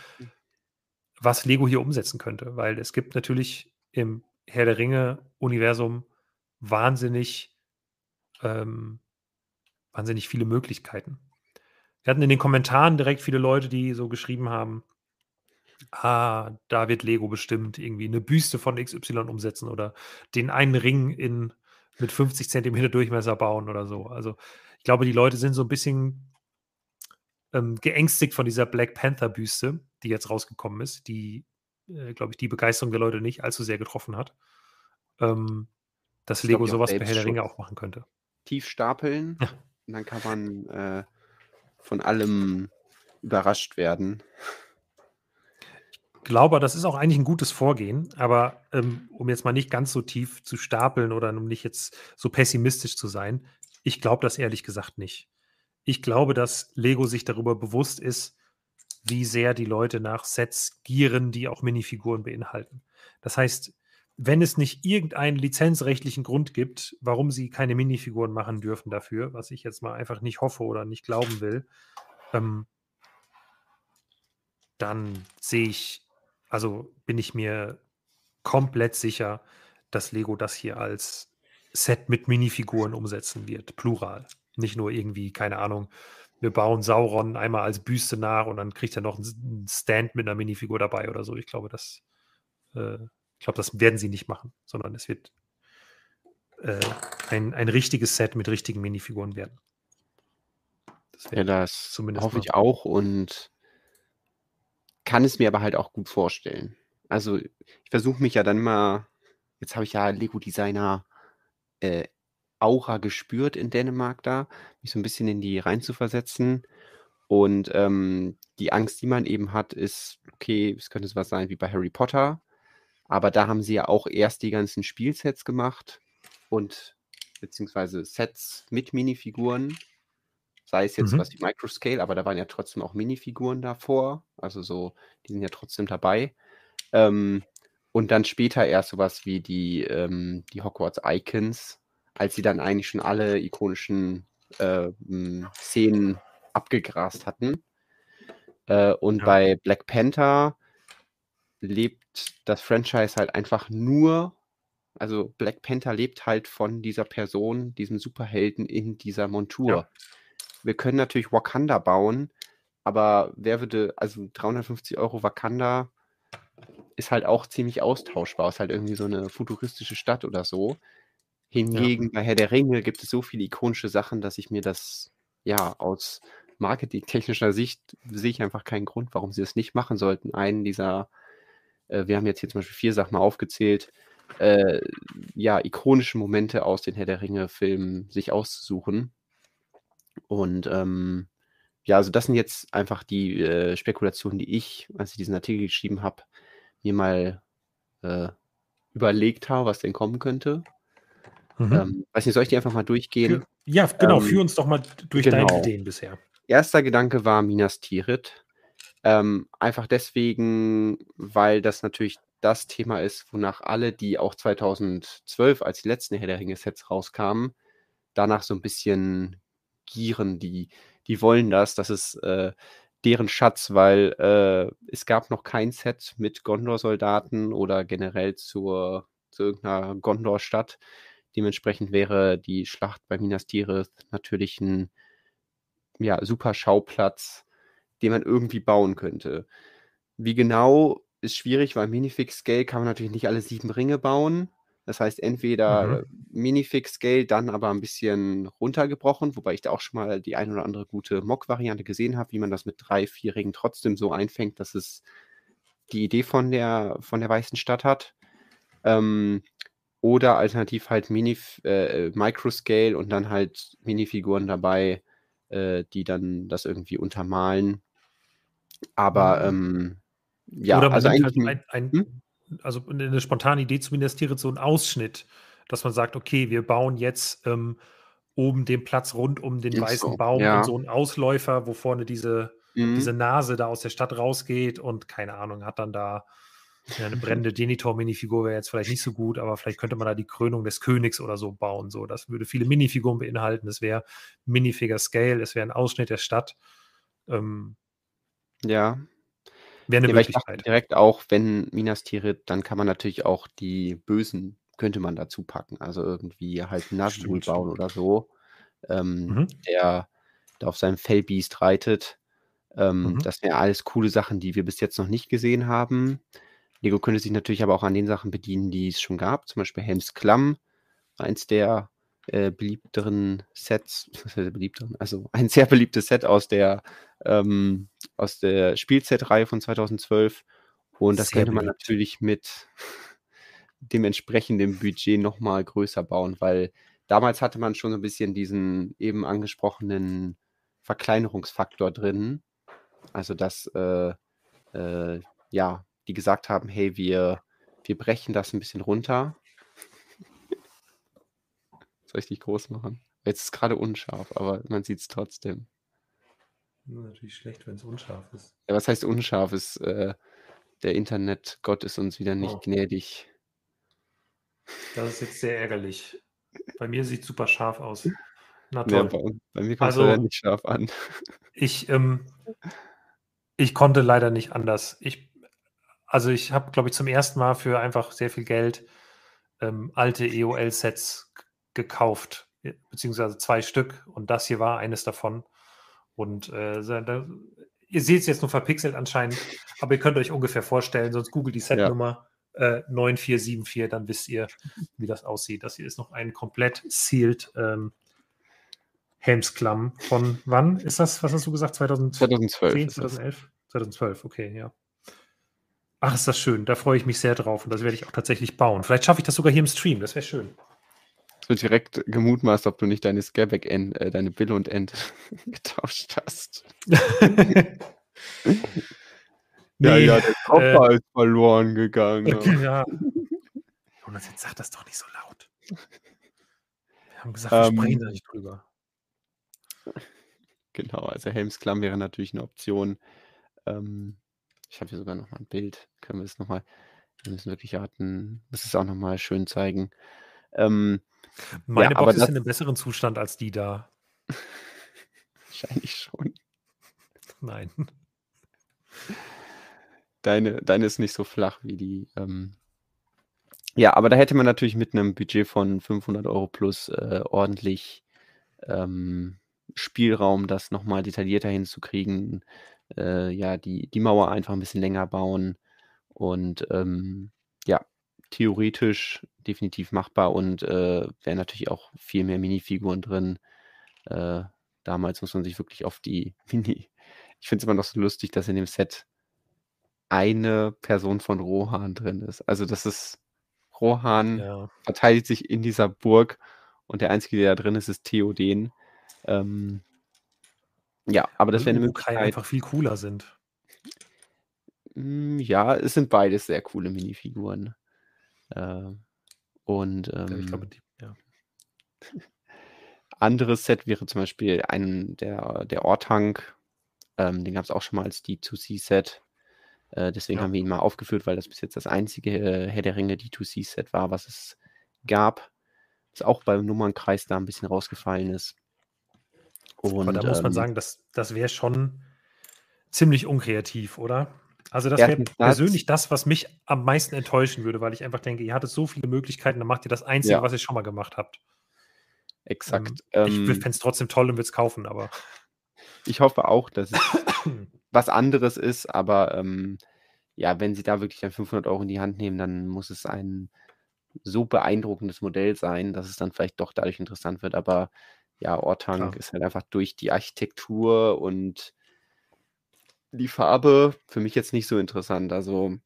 was Lego hier umsetzen könnte, weil es gibt natürlich im Herr der Ringe-Universum wahnsinnig, ähm, wahnsinnig viele Möglichkeiten. Wir hatten in den Kommentaren direkt viele Leute, die so geschrieben haben, ah, da wird Lego bestimmt irgendwie eine Büste von X Y umsetzen oder den einen Ring in, mit fünfzig Zentimeter Durchmesser bauen oder so. Also ich glaube, die Leute sind so ein bisschen Ähm, geängstigt von dieser Black Panther Büste, die jetzt rausgekommen ist, die, äh, glaube ich, die Begeisterung der Leute nicht allzu sehr getroffen hat, ähm, dass das Lego sowas bei Herr der Ringe auch machen könnte. Tief stapeln, ja. Und dann kann man äh, von allem überrascht werden. Ich glaube, das ist auch eigentlich ein gutes Vorgehen, aber ähm, um jetzt mal nicht ganz so tief zu stapeln oder um nicht jetzt so pessimistisch zu sein, ich glaube das ehrlich gesagt nicht. Ich glaube, dass Lego sich darüber bewusst ist, wie sehr die Leute nach Sets gieren, die auch Minifiguren beinhalten. Das heißt, wenn es nicht irgendeinen lizenzrechtlichen Grund gibt, warum sie keine Minifiguren machen dürfen dafür, was ich jetzt mal einfach nicht hoffe oder nicht glauben will, ähm, dann sehe ich, also bin ich mir komplett sicher, dass Lego das hier als Set mit Minifiguren umsetzen wird, plural. Nicht nur irgendwie, keine Ahnung, wir bauen Sauron einmal als Büste nach und dann kriegt er noch einen Stand mit einer Minifigur dabei oder so. Ich glaube, das, äh, ich glaube, das werden sie nicht machen, sondern es wird äh, ein, ein richtiges Set mit richtigen Minifiguren werden. Das ja, das zumindest hoffe machen. Ich auch und kann es mir aber halt auch gut vorstellen. Also ich versuche mich ja dann mal, jetzt habe ich ja Lego-Designer äh, Aura gespürt in Dänemark da, mich so ein bisschen in die reinzuversetzen. Und ähm, die Angst, die man eben hat, ist, okay, es könnte sowas sein wie bei Harry Potter, aber da haben sie ja auch erst die ganzen Spielsets gemacht und beziehungsweise Sets mit Minifiguren, sei es jetzt mhm. was wie Microscale, aber da waren ja trotzdem auch Minifiguren davor, also so, die sind ja trotzdem dabei. Ähm, und dann später erst sowas wie die, ähm, die Hogwarts Icons, als sie dann eigentlich schon alle ikonischen äh, Szenen abgegrast hatten. Äh, und ja. bei Black Panther lebt das Franchise halt einfach nur, also Black Panther lebt halt von dieser Person, diesem Superhelden in dieser Montur. Ja. Wir können natürlich Wakanda bauen, aber wer würde, also dreihundertfünfzig Euro Wakanda ist halt auch ziemlich austauschbar, ist halt irgendwie so eine futuristische Stadt oder so. Hingegen ja. bei Herr der Ringe gibt es so viele ikonische Sachen, dass ich mir das, ja, aus marketingtechnischer Sicht sehe ich einfach keinen Grund, warum sie das nicht machen sollten. Einen dieser, äh, wir haben jetzt hier zum Beispiel vier Sachen mal aufgezählt, äh, ja, ikonische Momente aus den Herr der Ringe-Filmen sich auszusuchen. Und ähm, ja, also das sind jetzt einfach die äh, Spekulationen, die ich, als ich diesen Artikel geschrieben habe, mir mal äh, überlegt habe, was denn kommen könnte. Mhm. Ähm, weiß nicht, soll ich die einfach mal durchgehen? Ja, genau, ähm, führ uns doch mal durch genau. deine Ideen bisher. Erster Gedanke war Minas Tirith. Ähm, einfach deswegen, weil das natürlich das Thema ist, wonach alle, die auch zweitausendzwölf, als die letzten Herr der Ringe-Sets rauskamen, danach so ein bisschen gieren. Die, die wollen das, das ist äh, deren Schatz, weil äh, es gab noch kein Set mit Gondor-Soldaten oder generell zur, zu irgendeiner Gondor-Stadt. Dementsprechend wäre die Schlacht bei Minas Tirith natürlich ein ja, super Schauplatz, den man irgendwie bauen könnte. Wie genau, ist schwierig, weil Minifig-Scale kann man natürlich nicht alle sieben Ringe bauen. Das heißt, entweder mhm. Minifig-Scale, dann aber ein bisschen runtergebrochen, wobei ich da auch schon mal die ein oder andere gute Mock-Variante gesehen habe, wie man das mit drei, vier Ringen trotzdem so einfängt, dass es die Idee von der, von der Weißen Stadt hat. Ähm, Oder alternativ halt Mini, äh, Microscale und dann halt Minifiguren dabei, äh, die dann das irgendwie untermalen. Aber, ähm, ja. Oder also eigentlich halt ein, ein, hm? also eine spontane Idee zumindest hier so ein Ausschnitt, dass man sagt, okay, wir bauen jetzt ähm, oben den Platz rund um den Ist weißen so, Baum ja. und so einen Ausläufer, wo vorne diese, mhm. diese Nase da aus der Stadt rausgeht und keine Ahnung, hat dann da ja, eine brennende Denethor-Minifigur wäre jetzt vielleicht nicht so gut, aber vielleicht könnte man da die Krönung des Königs oder so bauen. So, das würde viele Minifiguren beinhalten. Es wäre Minifigure-Scale, es wäre ein Ausschnitt der Stadt. Ähm, ja. Wäre eine ja, Möglichkeit. Direkt auch, wenn Minas Tirith, dann kann man natürlich auch die Bösen, könnte man dazu packen. Also irgendwie halt einen Nazgul bauen oder so, ähm, mhm. der, der auf seinem Fellbeast reitet. Ähm, mhm. Das wären alles coole Sachen, die wir bis jetzt noch nicht gesehen haben. Lego könnte sich natürlich aber auch an den Sachen bedienen, die es schon gab. Zum Beispiel Helms Klamm, eins der äh, beliebteren Sets, beliebteren, also ein sehr beliebtes Set aus der, ähm, aus der Spielset-Reihe von zweitausendzwölf. Und das sehr könnte man beliebt. Natürlich mit dem entsprechenden Budget nochmal größer bauen, weil damals hatte man schon so ein bisschen diesen eben angesprochenen Verkleinerungsfaktor drin. Also dass, äh, äh, ja, die gesagt haben, hey, wir, wir brechen das ein bisschen runter. Soll ich dich groß machen? Jetzt ist es gerade unscharf, aber man sieht es trotzdem. Nur natürlich schlecht, wenn es unscharf ist. Ja, was heißt unscharf? Ist, äh, der Internetgott ist uns wieder nicht oh. gnädig. Das ist jetzt sehr ärgerlich. Bei mir sieht es super scharf aus. Na toll. Ja, bei mir kommt es leider nicht scharf an. Ich, ähm, ich konnte leider nicht anders. Ich, also ich habe, glaube ich, zum ersten Mal für einfach sehr viel Geld ähm, alte E O L-Sets gekauft, beziehungsweise zwei Stück. Und das hier war eines davon. Und äh, da, ihr seht es jetzt nur verpixelt anscheinend, aber ihr könnt euch ungefähr vorstellen, sonst googelt die Setnummer ja. äh, neun vier sieben vier, dann wisst ihr, wie das aussieht. Das hier ist noch ein komplett sealed ähm, Helmsklamm von wann ist das? Was hast du gesagt? zweitausendzwölf zweitausendelf zweitausendzwölf, okay, ja. Ach, ist das schön. Da freue ich mich sehr drauf und das werde ich auch tatsächlich bauen. Vielleicht schaffe ich das sogar hier im Stream, das wäre schön. Es wird direkt gemutmaßt, ob du nicht deine Skærbæk End, äh, deine Billund End getauscht hast. Ja, nee, ja, der Koffer äh, ist verloren gegangen. Ja. Jonas, jetzt sag das doch nicht so laut. Wir haben gesagt, wir ähm, sprechen da nicht drüber. Genau, also Helmsklamm wäre natürlich eine Option. Ähm, ich habe hier sogar nochmal ein Bild. Können wir es nochmal, wir müssen wirklich hatten, das ist auch nochmal schön zeigen. Ähm, Meine ja, Box ist das, in einem besseren Zustand als die da. Wahrscheinlich schon. Nein. Deine, deine ist nicht so flach wie die. Ähm. Ja, aber da hätte man natürlich mit einem Budget von fünfhundert Euro plus äh, ordentlich ähm, Spielraum, das nochmal detaillierter hinzukriegen. Äh, ja, die, die Mauer einfach ein bisschen länger bauen. Und ähm, ja, theoretisch definitiv machbar und äh, wären natürlich auch viel mehr Minifiguren drin. Äh, damals muss man sich wirklich auf die Mini... Ich finde es immer noch so lustig, dass in dem Set eine Person von Rohan drin ist. Also das ist... Rohan ja. verteidigt sich in dieser Burg und der Einzige, der da drin ist, ist Theoden. Ähm, ja, aber das wäre eine Möglichkeit... Die einfach viel cooler sind. Ja, es sind beides sehr coole Minifiguren. Und ähm, ich glaube, die, ja. Anderes Set wäre zum Beispiel ein, der, der Orthanc, ähm, den gab es auch schon mal als D zwei C Set, äh, deswegen ja. haben wir ihn mal aufgeführt, weil das bis jetzt das einzige äh, Herr der Ringe D zwei C Set war, was es gab, das auch beim Nummernkreis da ein bisschen rausgefallen ist. Und, aber da ähm, muss man sagen, das, das wäre schon ziemlich unkreativ, oder? Also das wäre persönlich das, was mich am meisten enttäuschen würde, weil ich einfach denke, ihr hattet so viele Möglichkeiten, dann macht ihr das Einzige, ja. was ihr schon mal gemacht habt. Exakt. Ähm, ähm, ich fände es trotzdem toll und würde es kaufen, aber... Ich hoffe auch, dass es was anderes ist, aber ähm, ja, wenn sie da wirklich dann fünfhundert Euro in die Hand nehmen, dann muss es ein so beeindruckendes Modell sein, dass es dann vielleicht doch dadurch interessant wird, aber ja, Orthanc ja. ist halt einfach durch die Architektur und die Farbe für mich jetzt nicht so interessant. Also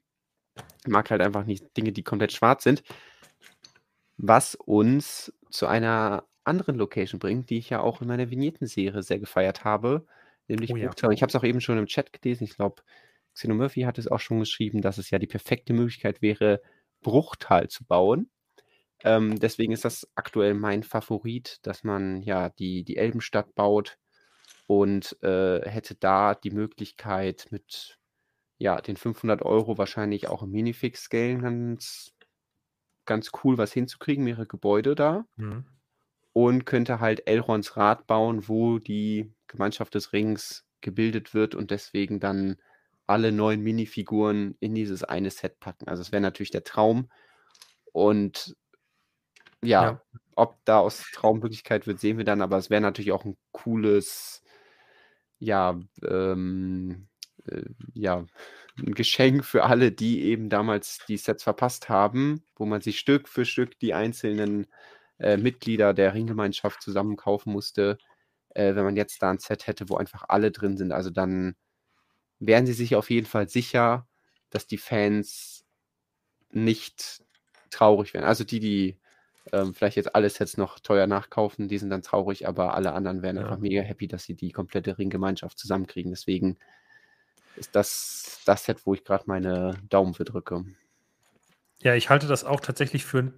ich mag halt einfach nicht Dinge, die komplett schwarz sind. Was uns zu einer anderen Location bringt, die ich ja auch in meiner Vignetten-Serie sehr gefeiert habe. Nämlich oh, Bruchtal. Ja. Ich habe es auch eben schon im Chat gelesen. Ich glaube, Xeno Murphy hat es auch schon geschrieben, dass es ja die perfekte Möglichkeit wäre, Bruchtal zu bauen. Ähm, deswegen ist das aktuell mein Favorit, dass man ja die, die Elbenstadt baut. Und äh, hätte da die Möglichkeit, mit ja, den fünfhundert Euro wahrscheinlich auch im Minifix-Scale ganz, ganz cool was hinzukriegen, mehrere Gebäude da. Mhm. Und könnte halt Elronds Rat bauen, wo die Gemeinschaft des Rings gebildet wird und deswegen dann alle neuen Minifiguren in dieses eine Set packen. Also es wäre natürlich der Traum. Und ja, ja, ob da aus Traummöglichkeit wird, sehen wir dann. Aber es wäre natürlich auch ein cooles... Ja, ähm, äh, ja, ein Geschenk für alle, die eben damals die Sets verpasst haben, wo man sich Stück für Stück die einzelnen äh, Mitglieder der Ringgemeinschaft zusammenkaufen musste. Äh, wenn man jetzt da ein Set hätte, wo einfach alle drin sind, also dann wären sie sich auf jeden Fall sicher, dass die Fans nicht traurig werden. Also die, die Ähm, vielleicht jetzt alle Sets noch teuer nachkaufen, die sind dann traurig, aber alle anderen wären ja. einfach mega happy, dass sie die komplette Ringgemeinschaft zusammenkriegen. Deswegen ist das das Set, wo ich gerade meine Daumen für drücke. Ja, ich halte das auch tatsächlich für,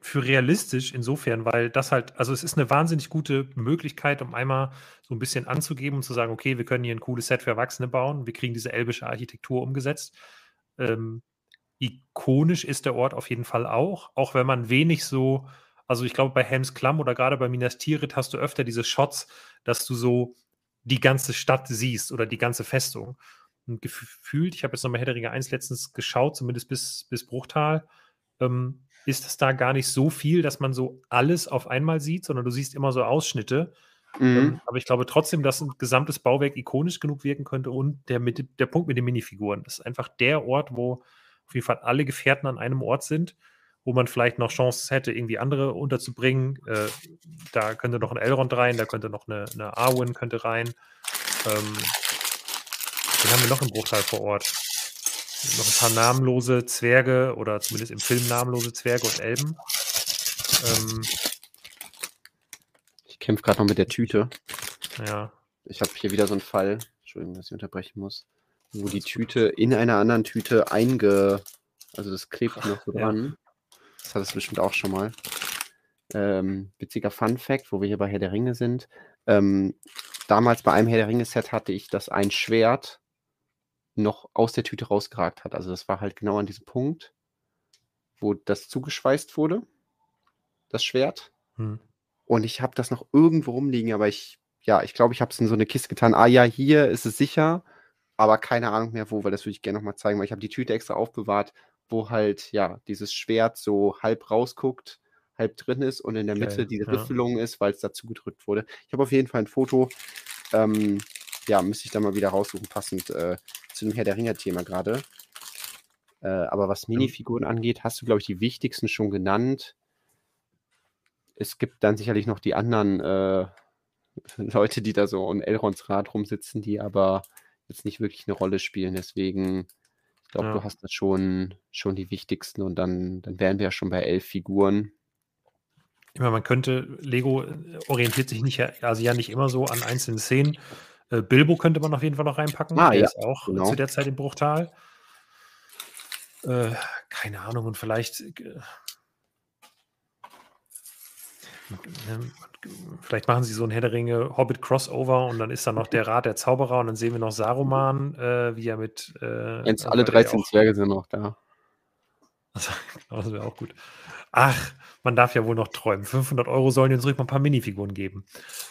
für realistisch insofern, weil das halt, also es ist eine wahnsinnig gute Möglichkeit, um einmal so ein bisschen anzugeben und zu sagen, okay, wir können hier ein cooles Set für Erwachsene bauen, wir kriegen diese elbische Architektur umgesetzt. Ähm, ikonisch ist der Ort auf jeden Fall auch, auch wenn man wenig so, also ich glaube bei Helms Klamm oder gerade bei Minas Tirith hast du öfter diese Shots, dass du so die ganze Stadt siehst oder die ganze Festung. Und gefühlt, ich habe jetzt nochmal Herr der Ringe eins letztens geschaut, zumindest bis, bis Bruchtal, ähm, ist es da gar nicht so viel, dass man so alles auf einmal sieht, sondern du siehst immer so Ausschnitte. Mhm. Aber ich glaube trotzdem, dass ein gesamtes Bauwerk ikonisch genug wirken könnte und der, mit, der Punkt mit den Minifiguren. Das ist einfach der Ort, wo auf jeden Fall alle Gefährten an einem Ort sind, wo man vielleicht noch Chancen hätte, irgendwie andere unterzubringen. Äh, da könnte noch ein Elrond rein, da könnte noch eine, eine Arwen könnte rein. Ähm, den haben wir noch im Bruchtal vor Ort. Noch ein paar namenlose Zwerge oder zumindest im Film namenlose Zwerge und Elben. Ähm, Ich kämpfe gerade noch mit der Tüte. Ja. Ich habe hier wieder so einen Fall, Entschuldigung, dass ich unterbrechen muss, wo die Tüte in einer anderen Tüte einge... Also das klebt Ach, noch so dran. Ja. Das hattest du bestimmt auch schon mal. Ähm, witziger Fun-Fact, wo wir hier bei Herr der Ringe sind. Ähm, damals bei einem Herr der Ringe-Set hatte ich, dass ein Schwert noch aus der Tüte rausgeragt hat. Also das war halt genau an diesem Punkt, wo das zugeschweißt wurde, das Schwert. Hm. Und ich habe das noch irgendwo rumliegen, aber ich, ja, ich glaube, ich habe es in so eine Kiste getan. Ah ja, hier ist es sicher, aber keine Ahnung mehr wo, weil das würde ich gerne nochmal zeigen, weil ich habe die Tüte extra aufbewahrt, wo halt, ja, dieses Schwert so halb rausguckt, halb drin ist und in der Mitte okay, diese ja. Riffelung ist, weil es dazu gedrückt wurde. Ich habe auf jeden Fall ein Foto, ähm, ja, müsste ich da mal wieder raussuchen, passend äh, zu dem Herr der Ringer-Thema gerade. Äh, aber was Minifiguren angeht, hast du, glaube ich, die wichtigsten schon genannt. Es gibt dann sicherlich noch die anderen äh, Leute, die da so um Elronds Rad rumsitzen, die aber jetzt nicht wirklich eine Rolle spielen. Deswegen, ich glaube, ja. du hast da schon, schon die wichtigsten und dann, dann wären wir ja schon bei elf Figuren. Ich meine, man könnte, Lego orientiert sich nicht, also ja nicht immer so an einzelnen Szenen. Äh, Bilbo könnte man auf jeden Fall noch reinpacken. Ah, der ja, ist auch genau. zu der Zeit im Bruchtal. Äh, keine Ahnung, und vielleicht... Äh, Vielleicht machen sie so ein Herr der Ringe Hobbit-Crossover und dann ist da noch der Rat der Zauberer und dann sehen wir noch Saruman, äh, wie er mit... Äh, Jetzt alle dreizehn Zwerge sind noch da. Also, das wäre auch gut. Ach, man darf ja wohl noch träumen. fünfhundert Euro sollen jetzt ruhig mal ein paar Minifiguren geben.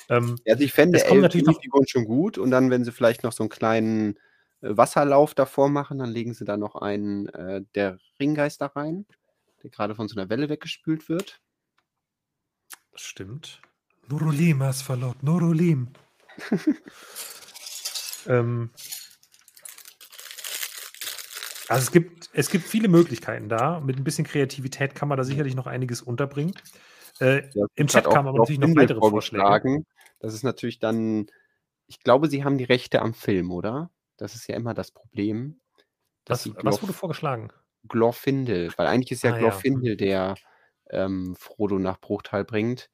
Ähm, also ich fände elf Minifiguren noch schon gut und dann, wenn sie vielleicht noch so einen kleinen äh, Wasserlauf davor machen, dann legen sie da noch einen äh, der Ringgeist da rein, der gerade von so einer Welle weggespült wird. Stimmt. Nurulim hast verlaut. Nurulim. ähm, also es gibt, es gibt viele Möglichkeiten da. Mit ein bisschen Kreativität kann man da sicherlich noch einiges unterbringen. Äh, ja, Im Chat kamen aber natürlich noch weitere Vorschläge. Das ist natürlich dann, ich glaube, sie haben die Rechte am Film, oder? Das ist ja immer das Problem. Was, Glof, was wurde vorgeschlagen? Glorfindel, weil eigentlich ist ja ah, Glorfindel ja. der Ähm, Frodo nach Bruchtal bringt.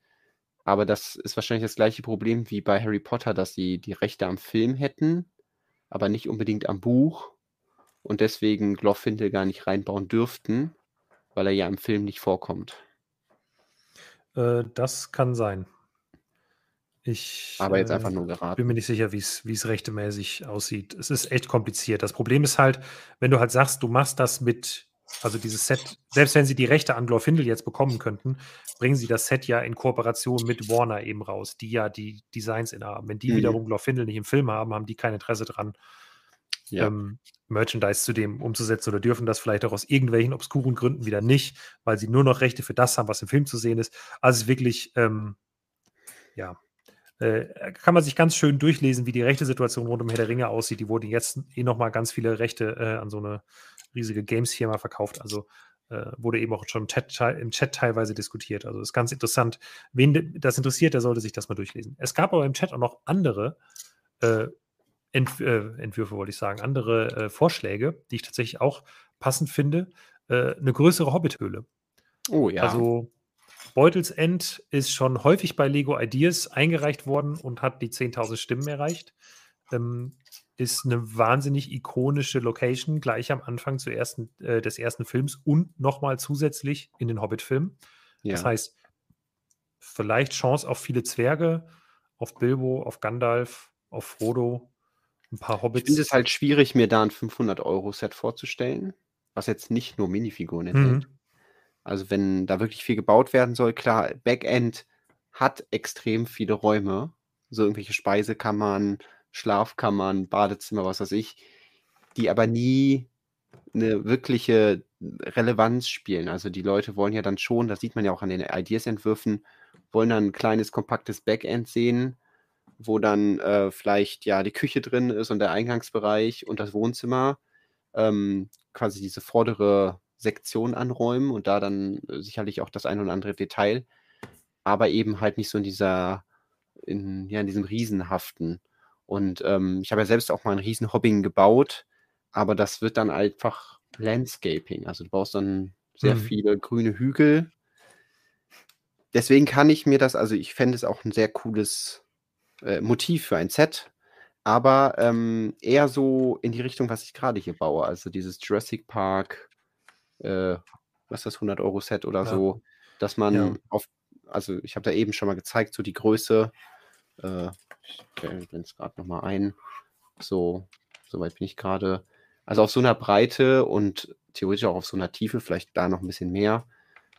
Aber das ist wahrscheinlich das gleiche Problem wie bei Harry Potter, dass sie die Rechte am Film hätten, aber nicht unbedingt am Buch und deswegen Glorfindel gar nicht reinbauen dürften, weil er ja im Film nicht vorkommt. Äh, das kann sein. Ich aber jetzt einfach nur geraten. Bin mir nicht sicher, wie es rechtmäßig aussieht. Es ist echt kompliziert. Das Problem ist halt, wenn du halt sagst, du machst das mit Also dieses Set, selbst wenn sie die Rechte an Glorfindel jetzt bekommen könnten, bringen sie das Set ja in Kooperation mit Warner eben raus, die ja die Designs innehaben. Wenn die mhm. wiederum Glorfindel nicht im Film haben, haben die kein Interesse dran, ja. ähm, Merchandise zu dem umzusetzen oder dürfen das vielleicht auch aus irgendwelchen obskuren Gründen wieder nicht, weil sie nur noch Rechte für das haben, was im Film zu sehen ist. Also wirklich, ähm, ja, äh, kann man sich ganz schön durchlesen, wie die rechte Situation rund um Herr der Ringe aussieht. Die wurden jetzt eh nochmal ganz viele Rechte äh, an so eine riesige Games-Firma verkauft, also äh, wurde eben auch schon im Chat, im Chat teilweise diskutiert, also ist ganz interessant. Wen das interessiert, der sollte sich das mal durchlesen. Es gab aber im Chat auch noch andere äh, Entw- äh, Entwürfe, wollte ich sagen, andere äh, Vorschläge, die ich tatsächlich auch passend finde, äh, eine größere Hobbit-Höhle. Oh ja. Also Beutelsend ist schon häufig bei Lego Ideas eingereicht worden und hat die zehntausend Stimmen erreicht. Ähm, ist eine wahnsinnig ikonische Location, gleich am Anfang zu ersten, äh, des ersten Films und nochmal zusätzlich in den Hobbit-Film. Ja. Das heißt, vielleicht Chance auf viele Zwerge, auf Bilbo, auf Gandalf, auf Frodo, ein paar Hobbits. Ich finde es halt schwierig, mir da ein fünfhundert Euro Set vorzustellen. was jetzt nicht nur Minifiguren enthält. Mhm. Also wenn da wirklich viel gebaut werden soll, klar, Backend hat extrem viele Räume, so irgendwelche Speisekammern, Schlafkammern, Badezimmer, was weiß ich, die aber nie eine wirkliche Relevanz spielen. Also die Leute wollen ja dann schon, das sieht man ja auch an den Ideas-Entwürfen, wollen dann ein kleines, kompaktes Backend sehen, wo dann äh, vielleicht ja die Küche drin ist und der Eingangsbereich und das Wohnzimmer, ähm, quasi diese vordere Sektion anräumen und da dann äh, sicherlich auch das ein oder andere Detail, aber eben halt nicht so in dieser, in, ja, in diesem Riesenhaften. Und ähm, ich habe ja selbst auch mal ein Riesenhobbing gebaut, aber das wird dann einfach Landscaping. Also du baust dann sehr mhm. viele grüne Hügel. Deswegen kann ich mir das, also ich fände es auch ein sehr cooles äh, Motiv für ein Set, aber ähm, eher so in die Richtung, was ich gerade hier baue. Also dieses Jurassic Park, äh, was ist das, hundert Euro Set oder ja. so, dass man ja. auf, also ich habe da eben schon mal gezeigt, so die Größe, äh, ich blende es gerade nochmal ein, so, soweit bin ich gerade, also auf so einer Breite und theoretisch auch auf so einer Tiefe, vielleicht da noch ein bisschen mehr,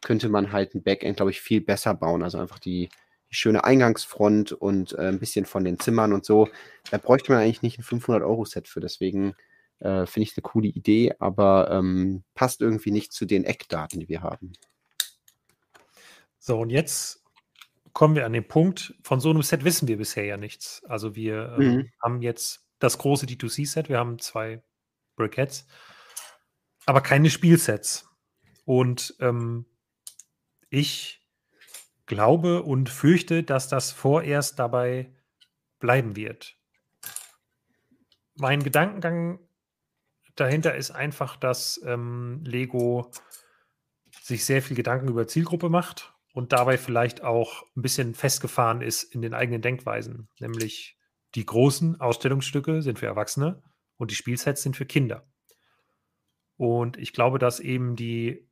könnte man halt ein Backend, glaube ich, viel besser bauen. Also einfach die, die schöne Eingangsfront und äh, ein bisschen von den Zimmern und so. Da bräuchte man eigentlich nicht ein fünfhundert Euro Set für. Deswegen äh, finde ich es eine coole Idee, aber ähm, passt irgendwie nicht zu den Eckdaten, die wir haben. So, und jetzt kommen wir an den Punkt, von so einem Set wissen wir bisher ja nichts. Also wir äh, mhm. haben jetzt das große D zwei C Set, wir haben zwei Brickheads, aber keine Spielsets. Und ähm, ich glaube und fürchte, dass das vorerst dabei bleiben wird. Mein Gedankengang dahinter ist einfach, dass ähm, Lego sich sehr viel Gedanken über Zielgruppe macht und dabei vielleicht auch ein bisschen festgefahren ist in den eigenen Denkweisen. Nämlich die großen Ausstellungsstücke sind für Erwachsene und die Spielsets sind für Kinder. Und ich glaube, dass eben die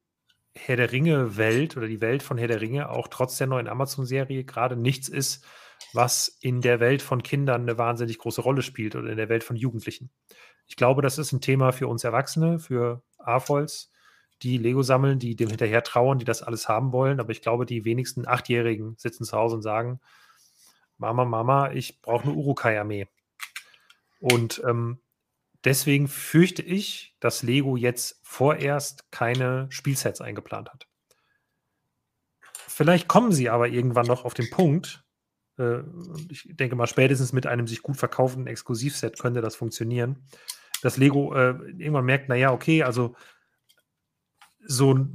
Herr der Ringe-Welt oder die Welt von Herr der Ringe auch trotz der neuen Amazon-Serie gerade nichts ist, was in der Welt von Kindern eine wahnsinnig große Rolle spielt oder in der Welt von Jugendlichen. Ich glaube, das ist ein Thema für uns Erwachsene, für A V Ls, die Lego sammeln, die dem hinterher trauern, die das alles haben wollen. Aber ich glaube, die wenigsten Achtjährigen sitzen zu Hause und sagen, Mama, Mama, ich brauche eine Urukai-Armee. Und ähm, deswegen fürchte ich, dass Lego jetzt vorerst keine Spielsets eingeplant hat. Vielleicht kommen sie aber irgendwann noch auf den Punkt, äh, ich denke mal spätestens mit einem sich gut verkaufenden Exklusivset könnte das funktionieren, dass Lego äh, irgendwann merkt, naja, okay, also so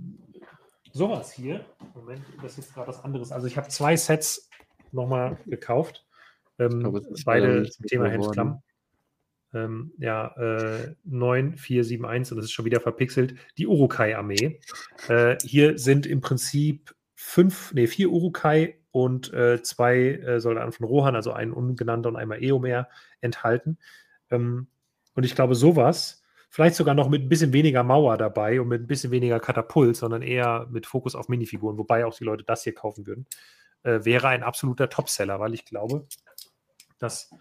sowas hier, Moment, das ist gerade was anderes. Also ich habe zwei Sets nochmal gekauft, ähm, glaube, beide zum Thema Handklamm. Ähm, ja, äh, neun vier sieben eins, und das ist schon wieder verpixelt, die Urukai-Armee. Äh, hier sind im Prinzip fünf, nee, vier Urukai und äh, zwei äh, Soldaten von Rohan, also ein ungenannter und einmal Eomer, enthalten. Ähm, und ich glaube, sowas, vielleicht sogar noch mit ein bisschen weniger Mauer dabei und mit ein bisschen weniger Katapult, sondern eher mit Fokus auf Minifiguren, wobei auch die Leute das hier kaufen würden, äh, wäre ein absoluter Topseller, weil ich glaube, dass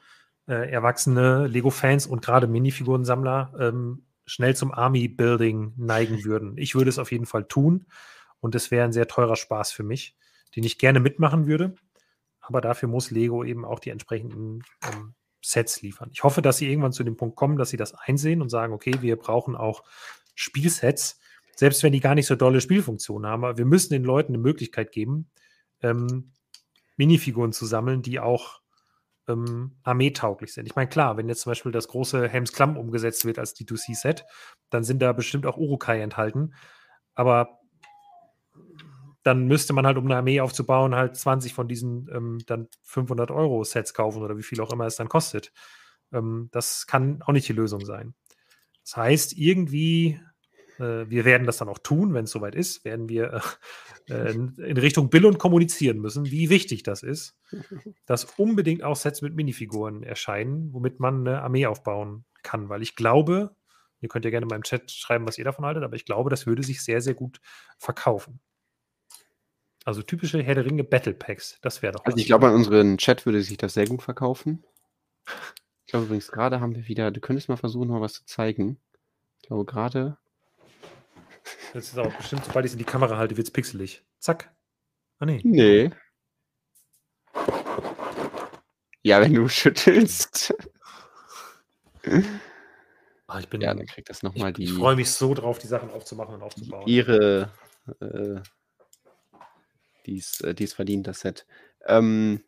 Erwachsene, Lego-Fans und gerade Minifigurensammler ähm, schnell zum Army-Building neigen würden. Ich würde es auf jeden Fall tun und es wäre ein sehr teurer Spaß für mich, den ich gerne mitmachen würde, aber dafür muss Lego eben auch die entsprechenden ähm, Sets liefern. Ich hoffe, dass sie irgendwann zu dem Punkt kommen, dass sie das einsehen und sagen, okay, wir brauchen auch Spielsets, selbst wenn die gar nicht so dolle Spielfunktionen haben, aber wir müssen den Leuten eine Möglichkeit geben, ähm, Minifiguren zu sammeln, die auch Ähm, armeetauglich sind. Ich meine, klar, wenn jetzt zum Beispiel das große Helms Klamm umgesetzt wird als D zwei C Set, dann sind da bestimmt auch Urukai enthalten, aber dann müsste man halt, um eine Armee aufzubauen, halt zwanzig von diesen ähm, dann fünfhundert Euro Sets kaufen oder wie viel auch immer es dann kostet. Ähm, das kann auch nicht die Lösung sein. Das heißt, irgendwie äh, wir werden das dann auch tun, wenn es soweit ist, werden wir äh, in Richtung Billund kommunizieren müssen, wie wichtig das ist, dass unbedingt auch Sets mit Minifiguren erscheinen, womit man eine Armee aufbauen kann. Weil ich glaube, ihr könnt ja gerne mal im Chat schreiben, was ihr davon haltet, aber ich glaube, das würde sich sehr, sehr gut verkaufen. Also typische Herr der Ringe Battle Packs, das wäre doch also was. Ich glaube, an unserem Chat würde sich das sehr gut verkaufen. Ich glaube übrigens, gerade haben wir wieder, du könntest mal versuchen, mal was zu zeigen. Ich glaube, gerade Das ist aber bestimmt, sobald ich es in die Kamera halte, wird es pixelig. Zack. Ah, nee. Nee. Ja, wenn du schüttelst. Ah, ich bin, ja, dann kriegt das nochmal die... Ich freue mich so drauf, die Sachen aufzumachen und aufzubauen. Ihre... Äh, dies, äh, dies verdient, das Set. Ähm,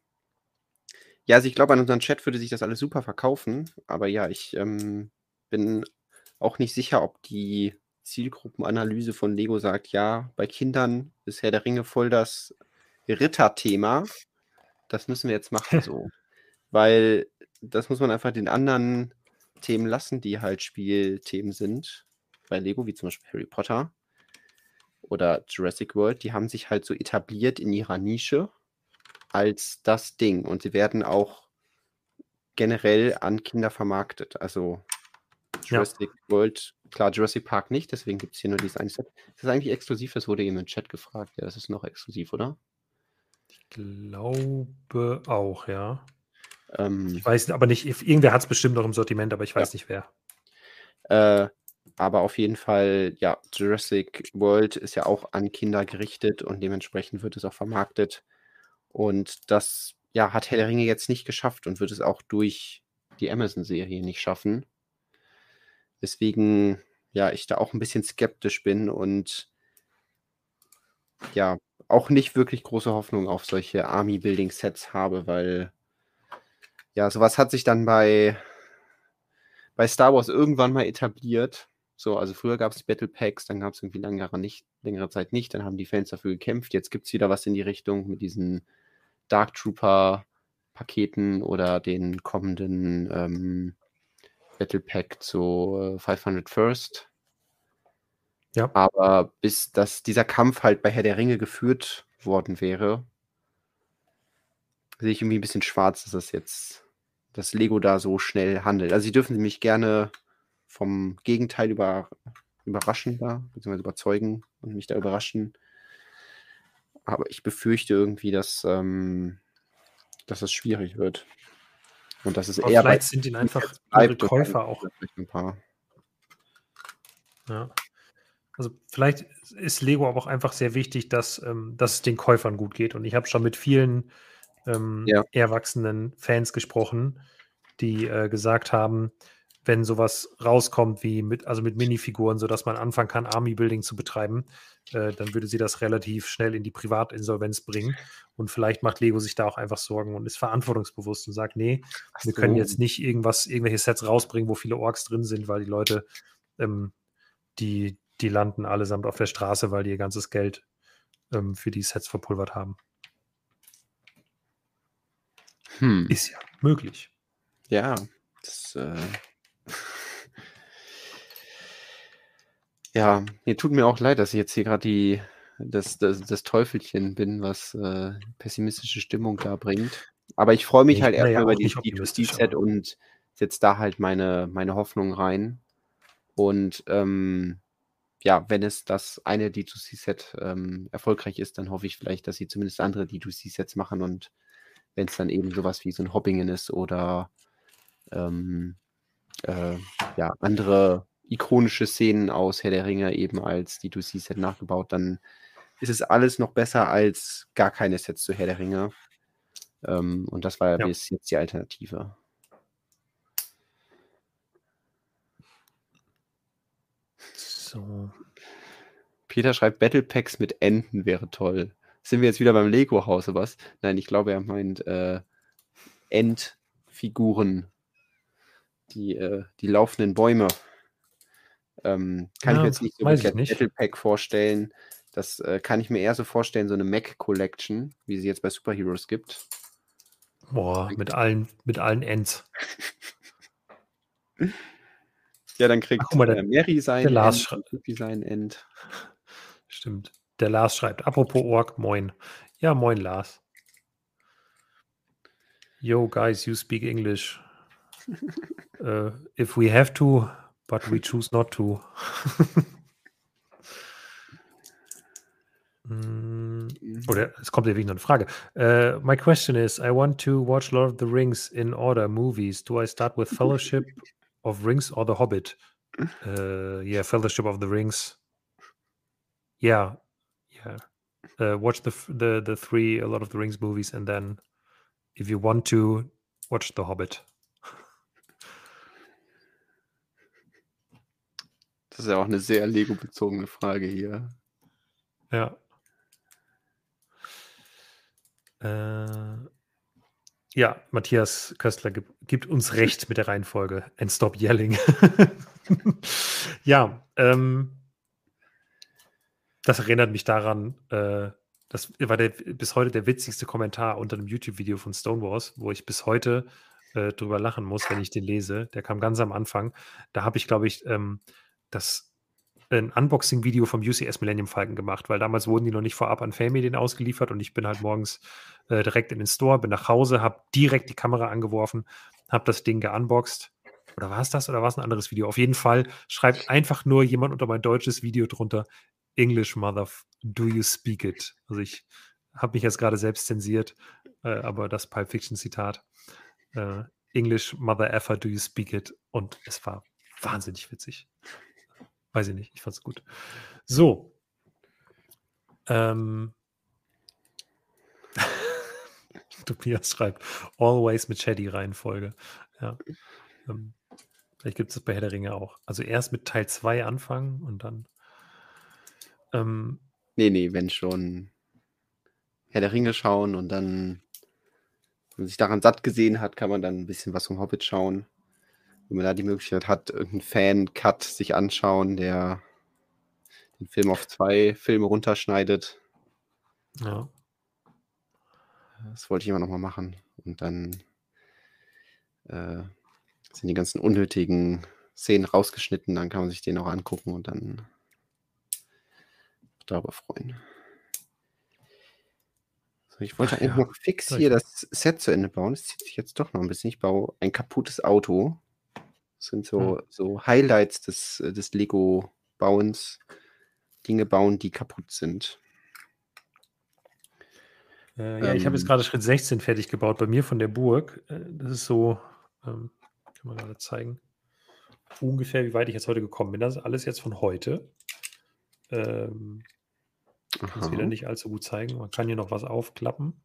ja, also ich glaube, an unserem Chat würde sich das alles super verkaufen. Aber ja, ich ähm, bin auch nicht sicher, ob die Zielgruppenanalyse von Lego sagt, ja, bei Kindern ist Herr der Ringe voll das Ritterthema. Das müssen wir jetzt machen so. Weil das muss man einfach den anderen Themen lassen, die halt Spielthemen sind. Bei Lego, wie zum Beispiel Harry Potter oder Jurassic World, die haben sich halt so etabliert in ihrer Nische als das Ding. Und sie werden auch generell an Kinder vermarktet. Also Jurassic ja. World, klar, Jurassic Park nicht, deswegen gibt es hier nur dieses eine Set. Ist das eigentlich exklusiv? Das wurde eben im Chat gefragt. Ja, das ist noch exklusiv, oder? Ich glaube auch, ja. Ähm, ich weiß aber nicht, irgendwer hat es bestimmt noch im Sortiment, aber ich weiß ja. nicht, wer. Äh, aber auf jeden Fall, ja, Jurassic World ist ja auch an Kinder gerichtet und dementsprechend wird es auch vermarktet. Und das ja, hat Herr der Ringe jetzt nicht geschafft und wird es auch durch die Amazon-Serie nicht schaffen. Deswegen, ja, ich da auch ein bisschen skeptisch bin und ja, auch nicht wirklich große Hoffnung auf solche Army-Building-Sets habe, weil ja, sowas hat sich dann bei, bei Star Wars irgendwann mal etabliert. So, also früher gab es Battle Packs, dann gab es irgendwie längere, nicht, längere Zeit nicht, dann haben die Fans dafür gekämpft. Jetzt gibt es wieder was in die Richtung mit diesen Dark Trooper-Paketen oder den kommenden ähm, Battle Pack zu fünfhundert First. Ja. Aber bis das, dieser Kampf halt bei Herr der Ringe geführt worden wäre, sehe ich irgendwie ein bisschen schwarz, dass das jetzt das Lego da so schnell handelt. Also sie dürfen mich gerne vom Gegenteil über, überraschen da, beziehungsweise überzeugen und mich da überraschen. Aber ich befürchte irgendwie, dass, ähm, dass das schwierig wird. Und das ist aber eher vielleicht sind ihnen einfach ihre Käufer auch. Ein paar. Ja. Also vielleicht ist Lego aber auch einfach sehr wichtig, dass, ähm, dass es den Käufern gut geht. Und ich habe schon mit vielen ähm, ja. erwachsenen Fans gesprochen, die äh, gesagt haben, wenn sowas rauskommt wie mit, also mit Minifiguren, sodass man anfangen kann, Army-Building zu betreiben, äh, dann würde sie das relativ schnell in die Privatinsolvenz bringen. Und vielleicht macht Lego sich da auch einfach Sorgen und ist verantwortungsbewusst und sagt, nee, Ach wir so. können jetzt nicht irgendwas, irgendwelche Sets rausbringen, wo viele Orks drin sind, weil die Leute, ähm, die, die landen allesamt auf der Straße, weil die ihr ganzes Geld ähm, für die Sets verpulvert haben. Hm. Ist ja möglich. Ja, das äh ja, mir tut mir auch leid, dass ich jetzt hier gerade die das, das, das Teufelchen bin, was äh, pessimistische Stimmung da bringt. Aber ich freue mich ich halt erstmal über die D zwei D-Set und setze da halt meine, meine Hoffnung rein. Und ähm, ja, wenn es das eine D zwei C-Set ähm, erfolgreich ist, dann hoffe ich vielleicht, dass sie zumindest andere D zwei C-Sets machen und wenn es dann eben sowas wie so ein Hobbingen ist oder ähm, Äh, ja, andere ikonische Szenen aus Herr der Ringe eben als D zwei C-Set nachgebaut, dann ist es alles noch besser als gar keine Sets zu Herr der Ringe. Ähm, und das war ja bis jetzt die Alternative. So. Peter schreibt, Battle Packs mit Enten wäre toll. Sind wir jetzt wieder beim Lego-Haus oder was? Nein, ich glaube, er meint äh, Entfiguren. Die, äh, die laufenden Bäume. Ähm, kann ja, ich mir jetzt nicht so ein Battle Pack vorstellen. Das äh, kann ich mir eher so vorstellen, so eine Mac-Collection, wie sie jetzt bei Superheroes gibt. Boah, mit allen, mit allen Ends. Ja, dann kriegt Ach, mal, der, äh, Mary sein der Lars End, schrei- sein End. Stimmt. Der Lars schreibt, apropos Org, moin. Ja, moin Lars. Yo, guys, you speak English. Uh, if we have to, but we choose not to. mm, oder es kommt ja wirklich noch eine Frage. Uh, my question is, I want to watch Lord of the Rings in order movies. Do I start with Fellowship of Rings or The Hobbit? Uh, yeah, Fellowship of the Rings. Yeah, yeah. Uh, watch the the the three Lord of the Rings movies, and then if you want to, watch The Hobbit. Das ist ja auch eine sehr Lego-bezogene Frage hier. Ja. Äh, ja, Matthias Köstler gibt, gibt uns recht mit der Reihenfolge. And stop yelling. Ja, ähm, das erinnert mich daran, äh, das war der, bis heute der witzigste Kommentar unter einem YouTube-Video von Stonewars, wo ich bis heute äh, drüber lachen muss, wenn ich den lese. Der kam ganz am Anfang. Da habe ich, glaube ich, ähm, das ein Unboxing-Video vom U C S Millennium Falcon gemacht, weil damals wurden die noch nicht vorab an Fanmedien ausgeliefert und ich bin halt morgens äh, direkt in den Store, bin nach Hause, habe direkt die Kamera angeworfen, habe das Ding geunboxed. Oder war es das oder war es ein anderes Video? Auf jeden Fall schreibt einfach nur jemand unter mein deutsches Video drunter, English, mother, do you speak it? Also ich habe mich jetzt gerade selbst zensiert, äh, aber das Pulp Fiction-Zitat, äh, English, mother effer, do you speak it? Und es war wahnsinnig witzig. Weiß ich nicht, ich fand's gut. So. Ähm. Tobias schreibt, always mit Shady-Reihenfolge. Ja. Ähm. Vielleicht gibt es das bei Herr der Ringe auch. Also erst mit Teil zwei anfangen und dann. Ähm. Nee, nee, wenn schon. Herr der Ringe schauen und dann, wenn man sich daran satt gesehen hat, kann man dann ein bisschen was vom Hobbit schauen. Wenn man da die Möglichkeit hat, irgendeinen Fan-Cut sich anschauen, der den Film auf zwei Filme runterschneidet. Ja. Das wollte ich immer noch mal machen. Und dann äh, sind die ganzen unnötigen Szenen rausgeschnitten, dann kann man sich den auch angucken und dann darüber freuen. Ich wollte Ach, eigentlich ja. noch fix hier das Set zu Ende bauen. Das zieht sich jetzt doch noch ein bisschen. Ich baue ein kaputtes Auto. Das sind so, hm. so Highlights des, des Lego-Bauens. Dinge bauen, die kaputt sind. Äh, ja, ähm, ich habe jetzt gerade Schritt sechzehn fertig gebaut, bei mir von der Burg. Das ist so, ähm, kann man gerade zeigen, ungefähr wie weit ich jetzt heute gekommen bin. Das ist alles jetzt von heute. Ähm, ich kann es wieder nicht allzu gut zeigen. Man kann hier noch was aufklappen.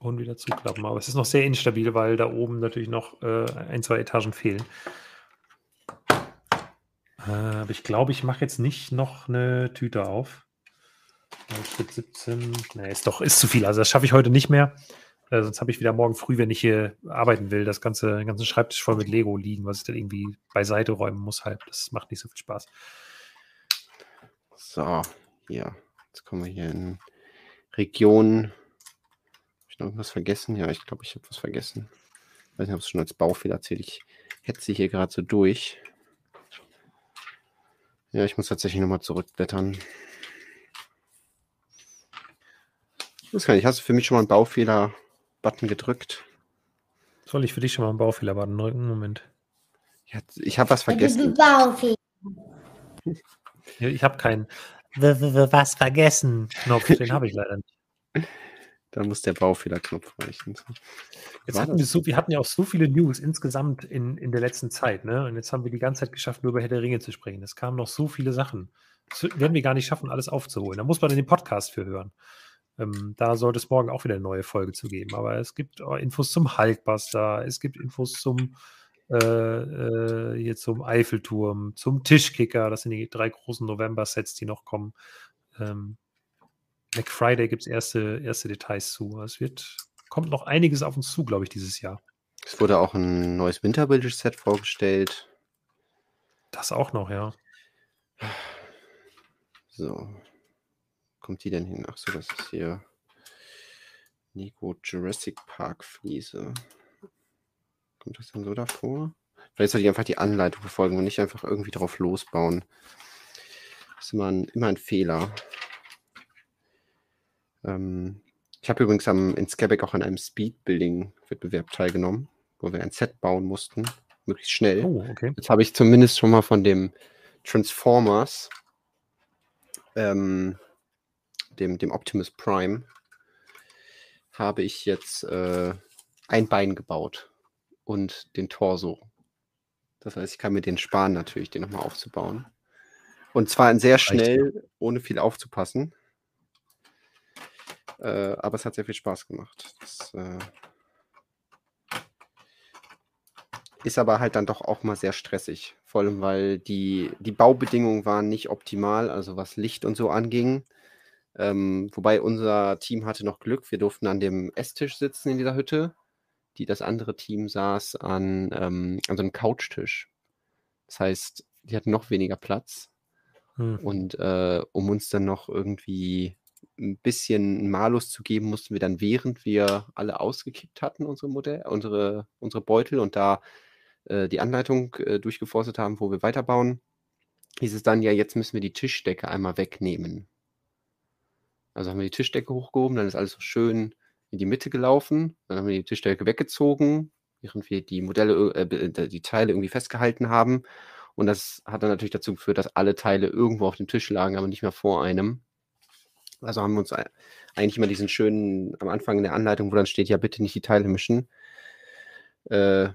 Und wieder zuklappen. Aber es ist noch sehr instabil, weil da oben natürlich noch äh, ein, zwei Etagen fehlen. Äh, aber ich glaube, ich mache jetzt nicht noch eine Tüte auf. Schritt siebzehn. Nee, ist doch, ist zu viel. Also das schaffe ich heute nicht mehr. Äh, sonst habe ich wieder morgen früh, wenn ich hier arbeiten will, das ganze, den ganzen Schreibtisch voll mit Lego liegen, was ich dann irgendwie beiseite räumen muss halt. Das macht nicht so viel Spaß. So, hier. Jetzt kommen wir hier in Regionen. Irgendwas vergessen? Ja, ich glaube, ich habe was vergessen. Ich weiß nicht, ob es schon als Baufehler erzählt. Ich hetze hier gerade so durch. Ja, ich muss tatsächlich nochmal zurückblättern. Ich weiß gar nicht, hast du für mich schon mal einen Baufehler-Button gedrückt? Soll ich für dich schon mal einen Baufehler-Button drücken? Moment. Ja, ich habe was vergessen. Ich habe keinen was vergessen Knopf, den habe ich leider nicht. Dann muss der Baufehlerknopf reichen. Jetzt hatten wir, so, wir hatten ja auch so viele News insgesamt in, in der letzten Zeit, ne? Und jetzt haben wir die ganze Zeit geschafft, nur über Herr der Ringe zu sprechen. Es kamen noch so viele Sachen. Das werden wir gar nicht schaffen, alles aufzuholen. Da muss man den Podcast für hören. Ähm, da sollte es morgen auch wieder eine neue Folge zu geben. Aber es gibt Infos zum Hulkbuster, es gibt Infos zum, äh, äh, hier zum Eiffelturm, zum Tischkicker. Das sind die drei großen November-Sets, die noch kommen. Ähm, Black Friday gibt es erste, erste Details zu. Es wird, kommt noch einiges auf uns zu, glaube ich, dieses Jahr. Es wurde auch ein neues Winterbilder-Set vorgestellt. Das auch noch, ja. So. Kommt die denn hin? Achso, das ist hier Lego Jurassic Park Fliese. Kommt das denn so davor? Vielleicht sollte ich einfach die Anleitung befolgen und nicht einfach irgendwie drauf losbauen. Das ist immer ein, immer ein Fehler. Ich habe übrigens am, in Skærbæk auch an einem Speed-Building-Wettbewerb teilgenommen, wo wir ein Set bauen mussten, möglichst schnell. Oh, okay. Jetzt habe ich zumindest schon mal von dem Transformers, ähm, dem, dem Optimus Prime, habe ich jetzt äh, ein Bein gebaut und den Torso. Das heißt, ich kann mir den sparen natürlich, den nochmal aufzubauen. Und zwar in sehr schnell, ohne viel aufzupassen. Äh, aber es hat sehr viel Spaß gemacht. Das äh, ist aber halt dann doch auch mal sehr stressig. Vor allem, weil die, die Baubedingungen waren nicht optimal, also was Licht und so anging. Ähm, wobei unser Team hatte noch Glück. Wir durften an dem Esstisch sitzen in dieser Hütte. Die, das andere Team saß an, ähm, an so einem Couchtisch. Das heißt, die hatten noch weniger Platz. Hm. Und äh, um uns dann noch irgendwie ein bisschen Malus zu geben, mussten wir dann, während wir alle ausgekippt hatten, unsere Modell, unsere, unsere Beutel und da äh, die Anleitung äh, durchgeforstet haben, wo wir weiterbauen, hieß es dann, ja, jetzt müssen wir die Tischdecke einmal wegnehmen. Also haben wir die Tischdecke hochgehoben, dann ist alles so schön in die Mitte gelaufen, dann haben wir die Tischdecke weggezogen, während wir die Modelle, äh, die Teile irgendwie festgehalten haben. Und das hat dann natürlich dazu geführt, dass alle Teile irgendwo auf dem Tisch lagen, aber nicht mehr vor einem. Also haben wir uns eigentlich mal diesen schönen, am Anfang in der Anleitung, wo dann steht, ja, bitte nicht die Teile mischen. Äh,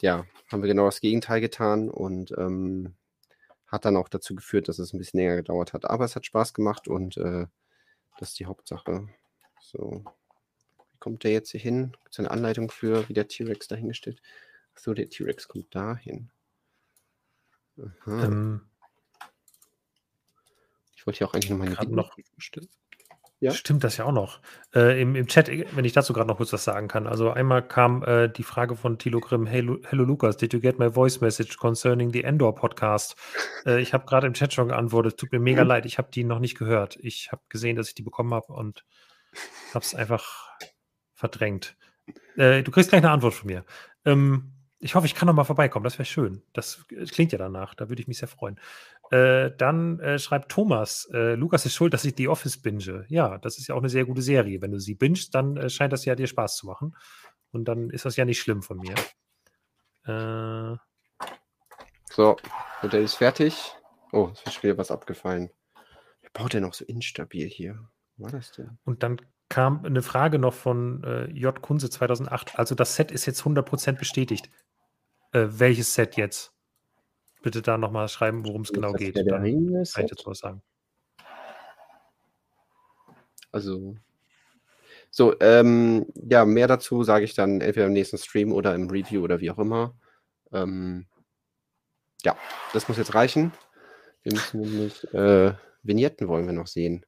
ja, haben wir genau das Gegenteil getan und ähm, hat dann auch dazu geführt, dass es ein bisschen länger gedauert hat. Aber es hat Spaß gemacht und äh, das ist die Hauptsache. So, wie kommt der jetzt hier hin? Gibt es eine Anleitung für, wie der T-Rex dahingestellt? Achso, der T-Rex kommt da hin. Aha. Ähm, ich wollte ja auch eigentlich noch meine Videos stellen. Ja? Stimmt das ja auch noch. Äh, im, im Chat, wenn ich dazu gerade noch kurz was sagen kann. Also einmal kam äh, die Frage von Thilo Grimm, hey, Lu- hello Lukas, did you get my voice message concerning the Endor Podcast? Äh, ich habe gerade im Chat schon geantwortet, tut mir mega mhm. leid, ich habe die noch nicht gehört. Ich habe gesehen, dass ich die bekommen habe und habe es einfach verdrängt. Äh, du kriegst gleich eine Antwort von mir. Ähm, ich hoffe, ich kann noch mal vorbeikommen, das wäre schön. Das klingt ja danach, da würde ich mich sehr freuen. Äh, dann äh, schreibt Thomas, äh, Lukas ist schuld, dass ich The Office binge. Ja, das ist ja auch eine sehr gute Serie. Wenn du sie bingst, dann äh, scheint das ja dir Spaß zu machen. Und dann ist das ja nicht schlimm von mir. Äh, so, Modell ist fertig. Oh, es ist wieder was abgefallen. Wer baut denn auch so instabil hier? Wo war das denn? Und dann kam eine Frage noch von äh, J. Kunze zweitausendacht. Also das Set ist jetzt hundert Prozent bestätigt. Äh, welches Set jetzt? Bitte da nochmal schreiben, worum es genau geht. Der Ringe kann ich dazu was sagen. Also, so, ähm, ja, mehr dazu sage ich dann entweder im nächsten Stream oder im Review oder wie auch immer. Ähm, ja, das muss jetzt reichen. Wir müssen nämlich äh, Vignetten wollen wir noch sehen.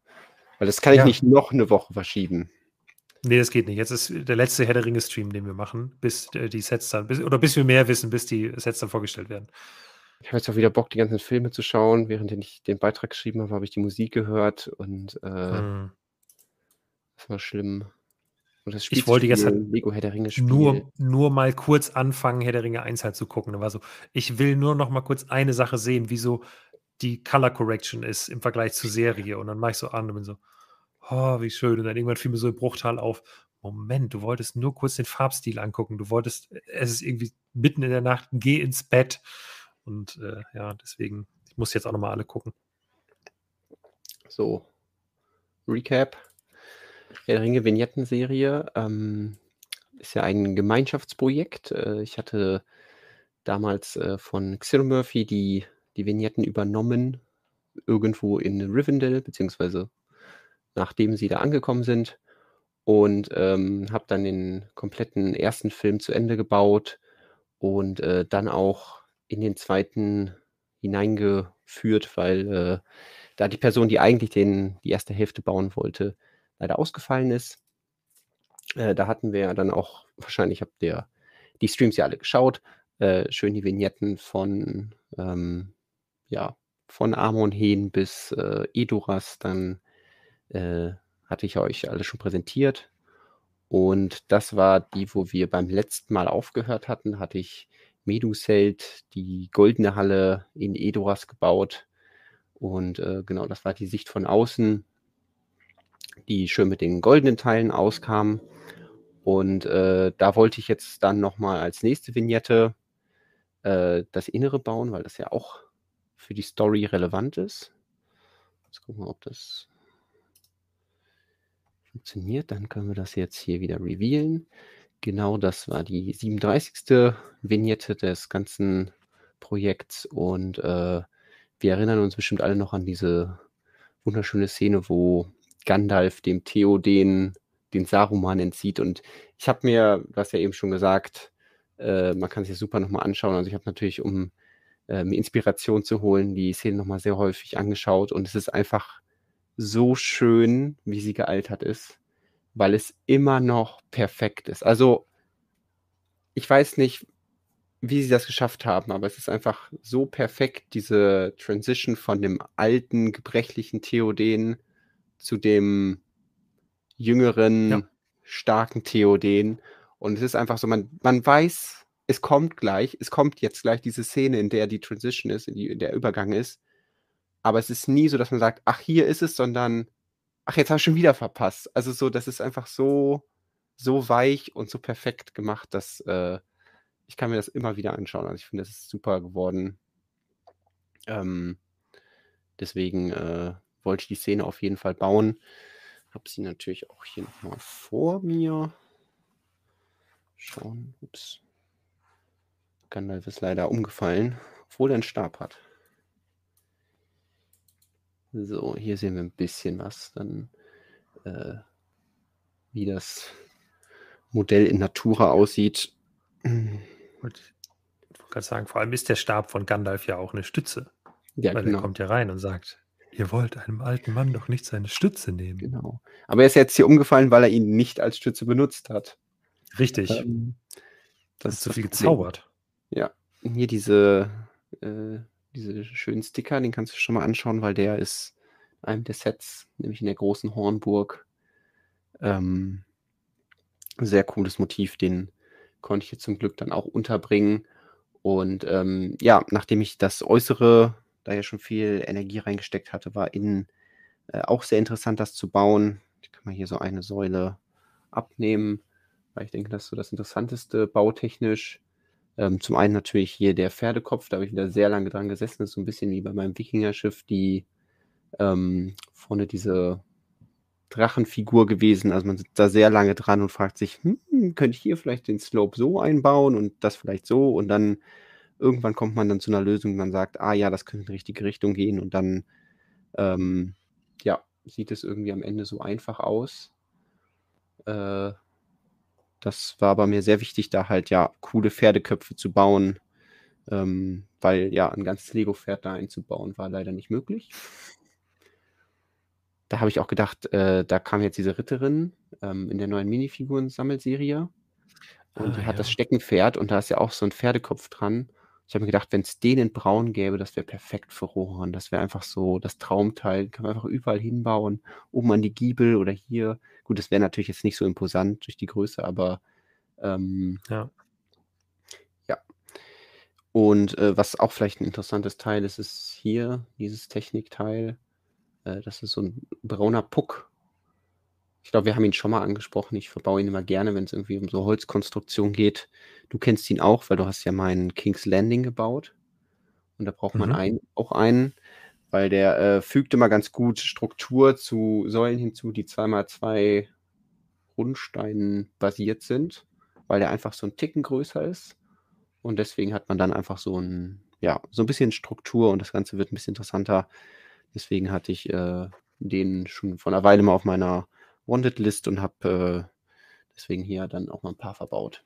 Weil das kann ich ja nicht noch eine Woche verschieben. Nee, das geht nicht. Jetzt ist der letzte Herr der Ringe-Stream, den wir machen, bis die Sets dann, bis, oder bis wir mehr wissen, bis die Sets dann vorgestellt werden. Ich habe jetzt auch wieder Bock, die ganzen Filme zu schauen. Während ich den Beitrag geschrieben habe, habe ich die Musik gehört und äh, hm. das war schlimm. Und das Spiel ich wollte jetzt Lego Herr der Ringe spielen. Nur, nur mal kurz anfangen, Herr der Ringe eins halt zu gucken. Da war so, ich will nur noch mal kurz eine Sache sehen, wie so die Color Correction ist im Vergleich zur Serie. Und dann mache ich so an und bin so, oh, wie schön. Und dann irgendwann fiel mir so ein Bruchtal auf. Moment, du wolltest nur kurz den Farbstil angucken. Du wolltest, es ist irgendwie mitten in der Nacht, geh ins Bett. Und äh, ja, deswegen, ich muss jetzt auch nochmal alle gucken. So, Recap. Herr der Ringe Vignetten-Serie ähm, ist ja ein Gemeinschaftsprojekt. Äh, ich hatte damals äh, von Cyril Murphy die, die Vignetten übernommen, irgendwo in Rivendell, beziehungsweise nachdem sie da angekommen sind. Und ähm, habe dann den kompletten ersten Film zu Ende gebaut und äh, dann auch in den zweiten hineingeführt, weil äh, da die Person, die eigentlich den, die erste Hälfte bauen wollte, leider ausgefallen ist. Äh, da hatten wir dann auch, wahrscheinlich habt ihr die Streams ja alle geschaut, äh, schön die Vignetten von, ähm, ja, von Amon Hen bis äh, Edoras, dann äh, hatte ich euch alle schon präsentiert. Und das war die, wo wir beim letzten Mal aufgehört hatten, hatte ich Meduseld, die goldene Halle in Edoras gebaut und äh, genau, das war die Sicht von außen, die schön mit den goldenen Teilen auskam und äh, da wollte ich jetzt dann nochmal als nächste Vignette äh, das Innere bauen, weil das ja auch für die Story relevant ist. Jetzt gucken wir, ob das funktioniert, dann können wir das jetzt hier wieder revealen. Genau, das war die siebenunddreißigste Vignette des ganzen Projekts und äh, wir erinnern uns bestimmt alle noch an diese wunderschöne Szene, wo Gandalf dem Theoden den Saruman entzieht. Und ich habe mir, du hast ja eben schon gesagt, äh, man kann sich das super nochmal anschauen. Also ich habe natürlich, um äh, mir Inspiration zu holen, die Szene nochmal sehr häufig angeschaut. Und es ist einfach so schön, wie sie gealtert ist, weil es immer noch perfekt ist. Also ich weiß nicht, wie sie das geschafft haben, aber es ist einfach so perfekt, diese Transition von dem alten, gebrechlichen Theoden zu dem jüngeren, ja. starken Theoden. Und es ist einfach so, man, man weiß, es kommt gleich, es kommt jetzt gleich diese Szene, in der die Transition ist, in, die, in der Übergang ist. Aber es ist nie so, dass man sagt, ach, hier ist es, sondern, ach, jetzt habe ich schon wieder verpasst. Also so, das ist einfach so, so weich und so perfekt gemacht, dass äh, ich kann mir das immer wieder anschauen. Also ich finde, das ist super geworden. Ähm, deswegen äh, wollte ich die Szene auf jeden Fall bauen. Habe sie natürlich auch hier nochmal vor mir. Schauen. Ups. Gandalf ist leider umgefallen, obwohl er einen Stab hat. So, hier sehen wir ein bisschen was dann, äh, wie das Modell in Natura aussieht. Und ich wollte gerade sagen, vor allem ist der Stab von Gandalf ja auch eine Stütze. Ja, weil genau. Er kommt ja rein und sagt, ihr wollt einem alten Mann doch nicht seine Stütze nehmen. Genau. Aber er ist jetzt hier umgefallen, weil er ihn nicht als Stütze benutzt hat. Richtig. Ähm, das, das ist so viel gezaubert. Ja. Und hier diese, äh, diese schönen Sticker, den kannst du schon mal anschauen, weil der ist in einem der Sets, nämlich in der großen Hornburg. Ähm, sehr cooles Motiv, den konnte ich jetzt zum Glück dann auch unterbringen. Und ähm, ja, nachdem ich das Äußere, da ja schon viel Energie reingesteckt hatte, war innen äh, auch sehr interessant, das zu bauen. Ich kann mal hier so eine Säule abnehmen, weil ich denke, das ist so das Interessanteste bautechnisch. Ähm, zum einen natürlich hier der Pferdekopf, da habe ich wieder sehr lange dran gesessen. Das ist so ein bisschen wie bei meinem Wikingerschiff, die ähm, vorne diese Drachenfigur gewesen, also man sitzt da sehr lange dran und fragt sich, hm, könnte ich hier vielleicht den Slope so einbauen und das vielleicht so, und dann irgendwann kommt man dann zu einer Lösung, man sagt, ah ja, das könnte in die richtige Richtung gehen, und dann ähm, ja, sieht es irgendwie am Ende so einfach aus. Äh, das war bei mir sehr wichtig, da halt ja coole Pferdeköpfe zu bauen, ähm, weil ja ein ganzes Lego-Pferd da einzubauen war leider nicht möglich. Da habe ich auch gedacht, äh, da kam jetzt diese Ritterin ähm, in der neuen Minifiguren-Sammelserie und ah, die hat ja. das Steckenpferd, und da ist ja auch so ein Pferdekopf dran. Ich habe mir gedacht, wenn es den in braun gäbe, das wäre perfekt für Rohan. Das wäre einfach so das Traumteil. Kann man einfach überall hinbauen. Oben an die Giebel oder hier. Gut, das wäre natürlich jetzt nicht so imposant durch die Größe, aber ähm, ja. ja. Und äh, was auch vielleicht ein interessantes Teil ist, ist hier dieses Technikteil. Das ist so ein brauner Puck. Ich glaube, wir haben ihn schon mal angesprochen. Ich verbaue ihn immer gerne, wenn es irgendwie um so Holzkonstruktion geht. Du kennst ihn auch, weil du hast ja meinen King's Landing gebaut. Und da braucht man mhm. einen, auch einen, weil der äh, fügt immer ganz gut Struktur zu Säulen hinzu, die zwei mal zwei Rundsteinen basiert sind, weil der einfach so einen Ticken größer ist. Und deswegen hat man dann einfach so ein, ja, so ein bisschen Struktur, und das Ganze wird ein bisschen interessanter. Deswegen hatte ich äh, den schon vor einer Weile mal auf meiner Wanted-List und habe äh, deswegen hier dann auch mal ein paar verbaut.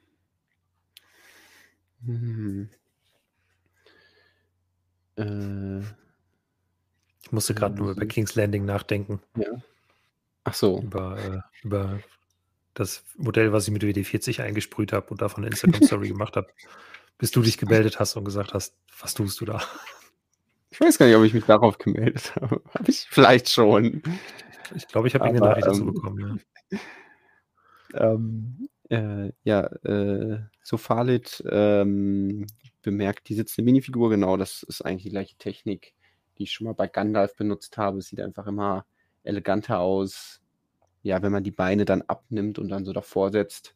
Hm. Äh, ich musste gerade nur über King's Landing nachdenken. Ja. Ach so. Über, äh, über das Modell, was ich mit W D vierzig eingesprüht habe und davon eine Instagram-Story gemacht habe, bis du dich gemeldet hast und gesagt hast, was tust du da? Ich weiß gar nicht, ob ich mich darauf gemeldet habe. Habe ich vielleicht schon. Ich glaube, ich habe eine Nachricht dazu ähm, bekommen. Ja, ähm, äh, ja äh, Sofalit ähm, bemerkt, die sitzende Minifigur, genau, das ist eigentlich die gleiche Technik, die ich schon mal bei Gandalf benutzt habe. Es sieht einfach immer eleganter aus, ja, wenn man die Beine dann abnimmt und dann so davor setzt,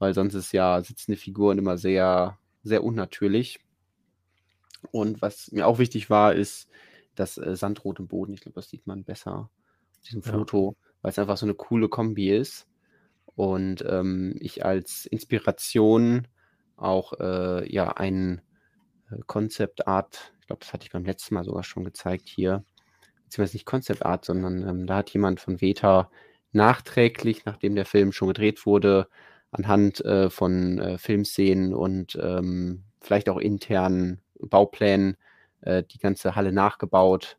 weil sonst ist ja sitzende Figuren immer sehr, sehr unnatürlich. Und was mir auch wichtig war, ist das äh, Sandrot im Boden. Ich glaube, das sieht man besser auf diesem ja. Foto, weil es einfach so eine coole Kombi ist. Und ähm, ich als Inspiration auch äh, ja, ein äh, Concept Art ich glaube, das hatte ich beim letzten Mal sogar schon gezeigt hier, beziehungsweise nicht Concept Art, sondern ähm, da hat jemand von Weta nachträglich, nachdem der Film schon gedreht wurde, anhand äh, von äh, Filmszenen und ähm, vielleicht auch internen Bauplänen äh, die ganze Halle nachgebaut.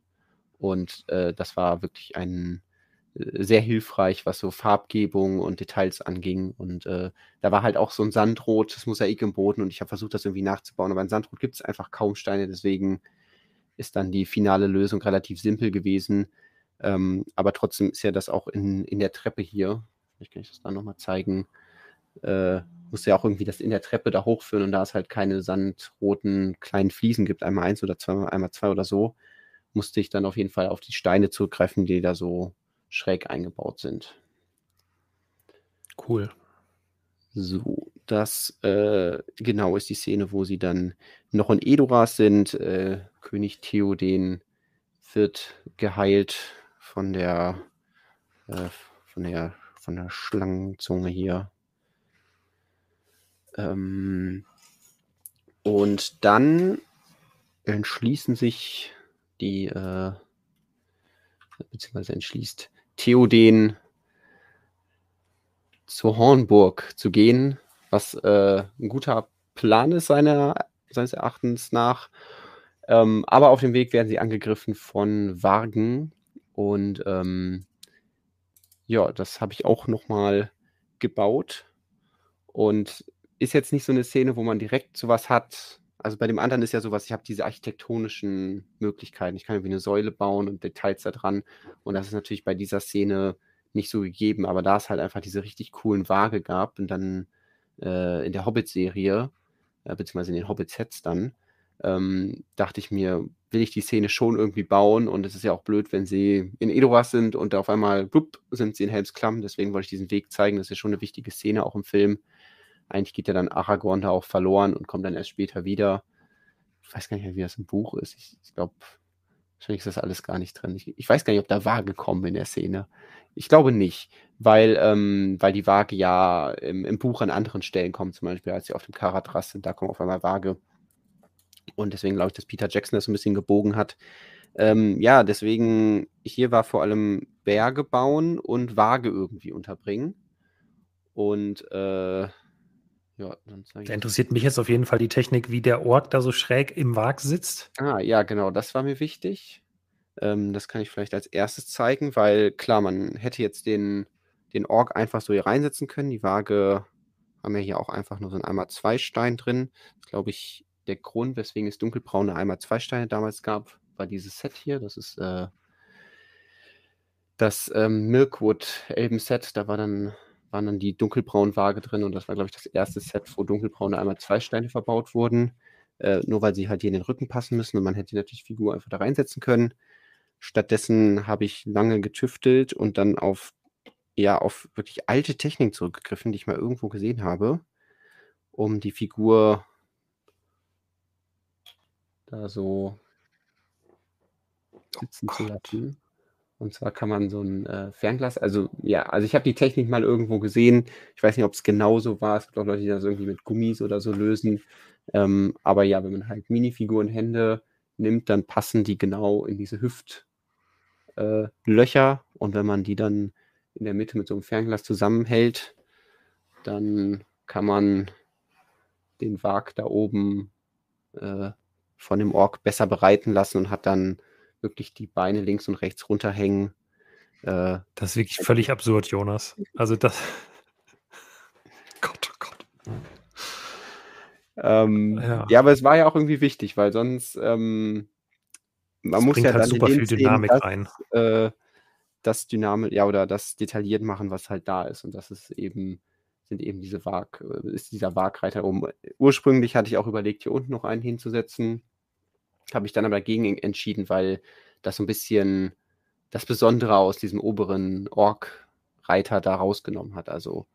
Und äh, das war wirklich ein äh, sehr hilfreich, was so Farbgebung und Details anging. Und äh, da war halt auch so ein sandrotes Mosaik im Boden und ich habe versucht, das irgendwie nachzubauen. Aber in Sandrot gibt es einfach kaum Steine, deswegen ist dann die finale Lösung relativ simpel gewesen. Ähm, aber trotzdem ist ja das auch in, in der Treppe hier, vielleicht kann ich das da nochmal zeigen, äh, muss ja auch irgendwie das in der Treppe da hochführen und da es halt keine sandroten kleinen Fliesen gibt, einmal eins oder zweimal, einmal zwei oder so, musste ich dann auf jeden Fall auf die Steine zurückgreifen, die da so schräg eingebaut sind. Cool. So, das äh, genau ist die Szene, wo sie dann noch in Edoras sind. Äh, König Theoden wird geheilt von der äh, von der von der Schlangenzunge hier. Ähm, und dann entschließen sich die, äh, beziehungsweise entschließt Theoden zur Hornburg zu gehen, was äh, ein guter Plan ist seiner, seines Erachtens nach. Ähm, aber auf dem Weg werden sie angegriffen von Vargen und ähm, ja, das habe ich auch nochmal gebaut und ist jetzt nicht so eine Szene, wo man direkt sowas hat. Also bei dem anderen ist ja sowas, ich habe diese architektonischen Möglichkeiten. Ich kann irgendwie eine Säule bauen und Details da dran. Und das ist natürlich bei dieser Szene nicht so gegeben. Aber da es halt einfach diese richtig coolen Waage gab und dann äh, in der Hobbit-Serie, äh, beziehungsweise in den Hobbit-Sets dann, ähm, dachte ich mir, will ich die Szene schon irgendwie bauen? Und es ist ja auch blöd, wenn sie in Edoras sind und auf einmal blub, sind sie in Helms Klamm. Deswegen wollte ich diesen Weg zeigen. Das ist ja schon eine wichtige Szene auch im Film. Eigentlich geht ja dann Aragorn da auch verloren und kommt dann erst später wieder. Ich weiß gar nicht mehr, wie das im Buch ist. Ich, ich glaube, wahrscheinlich ist das alles gar nicht drin. Ich, ich weiß gar nicht, ob da Waage kommen in der Szene. Ich glaube nicht, weil, ähm, weil die Waage ja im, im Buch an anderen Stellen kommt, zum Beispiel, als sie auf dem Karadras sind, da kommt auf einmal Waage. Und deswegen glaube ich, dass Peter Jackson das so ein bisschen gebogen hat. Ähm, ja, deswegen, hier war vor allem Berge bauen und Waage irgendwie unterbringen. Und äh, ja, dann da interessiert mich jetzt auf jeden Fall die Technik, wie der Ork da so schräg im Wag sitzt. Ah, ja, genau, das war mir wichtig. Ähm, das kann ich vielleicht als erstes zeigen, weil klar, man hätte jetzt den, den Ork einfach so hier reinsetzen können. Die Waage haben ja hier auch einfach nur so ein einmal zwei Stein drin. Das ist, glaube ich, der Grund, weswegen es dunkelbraune einmal zwei Steine damals gab, war dieses Set hier. Das ist äh, das ähm, Milkwood-Elben-Set. Da war dann... waren dann die dunkelbraunen Waage drin und das war, glaube ich, das erste Set, wo dunkelbraune einmal zwei Steine verbaut wurden, äh, nur weil sie halt hier in den Rücken passen müssen und man hätte natürlich die Figur einfach da reinsetzen können. Stattdessen habe ich lange getüftelt und dann auf, ja, auf wirklich alte Techniken zurückgegriffen, die ich mal irgendwo gesehen habe, um die Figur da so sitzen zu lassen. Und zwar kann man so ein äh, Fernglas, also ja, also ich habe die Technik mal irgendwo gesehen. Ich weiß nicht, ob es genau so war. Es gibt auch Leute, die das irgendwie mit Gummis oder so lösen. Ähm, aber ja, wenn man halt Minifigurenhände nimmt, dann passen die genau in diese Hüftlöcher. Äh, und wenn man die dann in der Mitte mit so einem Fernglas zusammenhält, dann kann man den Wag da oben äh, von dem Ork besser bereiten lassen und hat dann wirklich die Beine links und rechts runterhängen. Äh, das ist wirklich völlig absurd, Jonas. Also das... Gott, oh Gott. Ähm, ja. ja, aber es war ja auch irgendwie wichtig, weil sonst ähm, man das muss ja halt dann super viel Dynamik das, rein. Äh, das Dynamik, ja, oder das detailliert machen, was halt da ist. Und das ist eben, sind eben diese Waag, ist dieser Waagreiter oben. Ursprünglich hatte ich auch überlegt, hier unten noch einen hinzusetzen. Habe ich dann aber dagegen entschieden, weil das so ein bisschen das Besondere aus diesem oberen Ork-Reiter da rausgenommen hat. Also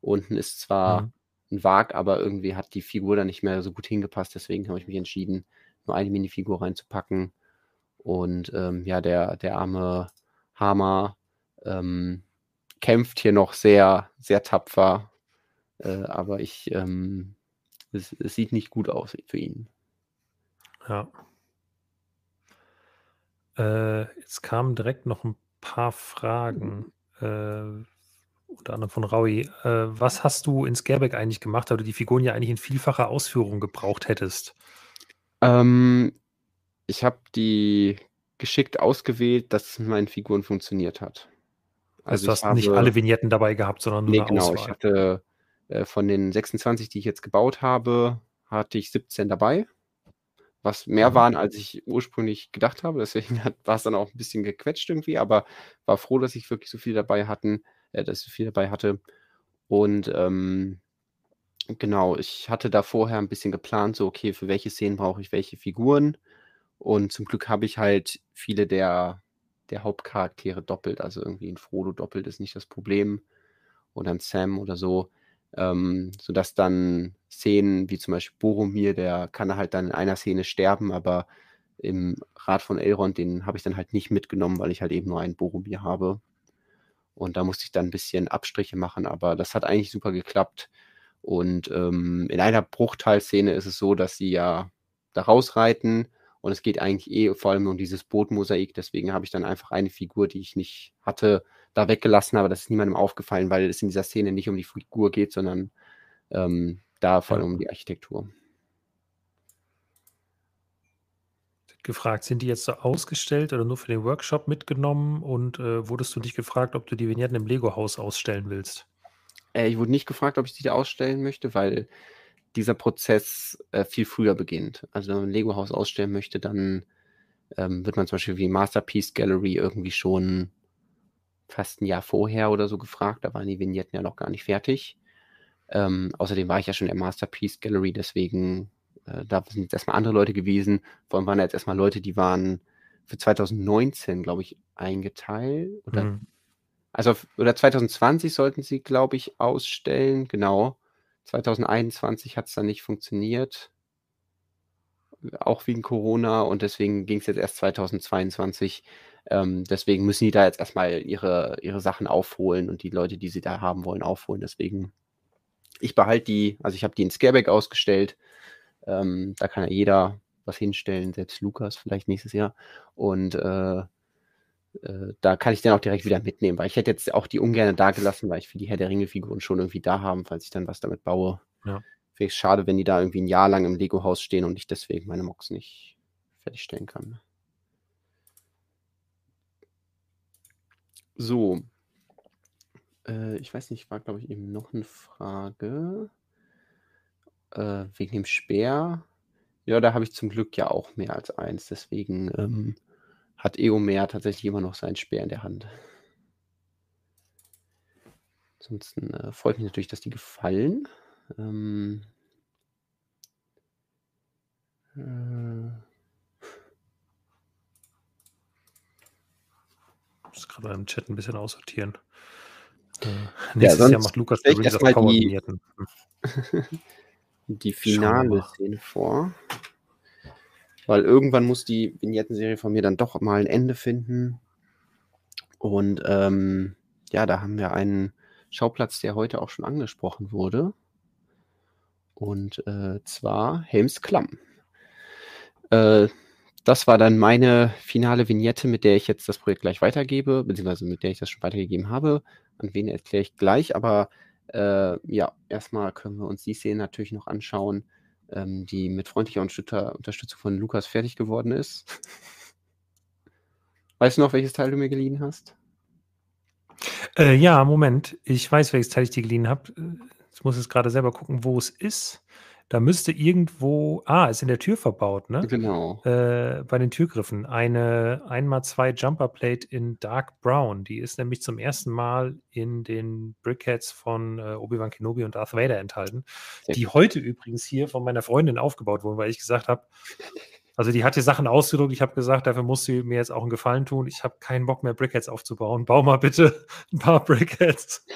unten ist zwar mhm. ein Wag, aber irgendwie hat die Figur da nicht mehr so gut hingepasst. Deswegen habe ich mich entschieden, nur eine Minifigur reinzupacken. Und ähm, ja, der, der arme Hammer ähm, kämpft hier noch sehr, sehr tapfer. Äh, aber ich, ähm, es, es sieht nicht gut aus für ihn. Ja, Äh, jetzt kamen direkt noch ein paar Fragen, äh, unter anderem von Raui. Äh, was hast du in Skærbæk eigentlich gemacht, da du die Figuren ja eigentlich in vielfacher Ausführung gebraucht hättest? Ähm, ich habe die geschickt ausgewählt, dass es mit meinen Figuren funktioniert hat. Also, also du hast habe, nicht alle Vignetten dabei gehabt, sondern nur nee, eine genau, Auswahl. Ich hatte äh, von den sechsundzwanzig, die ich jetzt gebaut habe, hatte ich siebzehn dabei, was mehr mhm. waren, als ich ursprünglich gedacht habe. Deswegen war es dann auch ein bisschen gequetscht irgendwie, aber war froh, dass ich wirklich so viel dabei hatten, äh, dass ich so viel dabei hatte. Und ähm, genau, ich hatte da vorher ein bisschen geplant, so okay, für welche Szenen brauche ich welche Figuren. Und zum Glück habe ich halt viele der, der Hauptcharaktere doppelt. Also irgendwie ein Frodo doppelt ist nicht das Problem. Oder ein Sam oder so. Ähm, sodass dann Szenen wie zum Beispiel Boromir, der kann halt dann in einer Szene sterben, aber im Rat von Elrond, den habe ich dann halt nicht mitgenommen, weil ich halt eben nur einen Boromir habe. Und da musste ich dann ein bisschen Abstriche machen, aber das hat eigentlich super geklappt. Und ähm, in einer Bruchtalszene ist es so, dass sie ja da rausreiten. Und es geht eigentlich eh vor allem um dieses Bootmosaik, deswegen habe ich dann einfach eine Figur, die ich nicht hatte, da weggelassen, aber das ist niemandem aufgefallen, weil es in dieser Szene nicht um die Figur geht, sondern ähm, da vor allem ja. um die Architektur. Gefragt, sind die jetzt so ausgestellt oder nur für den Workshop mitgenommen? Und äh, wurdest du nicht gefragt, ob du die Vignetten im Lego-Haus ausstellen willst? Äh, ich wurde nicht gefragt, ob ich die da ausstellen möchte, weil dieser Prozess äh, viel früher beginnt. Also wenn man ein Lego-Haus ausstellen möchte, dann ähm, wird man zum Beispiel wie Masterpiece Gallery irgendwie schon fast ein Jahr vorher oder so gefragt. Da waren die Vignetten ja noch gar nicht fertig. Ähm, außerdem war ich ja schon in der Masterpiece Gallery, deswegen äh, da sind jetzt erstmal andere Leute gewesen. Vor allem waren da jetzt erstmal Leute, die waren für zwanzig neunzehn, glaube ich, eingeteilt. Oder, mhm. also, oder zwanzig zwanzig sollten sie, glaube ich, ausstellen. Genau. zwanzig einundzwanzig hat es dann nicht funktioniert, auch wegen Corona, und deswegen ging es jetzt erst zwanzig zweiundzwanzig. Ähm, deswegen müssen die da jetzt erstmal ihre, ihre Sachen aufholen und die Leute, die sie da haben wollen, aufholen. Deswegen, ich behalte die, also ich habe die in Skærbæk ausgestellt. Ähm, da kann ja jeder was hinstellen, selbst Lukas vielleicht nächstes Jahr. Und äh, da kann ich dann auch direkt wieder mitnehmen, weil ich hätte jetzt auch die ungern da gelassen, weil ich für die Herr der Ringe-Figuren schon irgendwie da haben, falls ich dann was damit baue. Ja. Finde ich schade, wenn die da irgendwie ein Jahr lang im Lego-Haus stehen und ich deswegen meine Mocs nicht fertigstellen kann. So. Äh, ich weiß nicht, war glaube ich eben noch eine Frage. Äh, wegen dem Speer. Ja, da habe ich zum Glück ja auch mehr als eins, deswegen ähm, hat Eomer tatsächlich immer noch seinen Speer in der Hand. Ansonsten äh, freut mich natürlich, dass die gefallen. Ähm, äh, ich muss gerade im Chat ein bisschen aussortieren. Äh, nächstes ja, Jahr macht Lukas die Rings of Power Vignetten. Die finale Szene vor. Weil irgendwann muss die Vignettenserie von mir dann doch mal ein Ende finden. Und ähm, ja, da haben wir einen Schauplatz, der heute auch schon angesprochen wurde. Und äh, zwar Helms Klamm. Äh, das war dann meine finale Vignette, mit der ich jetzt das Projekt gleich weitergebe, beziehungsweise mit der ich das schon weitergegeben habe. An wen erkläre ich gleich. Aber äh, ja, erstmal können wir uns die Szene natürlich noch anschauen, die mit freundlicher Unterstützung von Lukas fertig geworden ist. Weißt du noch, welches Teil du mir geliehen hast? Äh, ja, Moment. Ich weiß, welches Teil ich dir geliehen habe. Ich muss jetzt gerade selber gucken, wo es ist. Da müsste irgendwo... Ah, ist in der Tür verbaut, ne? Genau. Äh, bei den Türgriffen. Eine eins mal zwei Jumperplate in Dark Brown. Die ist nämlich zum ersten Mal in den Brickheads von äh, Obi-Wan Kenobi und Darth Vader enthalten. Sehr die gut. Heute übrigens hier von meiner Freundin aufgebaut wurden, weil ich gesagt habe... Also die hat hier Sachen ausgedruckt. Ich habe gesagt, dafür muss sie mir jetzt auch einen Gefallen tun. Ich habe keinen Bock mehr, Brickheads aufzubauen. Bau mal bitte ein paar Brickheads.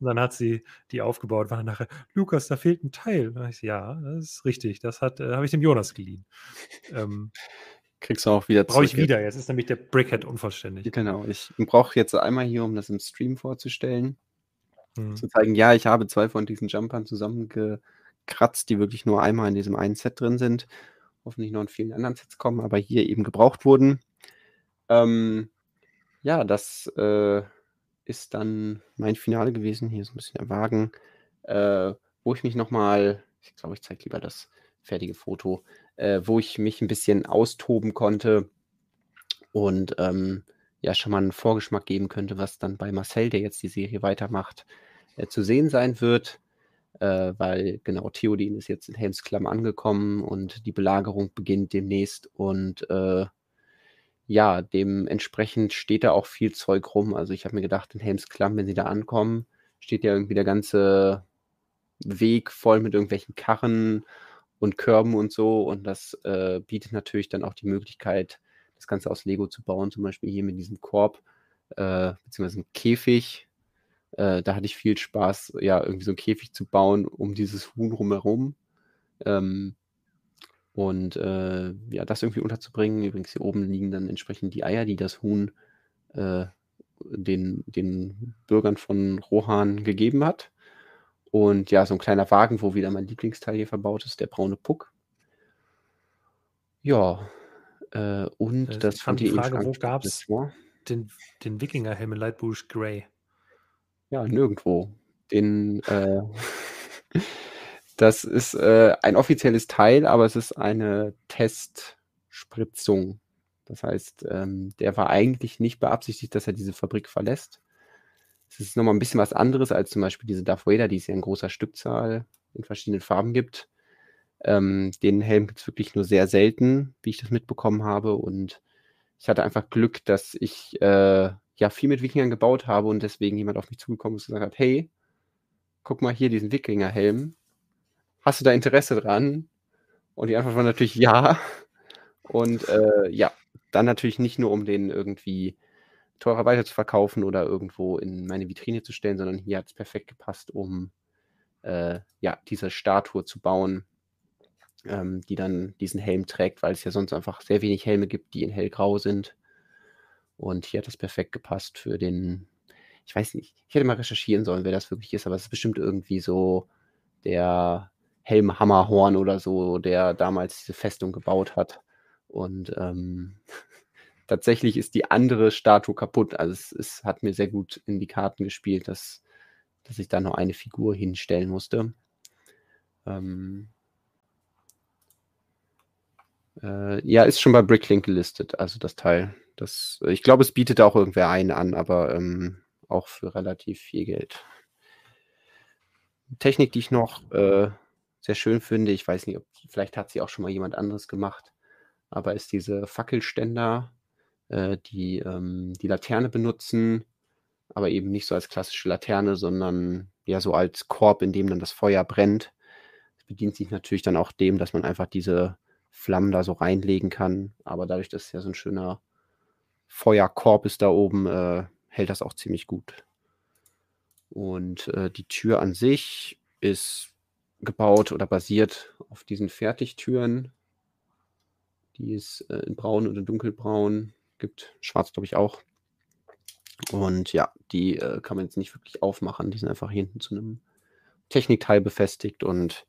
Und dann hat sie die aufgebaut. War nachher, Lukas, da fehlt ein Teil. Da ich, ja, das ist richtig. Das hat äh, habe ich dem Jonas geliehen. Ähm, Kriegst du auch wieder zurück. Brauche ich wieder. Jetzt ist nämlich der Brickhead unvollständig. Genau. Ich brauche jetzt einmal hier, um das im Stream vorzustellen. Hm. Zu zeigen, ja, ich habe zwei von diesen Jumpern zusammengekratzt, die wirklich nur einmal in diesem einen Set drin sind. Hoffentlich noch in vielen anderen Sets kommen, aber hier eben gebraucht wurden. Ähm, ja, das äh, ist dann mein Finale gewesen. Hier ist ein bisschen der Wagen, äh, wo ich mich nochmal, ich glaube, ich zeige lieber das fertige Foto, äh, wo ich mich ein bisschen austoben konnte und ähm, ja schon mal einen Vorgeschmack geben könnte, was dann bei Marcel, der jetzt die Serie weitermacht, äh, zu sehen sein wird. Äh, weil genau, Theoden ist jetzt in Helmsklamm angekommen und die Belagerung beginnt demnächst und äh, ja, dementsprechend steht da auch viel Zeug rum. Also ich habe mir gedacht, in Helmsklamm, wenn sie da ankommen, steht ja irgendwie der ganze Weg voll mit irgendwelchen Karren und Körben und so, und das äh, bietet natürlich dann auch die Möglichkeit, das Ganze aus Lego zu bauen, zum Beispiel hier mit diesem Korb, äh, beziehungsweise einem Käfig. Äh, da hatte ich viel Spaß, ja, irgendwie so einen Käfig zu bauen, um dieses Huhn rumherum. Ähm, und äh, ja, das irgendwie unterzubringen. Übrigens, hier oben liegen dann entsprechend die Eier, die das Huhn äh, den, den Bürgern von Rohan gegeben hat. Und ja, so ein kleiner Wagen, wo wieder mein Lieblingsteil hier verbaut ist, der braune Puck. Ja, äh, und das, das fand ich eben Frage, wo gab es den, den Wikingerhelm in Lightbush Grey? Ja, nirgendwo. Den, äh, das ist äh, ein offizielles Teil, aber es ist eine Testspritzung. Das heißt, ähm, der war eigentlich nicht beabsichtigt, dass er diese Fabrik verlässt. Es ist nochmal ein bisschen was anderes als zum Beispiel diese Darth Vader, die es ja in großer Stückzahl in verschiedenen Farben gibt. Ähm, den Helm gibt es wirklich nur sehr selten, wie ich das mitbekommen habe. Und ich hatte einfach Glück, dass ich äh, ja viel mit Wikingern gebaut habe und deswegen jemand auf mich zugekommen ist und gesagt hat, hey, guck mal hier diesen Wikingerhelm. Hast du da Interesse dran? Und die Antwort war natürlich ja. Und äh, ja, dann natürlich nicht nur, um den irgendwie teurer weiter zu verkaufen oder irgendwo in meine Vitrine zu stellen, sondern hier hat es perfekt gepasst, um äh, ja, diese Statue zu bauen, ähm, die dann diesen Helm trägt, weil es ja sonst einfach sehr wenig Helme gibt, die in hellgrau sind. Und hier hat das perfekt gepasst für den, ich weiß nicht, ich hätte mal recherchieren sollen, wer das wirklich ist, aber es ist bestimmt irgendwie so der Helm Hammerhorn oder so, der damals diese Festung gebaut hat. Und ähm, tatsächlich ist die andere Statue kaputt. Also es, es hat mir sehr gut in die Karten gespielt, dass, dass ich da noch eine Figur hinstellen musste. Ähm, äh, ja, ist schon bei Bricklink gelistet, also das Teil. Das, ich glaube, es bietet auch irgendwer einen an, aber ähm, auch für relativ viel Geld. Technik, die ich noch äh, sehr schön finde, ich weiß nicht, ob, vielleicht hat sie auch schon mal jemand anderes gemacht, aber ist diese Fackelständer, äh, die ähm, die Laterne benutzen, aber eben nicht so als klassische Laterne, sondern ja so als Korb, in dem dann das Feuer brennt. Es bedient sich natürlich dann auch dem, dass man einfach diese Flammen da so reinlegen kann, aber dadurch, dass es ja so ein schöner Feuerkorb ist da oben, äh, hält das auch ziemlich gut. Und äh, die Tür an sich ist gebaut oder basiert auf diesen Fertigtüren. Die es äh, in braun oder dunkelbraun gibt. Schwarz, glaube ich, auch. Und ja, die äh, kann man jetzt nicht wirklich aufmachen. Die sind einfach hier hinten zu einem Technikteil befestigt und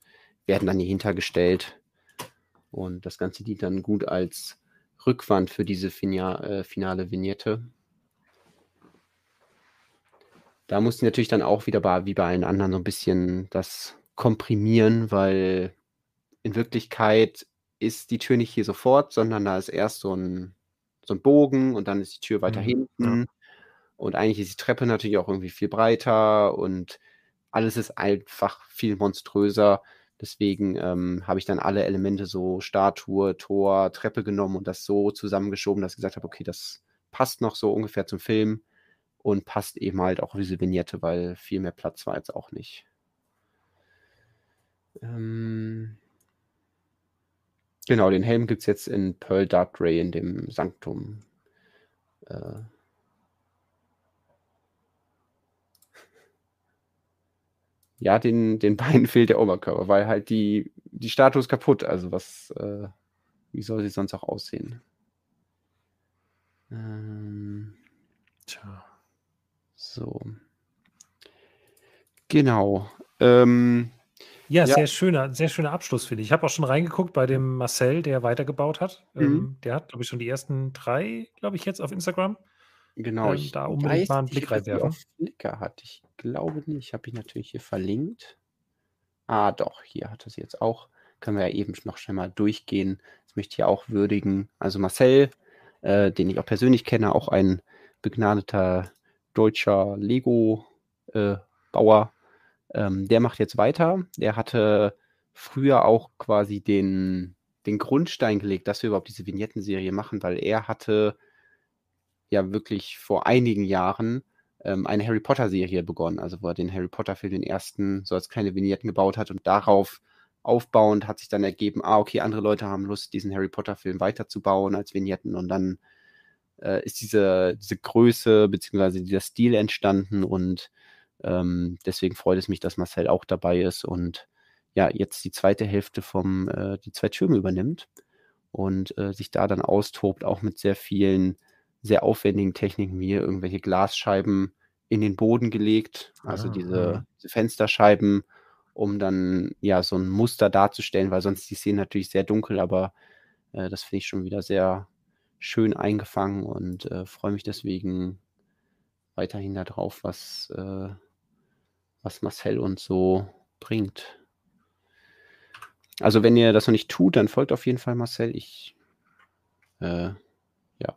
werden dann hier hintergestellt. Und das Ganze dient dann gut als Rückwand für diese Fina- äh, finale Vignette. Da musste ich natürlich dann auch wieder bei, wie bei allen anderen so ein bisschen das komprimieren, weil in Wirklichkeit ist die Tür nicht hier sofort, sondern da ist erst so ein, so ein Bogen und dann ist die Tür weiter mhm. hinten. Ja. Und eigentlich ist die Treppe natürlich auch irgendwie viel breiter und alles ist einfach viel monströser. Deswegen ähm, habe ich dann alle Elemente, so Statue, Tor, Treppe genommen und das so zusammengeschoben, dass ich gesagt habe, okay, das passt noch so ungefähr zum Film und passt eben halt auch diese Vignette, weil viel mehr Platz war jetzt auch nicht. Ähm, genau, den Helm gibt es jetzt in Pearl Dark Grey in dem Sanktum. Äh, Ja, den, den Beinen fehlt der Oberkörper, weil halt die, die Statue ist kaputt. Also was, äh, wie soll sie sonst auch aussehen? Ähm, tja. So. Genau. Ähm, Ja, Ja, sehr schöner, sehr schöner Abschluss, finde ich. Ich habe auch schon reingeguckt bei dem Marcel, der weitergebaut hat. Mhm. Ähm, der hat, glaube ich, schon die ersten drei, glaube ich, jetzt auf Instagram. Genau, Ähm, ich da unbedingt mal weiß einen Blick nicht, ob er die reinwerfen. auf Flickr hat. Ich glaube nicht. Ich habe ihn natürlich hier verlinkt. Ah, doch, hier hat er sie jetzt auch. Können wir ja eben noch schnell mal durchgehen. Das möchte ich ja auch würdigen. Also Marcel, äh, den ich auch persönlich kenne, auch ein begnadeter deutscher Lego-Bauer. Ähm, der macht jetzt weiter. Der hatte früher auch quasi den, den Grundstein gelegt, dass wir überhaupt diese Vignettenserie machen, weil er hatte ja wirklich vor einigen Jahren ähm, eine Harry Potter-Serie begonnen, also wo er den Harry Potter-Film, den ersten, so als kleine Vignetten gebaut hat und darauf aufbauend hat sich dann ergeben, ah, okay, andere Leute haben Lust, diesen Harry Potter-Film weiterzubauen als Vignetten und dann äh, ist diese, diese Größe beziehungsweise dieser Stil entstanden und ähm, deswegen freut es mich, dass Marcel auch dabei ist und ja, jetzt die zweite Hälfte vom, äh, die zwei Türme übernimmt und äh, sich da dann austobt, auch mit sehr vielen sehr aufwendigen Techniken, wie hier irgendwelche Glasscheiben in den Boden gelegt, also Ah, diese, mhm. diese Fensterscheiben, um dann ja so ein Muster darzustellen, weil sonst die Szene natürlich sehr dunkel, aber äh, das finde ich schon wieder sehr schön eingefangen und äh, freue mich deswegen weiterhin darauf, was, äh, was Marcel uns so bringt. Also wenn ihr das noch nicht tut, dann folgt auf jeden Fall Marcel. Ich äh, ja,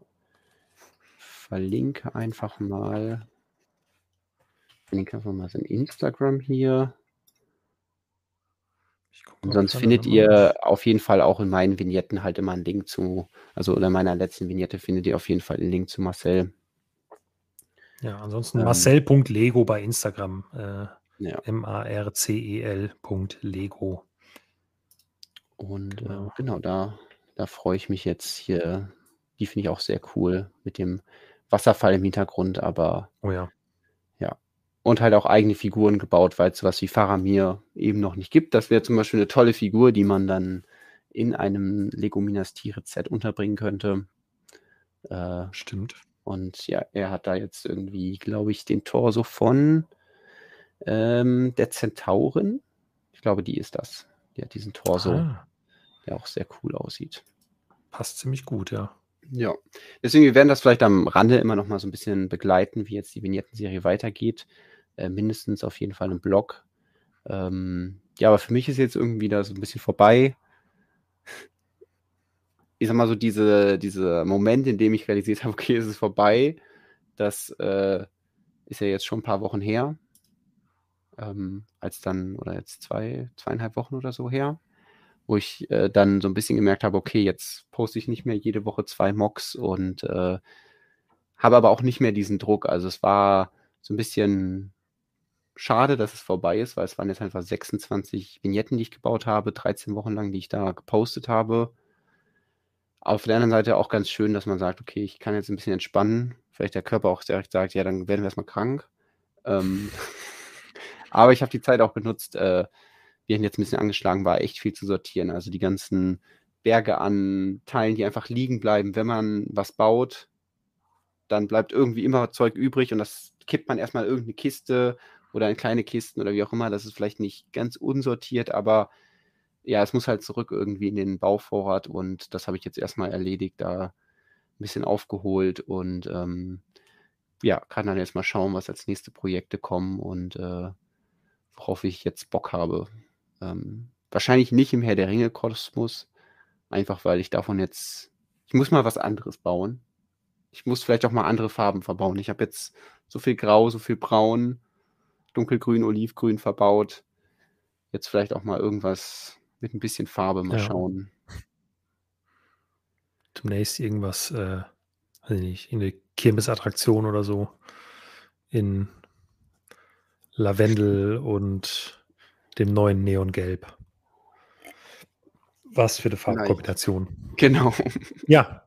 verlinke einfach mal, verlinke einfach mal sein Instagram hier. Ich gucke Und mal sonst gerade findet nochmal. ihr auf jeden Fall auch in meinen Vignetten halt immer einen Link zu, also oder in meiner letzten Vignette findet ihr auf jeden Fall einen Link zu Marcel. Ja, ansonsten Ähm, marcel.lego bei Instagram. ja. Äh, M-A-R-C-E-L Punkt Lego. Und äh, Genau. genau, da, da freue ich mich jetzt hier. Die finde ich auch sehr cool mit dem Wasserfall im Hintergrund, aber Oh ja. ja. Und halt auch eigene Figuren gebaut, weil es sowas wie Faramir eben noch nicht gibt. Das wäre zum Beispiel eine tolle Figur, die man dann in einem Lego Minas Tirith Set unterbringen könnte. Äh, Stimmt. Und ja, er hat da jetzt irgendwie, glaube ich, den Torso von ähm, der Zentaurin. Ich glaube, die ist das. Die hat diesen Torso, Ah, der auch sehr cool aussieht. passt ziemlich gut, ja. Ja, deswegen, wir werden das vielleicht am Rande immer noch mal so ein bisschen begleiten, wie jetzt die Vignettenserie weitergeht. Äh, mindestens auf jeden Fall im Blog. Ähm, ja, aber für mich ist jetzt irgendwie da so ein bisschen vorbei. Ich sag mal so, diese, diese Momente, in dem ich realisiert habe, okay, es ist vorbei. Das äh, ist ja jetzt schon ein paar Wochen her. Ähm, als dann, oder jetzt zwei, zweieinhalb Wochen oder so her, wo ich äh, dann so ein bisschen gemerkt habe, okay, jetzt poste ich nicht mehr jede Woche zwei Mocks und äh, habe aber auch nicht mehr diesen Druck. Also es war so ein bisschen schade, dass es vorbei ist, weil es waren jetzt einfach sechsundzwanzig Vignetten, die ich gebaut habe, dreizehn Wochen lang, die ich da gepostet habe. Auf der anderen Seite auch ganz schön, dass man sagt, okay, ich kann jetzt ein bisschen entspannen. Vielleicht der Körper auch direkt sagt, ja, dann werden wir erstmal krank. Ähm, aber ich habe die Zeit auch genutzt, äh, während jetzt ein bisschen angeschlagen war, echt viel zu sortieren. Also die ganzen Berge an Teilen, die einfach liegen bleiben. Wenn man was baut, dann bleibt irgendwie immer Zeug übrig und das kippt man erstmal in irgendeine Kiste oder in kleine Kisten oder wie auch immer. Das ist vielleicht nicht ganz unsortiert, aber ja, es muss halt zurück irgendwie in den Bauvorrat und das habe ich jetzt erstmal erledigt, da ein bisschen aufgeholt und ähm, ja, kann dann jetzt mal schauen, was als nächste Projekte kommen und äh, worauf ich jetzt Bock habe. Ähm, wahrscheinlich nicht im Herr der Ringe-Kosmos, einfach weil ich davon jetzt, ich muss mal was anderes bauen. Ich muss vielleicht auch mal andere Farben verbauen. Ich habe jetzt so viel Grau, so viel Braun, Dunkelgrün, Olivgrün verbaut. Jetzt vielleicht auch mal irgendwas mit ein bisschen Farbe mal Ja. schauen. Demnächst irgendwas, äh, weiß ich nicht, in der Kirmesattraktion oder so. In Lavendel und dem neuen Neongelb. Was für eine Vielleicht. Farbkombination. Genau. Ja,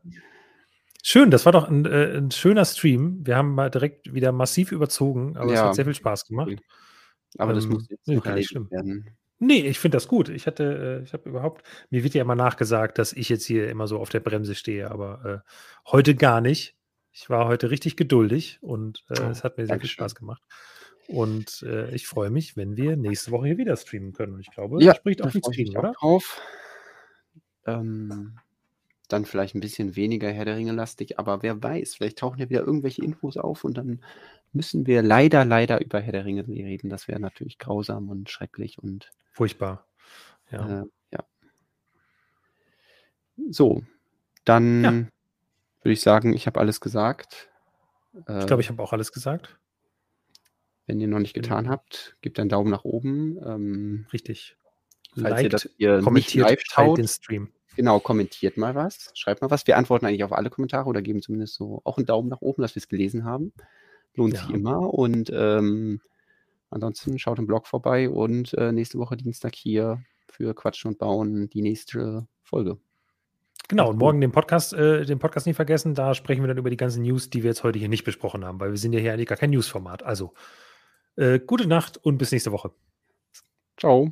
schön. Das war doch ein, äh, ein schöner Stream. Wir haben mal direkt wieder massiv überzogen, aber es Ja. hat sehr viel Spaß gemacht. Aber das Ähm, muss jetzt nee, noch gar nicht schlimm. erledigt werden. Nee, ich finde das gut. Ich hatte, äh, ich habe überhaupt, mir wird ja immer nachgesagt, dass ich jetzt hier immer so auf der Bremse stehe, aber äh, heute gar nicht. Ich war heute richtig geduldig und äh, es hat mir sehr viel Dankeschön. Spaß gemacht. Und äh, ich freue mich, wenn wir nächste Woche hier wieder streamen können. Und ich glaube, ja, das spricht auch nichts gegen, oder? Drauf. Ähm, dann vielleicht ein bisschen weniger Herr der Ringe-lastig, aber wer weiß, vielleicht tauchen ja wieder irgendwelche Infos auf und dann müssen wir leider, leider über Herr der Ringe reden. Das wäre natürlich grausam und schrecklich und furchtbar. Ja. Äh, ja. So, dann ja. würde ich sagen, ich habe alles gesagt. Äh, ich glaube, ich habe auch alles gesagt. Wenn ihr noch nicht getan habt, gebt einen Daumen nach oben. Ähm, Richtig. Falls Liked, ihr, ihr kommentiert, nicht live schaut, den Stream. Genau, kommentiert mal was, schreibt mal was. Wir antworten eigentlich auf alle Kommentare oder geben zumindest so auch einen Daumen nach oben, dass wir es gelesen haben. Lohnt ja. sich immer. Und ähm, ansonsten schaut im Blog vorbei und äh, nächste Woche Dienstag hier für Quatschen und Bauen die nächste Folge. Genau, und morgen den Podcast, äh, den Podcast nicht vergessen. Da sprechen wir dann über die ganzen News, die wir jetzt heute hier nicht besprochen haben, weil wir sind ja hier eigentlich gar kein News-Format. Also, äh, gute Nacht und bis nächste Woche. Ciao.